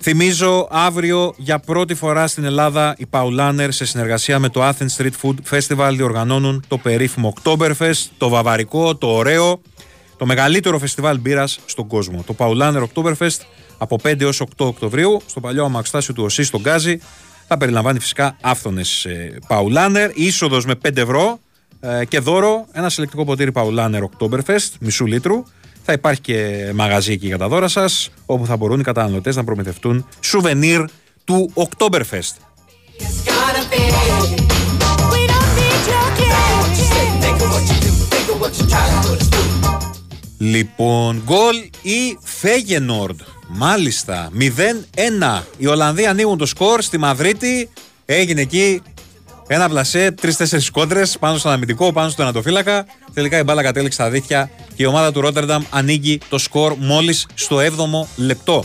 Θυμίζω αύριο για πρώτη φορά στην Ελλάδα οι Paulaner σε συνεργασία με το Athens Street Food Festival διοργανώνουν το περίφημο Oktoberfest, το βαβαρικό, το ωραίο, το μεγαλύτερο φεστιβάλ μπύρας στον κόσμο. Το Paulaner Oktoberfest από πέντε έως οκτώ Οκτωβρίου στο παλιό αμαξτάσιο του ΟΣΥ στον Γκάζι. Θα περιλαμβάνει φυσικά άφθονες ε, Paulaner, είσοδος με πέντε ευρώ ε, και δώρο ένα συλλεκτικό ποτήρι Paulaner Oktoberfest μισού λίτρου. Θα υπάρχει και μαγαζί εκεί για τα δώρα σας, όπου θα μπορούν οι καταναλωτές να προμηθευτούν σουβενίρ του Oktoberfest. Λοιπόν, γκολ ή Feyenoord, μάλιστα, μηδέν ένα. Οι Ολλανδοί ανοίγουν το σκορ στη Μαδρίτη, έγινε εκεί ένα πλασέ, τρεις τέσσερις κόντρες πάνω στον αμυντικό, πάνω στον ανατοφύλακα. Τελικά η μπάλα κατέληξε στα δίχτυα και η ομάδα του Ρότερνταμ ανοίγει το σκορ μόλις στο έβδομο λεπτό.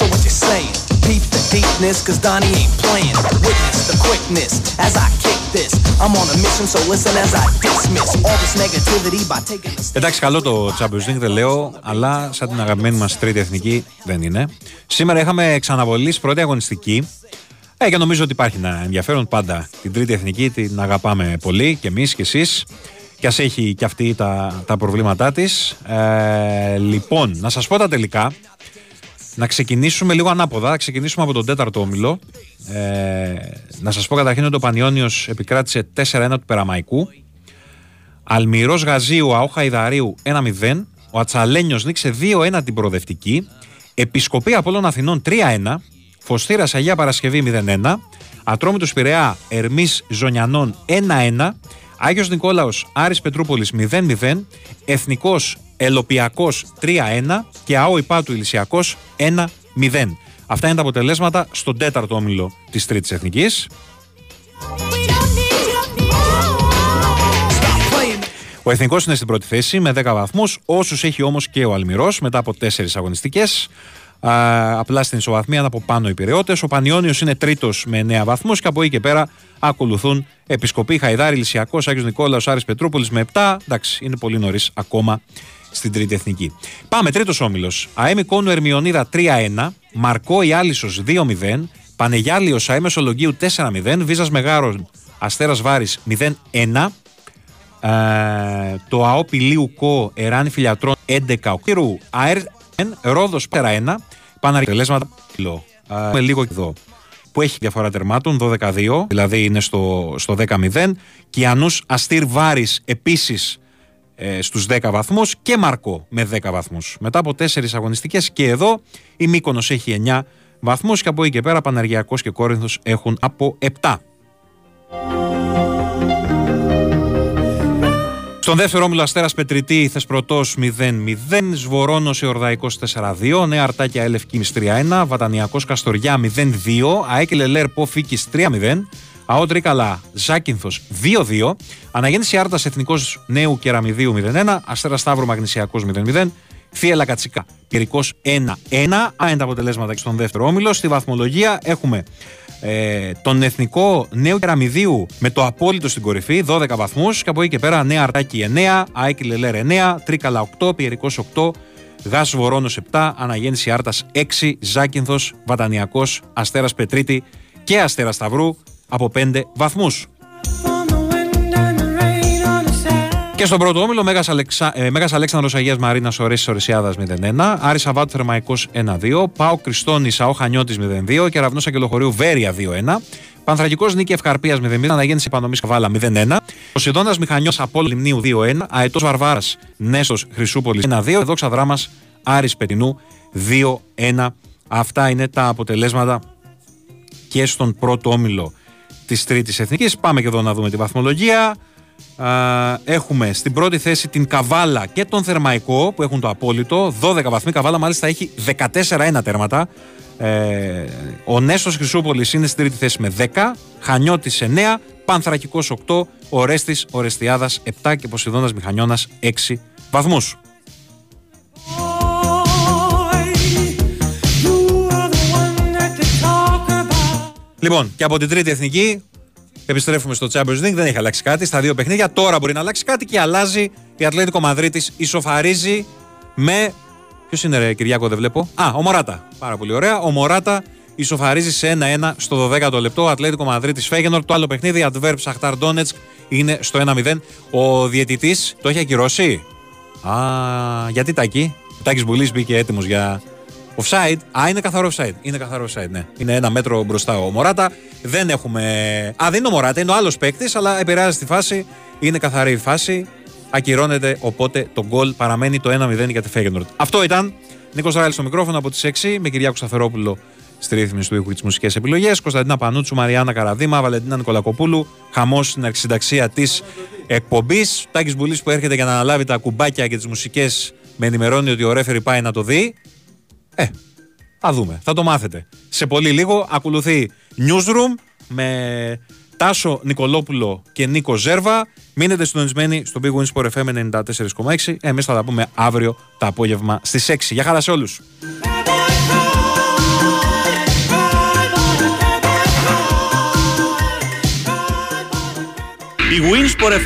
So what you saying? Peep the deepness, cause Donnie ain't playing. Witness the quickness as I kick this. I'm on a mission, so listen as I dismiss all this negativity by taking the. Εντάξει, καλό το Champions League, δεν λέω, αλλά σαν την αγαπημένη μας τρίτη εθνική δεν είναι. Σήμερα είχαμε ξαναβολή πρώτη αγωνιστική. Ε, και νομίζω ότι υπάρχει ένα ενδιαφέρον πάντα. Την τρίτη εθνική την αγαπάμε πολύ κι εμείς κι εσείς. Κι ας έχει κι αυτή τα, τα προβλήματά της. Ε, λοιπόν, να σας πω τα τελικά. Να ξεκινήσουμε λίγο ανάποδα, να ξεκινήσουμε από τον τέταρτο όμιλο. Ε, να σας πω καταρχήν ότι ο Πανιόνιος επικράτησε τέσσερα ένα του Περαμαϊκού. Αλμυρός Γαζίου ΑΟ Χαϊδαρίου ένα μηδέν. Ο Ατσαλένιος νίκησε δύο ένα την προοδευτική. Επισκοπή Απόλλων Αθηνών τρία ένα. Φωστήρας Αγία Παρασκευή μηδέν ένα. Ατρόμητος Πειραιά Ερμής Ζωνιανών ένα ένα. Άγιος Νικόλαος Άρης Πετρούπολης μηδέν μηδέν. Εθνικός Ελοπιακός τρία ένα. Και ΑΟ Ιπάτου Ηλυσιακός ένα μηδέν. Αυτά είναι τα αποτελέσματα στον τέταρτο όμιλο της Τρίτης Εθνικής. Ο Εθνικός είναι στην πρώτη θέση με δέκα βαθμούς, όσους έχει όμως και ο Αλμυρός μετά από τέσσερις αγωνιστικές. Α, απλά στην ισοβαθμία είναι από πάνω οι Πειραιώτες. Ο Πανιώνιος είναι τρίτος με εννέα βαθμούς και από εκεί και πέρα ακολουθούν Επισκοπή, Χαϊδάρη, Λυσιακός, Άγιος Νικόλαος, Άρης Πετρούπολης με επτά. Εντάξει, είναι πολύ νωρίς ακόμα στην Τρίτη Εθνική. Πάμε, τρίτος όμιλος. ΑΕΜ Κόνου Ερμιονίδα τρία ένα, Μαρκό Ιάλισσος δύο μηδέν, Πανεγιάλιος ΑΕΜ Μεσολογγίου τέσσερα μηδέν, Βίζας Μεγάρων Αστέρας Βάρης μηδέν ένα. Ε, το ΑΟ Πηλίου Κο Εράνη Φιλιατρών έντεκα Κύρου ΑΕΡΕΝ Ρόδος τέσσερα ένα. Παναριτελέσματα με λίγο εδώ που έχει διαφορά τερμάτων δώδεκα δύο, δηλαδή είναι στο, στο δέκα μηδέν. Κιανούς Αστήρ Βάρης επίσης ε, στους δέκα βαθμούς και Μαρκό με δέκα βαθμούς. Μετά από τέσσερις αγωνιστικές και εδώ η Μύκονος έχει εννέα βαθμούς και από εκεί και πέρα Παναργιακός και Κόρινθος έχουν από επτά. Στον δεύτερο όμιλο Αστέρας Πετριτή Θεσπρωτός μηδέν μηδέν, Σβορώνος Ιορδαϊκός τέσσερα δύο, Νέα Αρτάκια Ελευκίνης τρία ένα, Βατανιακός Καστοριά μηδέν δύο, ΑΕΚ Λελέρ Πόφικης τρία μηδέν, ΑΟ Τρίκαλα Ζάκυνθος δύο δύο, Αναγέννηση Άρτας Εθνικός Νέου Κεραμιδίου μηδέν ένα, Αστέρας Σταύρου Μαγνησιακός μηδέν μηδέν, Θύελα Κατσικά Πυρικός ένα ένα. Άρα τα αποτελέσματα και στον δεύτερο όμιλο. Στη βαθμολογία έχουμε Ε, τον Εθνικό Νέου Κεραμιδίου με το απόλυτο στην κορυφή, δώδεκα βαθμούς και από εκεί και πέρα Νέα Αρτάκη εννέα, ΑΕΚ Λελέρ εννέα, Τρίκαλα οκτώ, Πιερικός οκτώ, Γάς Βορώνος επτά, Αναγέννηση Άρτας έξι, Ζάκυνθος, Βατανιακός, Αστέρας Πετρίτη και Αστέρας Σταυρού από πέντε βαθμούς. Και στον πρώτο όμιλο Μέγας, Αλεξα... ε, Μέγας Αλέξανδρος Αγίας Μαρίνας Ορέσης Ορεσιάδας μηδέν ένα, Άρης Σαββάτου Θερμαϊκός ένα δύο, Πάο Κριστόνης ΑΟ Χανιώτης μηδέν δύο, Κεραυνός Αγγελοχωρίου Βέρεια δύο ένα, Πανθρακικός Νίκη Ευκαρπίας μηδέν μηδέν, Αναγέννηση Πανομής Καβάλα μηδέν ένα, Ποσειδώνας Μηχανιός Απόλλων Λιμνίου δύο ένα, Αετός Βαρβάρας Νέσος Χρυσούπολης ένα δύο, Δόξα Δράμας Άρης Πετεινού δύο ένα. Αυτά είναι τα αποτελέσματα και στον πρώτο όμιλο της Τρίτης Εθνικής. Πάμε και εδώ να δούμε τη βαθμολογία. Uh, έχουμε στην πρώτη θέση την Καβάλα και τον Θερμαϊκό που έχουν το απόλυτο δώδεκα βαθμοί. Καβάλα μάλιστα έχει δεκατέσσερα ένα τέρματα. ε, Ο Νέσος Χρυσούπολης είναι στην τρίτη θέση με δέκα, Χανιώτης εννέα, Πανθρακικός οκτώ, Ορέστης Ορεστιάδας επτά και Ποσειδώνας Μηχανιώνας έξι βαθμούς. Λοιπόν, και από την τρίτη εθνική επιστρέφουμε στο Champions League, δεν έχει αλλάξει κάτι στα δύο παιχνίδια. Τώρα μπορεί να αλλάξει κάτι και αλλάζει. Η Ατλέτικο Μαδρίτης ισοφαρίζει με. Ποιος είναι, ρε Κυριάκο, δεν βλέπω. Α, ο Μωράτα. Πάρα πολύ ωραία. Ο Μωράτα ισοφαρίζει σε ένα ένα στο δωδέκατο λεπτό. Ατλέτικο Μαδρίτης Feyenoord. Το άλλο παιχνίδι, Antwerp Shakhtar Donetsk, είναι στο ένα μηδέν. Ο διαιτητής το έχει ακυρώσει. Α, γιατί Τάκη. Ο Τάκης Μπουλής μπήκε έτοιμος για. Offside. Α, είναι καθαρό offside. Είναι καθαρό offside, ναι. Είναι ένα μέτρο μπροστά ο Μωράτα. Δεν έχουμε. Α, δεν είναι ο Μωράτα, είναι ο άλλος παίκτης, αλλά επηρεάζει τη φάση. Είναι καθαρή η φάση. Ακυρώνεται, οπότε το γκολ παραμένει το ένα μηδέν για τη Feyenoord. Αυτό ήταν. Νίκος Ράλης στο μικρόφωνο από τις έξι, με Κυριάκο Σταθερόπουλο στη ρύθμιση του ήχου και τις μουσικές επιλογές. Κωνσταντίνα Πανούτσου, Μαριάννα Καραδίμα, Βαλεντίνα Νικολακοπούλου. Χαμός στην αρχισυνταξία της εκπομπής. Τάκης Μπουλής που έρχεται για να αναλάβει τα κουμπάκια και τις μουσικές, με ενημερώνει ότι ο ρέφερι πάει να το δει. Ε, θα δούμε, θα το μάθετε. Σε πολύ λίγο ακολουθεί Newsroom με Τάσο Νικολόπουλο και Νίκο Ζέρβα. Μείνετε συντονισμένοι στο Big Win Sport εφ εμ ενενήντα τέσσερα κόμμα έξι. Εμείς θα τα πούμε αύριο το απόγευμα στις έξι. Γεια χαρά σε όλους. Big Win Sport εφ εμ